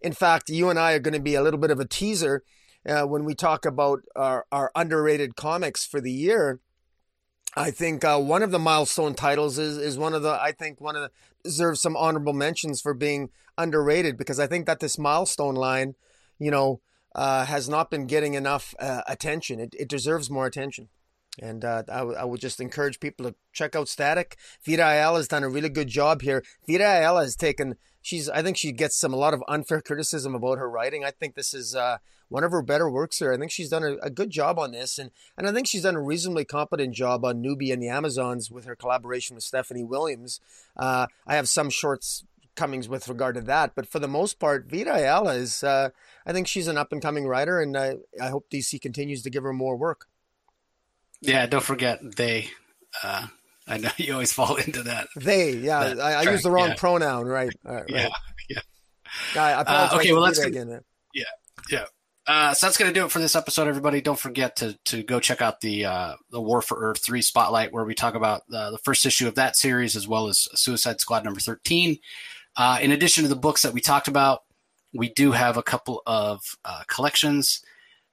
in fact, you and I are going to be a little bit of a teaser when we talk about our underrated comics for the year. I think one of the milestone titles is one of the, I think one of the, deserves some honorable mentions for being underrated, because I think that this milestone line, you know, has not been getting enough attention. It deserves more attention. And I would just encourage people to check out Static. Vida Ayala has done a really good job here. Vida Ayala has taken, I think she gets a lot of unfair criticism about her writing. I think this is one of her better works here. I think she's done a good job on this. And I think she's done a reasonably competent job on Nubia and the Amazons with her collaboration with Stephanie Williams. I have some shortcomings with regard to that. But for the most part, Vida Ayala is, I think she's an up-and-coming writer. And I hope DC continues to give her more work. Yeah, don't forget they. I know you always fall into that. They, yeah, I use the wrong pronoun, right? All right. Yeah. Okay, well, let's again. Yeah. So that's going to do it for this episode, everybody. Don't forget to go check out the War for Earth 3 Spotlight, where we talk about the first issue of that series, as well as Suicide Squad number 13. In addition to the books that we talked about, we do have a couple of collections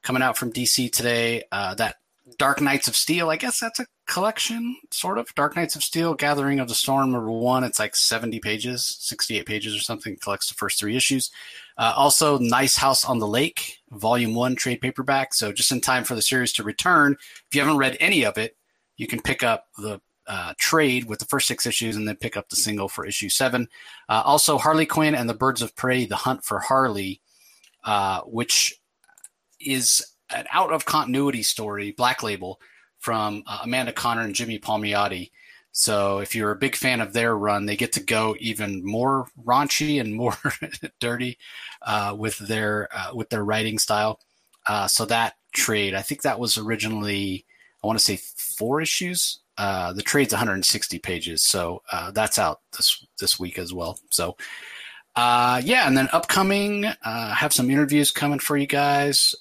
coming out from DC today. That Dark Knights of Steel, I guess that's a collection, sort of. Dark Knights of Steel, Gathering of the Storm, number 1. It's like 70 pages, 68 pages or something. It collects the first 3 issues. Also, Nice House on the Lake, Volume 1, trade paperback. So just in time for the series to return. If you haven't read any of it, you can pick up the trade with the first 6 issues and then pick up the single for issue 7. Also, Harley Quinn and the Birds of Prey, The Hunt for Harley, which is an out-of-continuity story, Black Label, from Amanda Connor and Jimmy Palmiotti. So if you're a big fan of their run, they get to go even more raunchy and more dirty with their writing style. So that trade, I think that was originally, I want to say 4 issues. The trade's 160 pages, so that's out this week as well. So and then upcoming, have some interviews coming for you guys.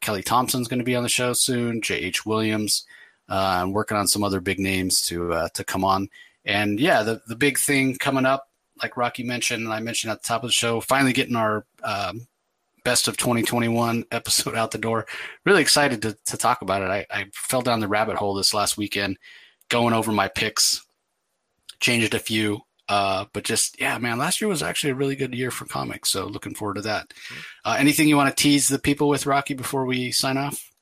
Kelly Thompson's going to be on the show soon. J.H. Williams, I'm working on some other big names to come on. And the big thing coming up, like Rocky mentioned, and I mentioned at the top of the show, finally getting our, best of 2021 episode out the door. Really excited to talk about it. I fell down the rabbit hole this last weekend, going over my picks, changed a few. But just, man, last year was actually a really good year for comics. So looking forward to that. Anything you want to tease the people with, Rocky, before we sign off?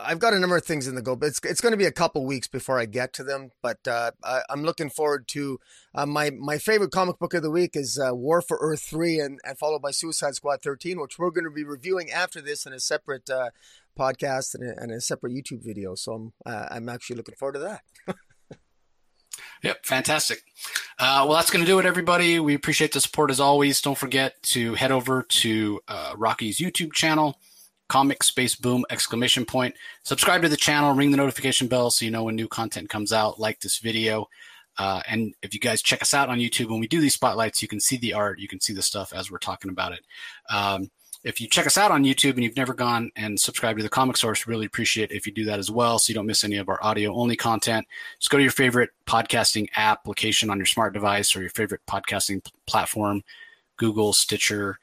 I've got a number of things in the go, but it's going to be a couple weeks before I get to them. But I'm looking forward to my favorite comic book of the week is War for Earth 3 and followed by Suicide Squad 13, which we're going to be reviewing after this in a separate podcast and a separate YouTube video. So I'm actually looking forward to that. Yep. Fantastic. Well, that's going to do it, everybody. We appreciate the support as always. Don't forget to head over to Rocky's YouTube channel, !boom!! Subscribe to the channel, ring the notification bell so you know when new content comes out. Like this video. And if you guys check us out on YouTube, when we do these spotlights, you can see the art. You can see the stuff as we're talking about it. If you check us out on YouTube and you've never gone and subscribed to the Comic Source, really appreciate it if you do that as well, so you don't miss any of our audio-only content. Just go to your favorite podcasting application on your smart device or your favorite podcasting platform, Google, Stitcher,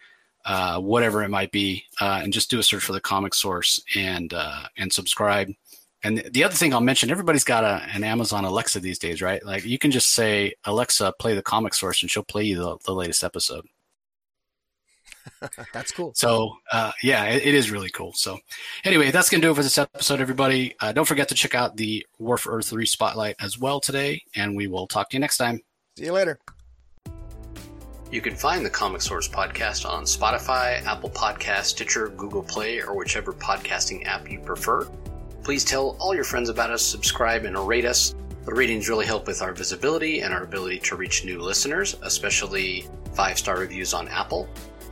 whatever it might be, and just do a search for the Comic Source and subscribe. And the other thing I'll mention, everybody's got an Amazon Alexa these days, right? Like you can just say, Alexa, play the Comic Source, and she'll play you the latest episode. That's cool. So it is really cool. So anyway, that's gonna do it for this episode, everybody. Don't forget to check out the War for Earth 3 Spotlight as well today, and we will talk to you next time. See you later. You can find the Comic Source podcast on Spotify, Apple Podcasts, Stitcher, Google Play, or whichever podcasting app you prefer. Please tell all your friends about us, subscribe, and rate us. The ratings really help with our visibility and our ability to reach new listeners, especially 5-star reviews on Apple.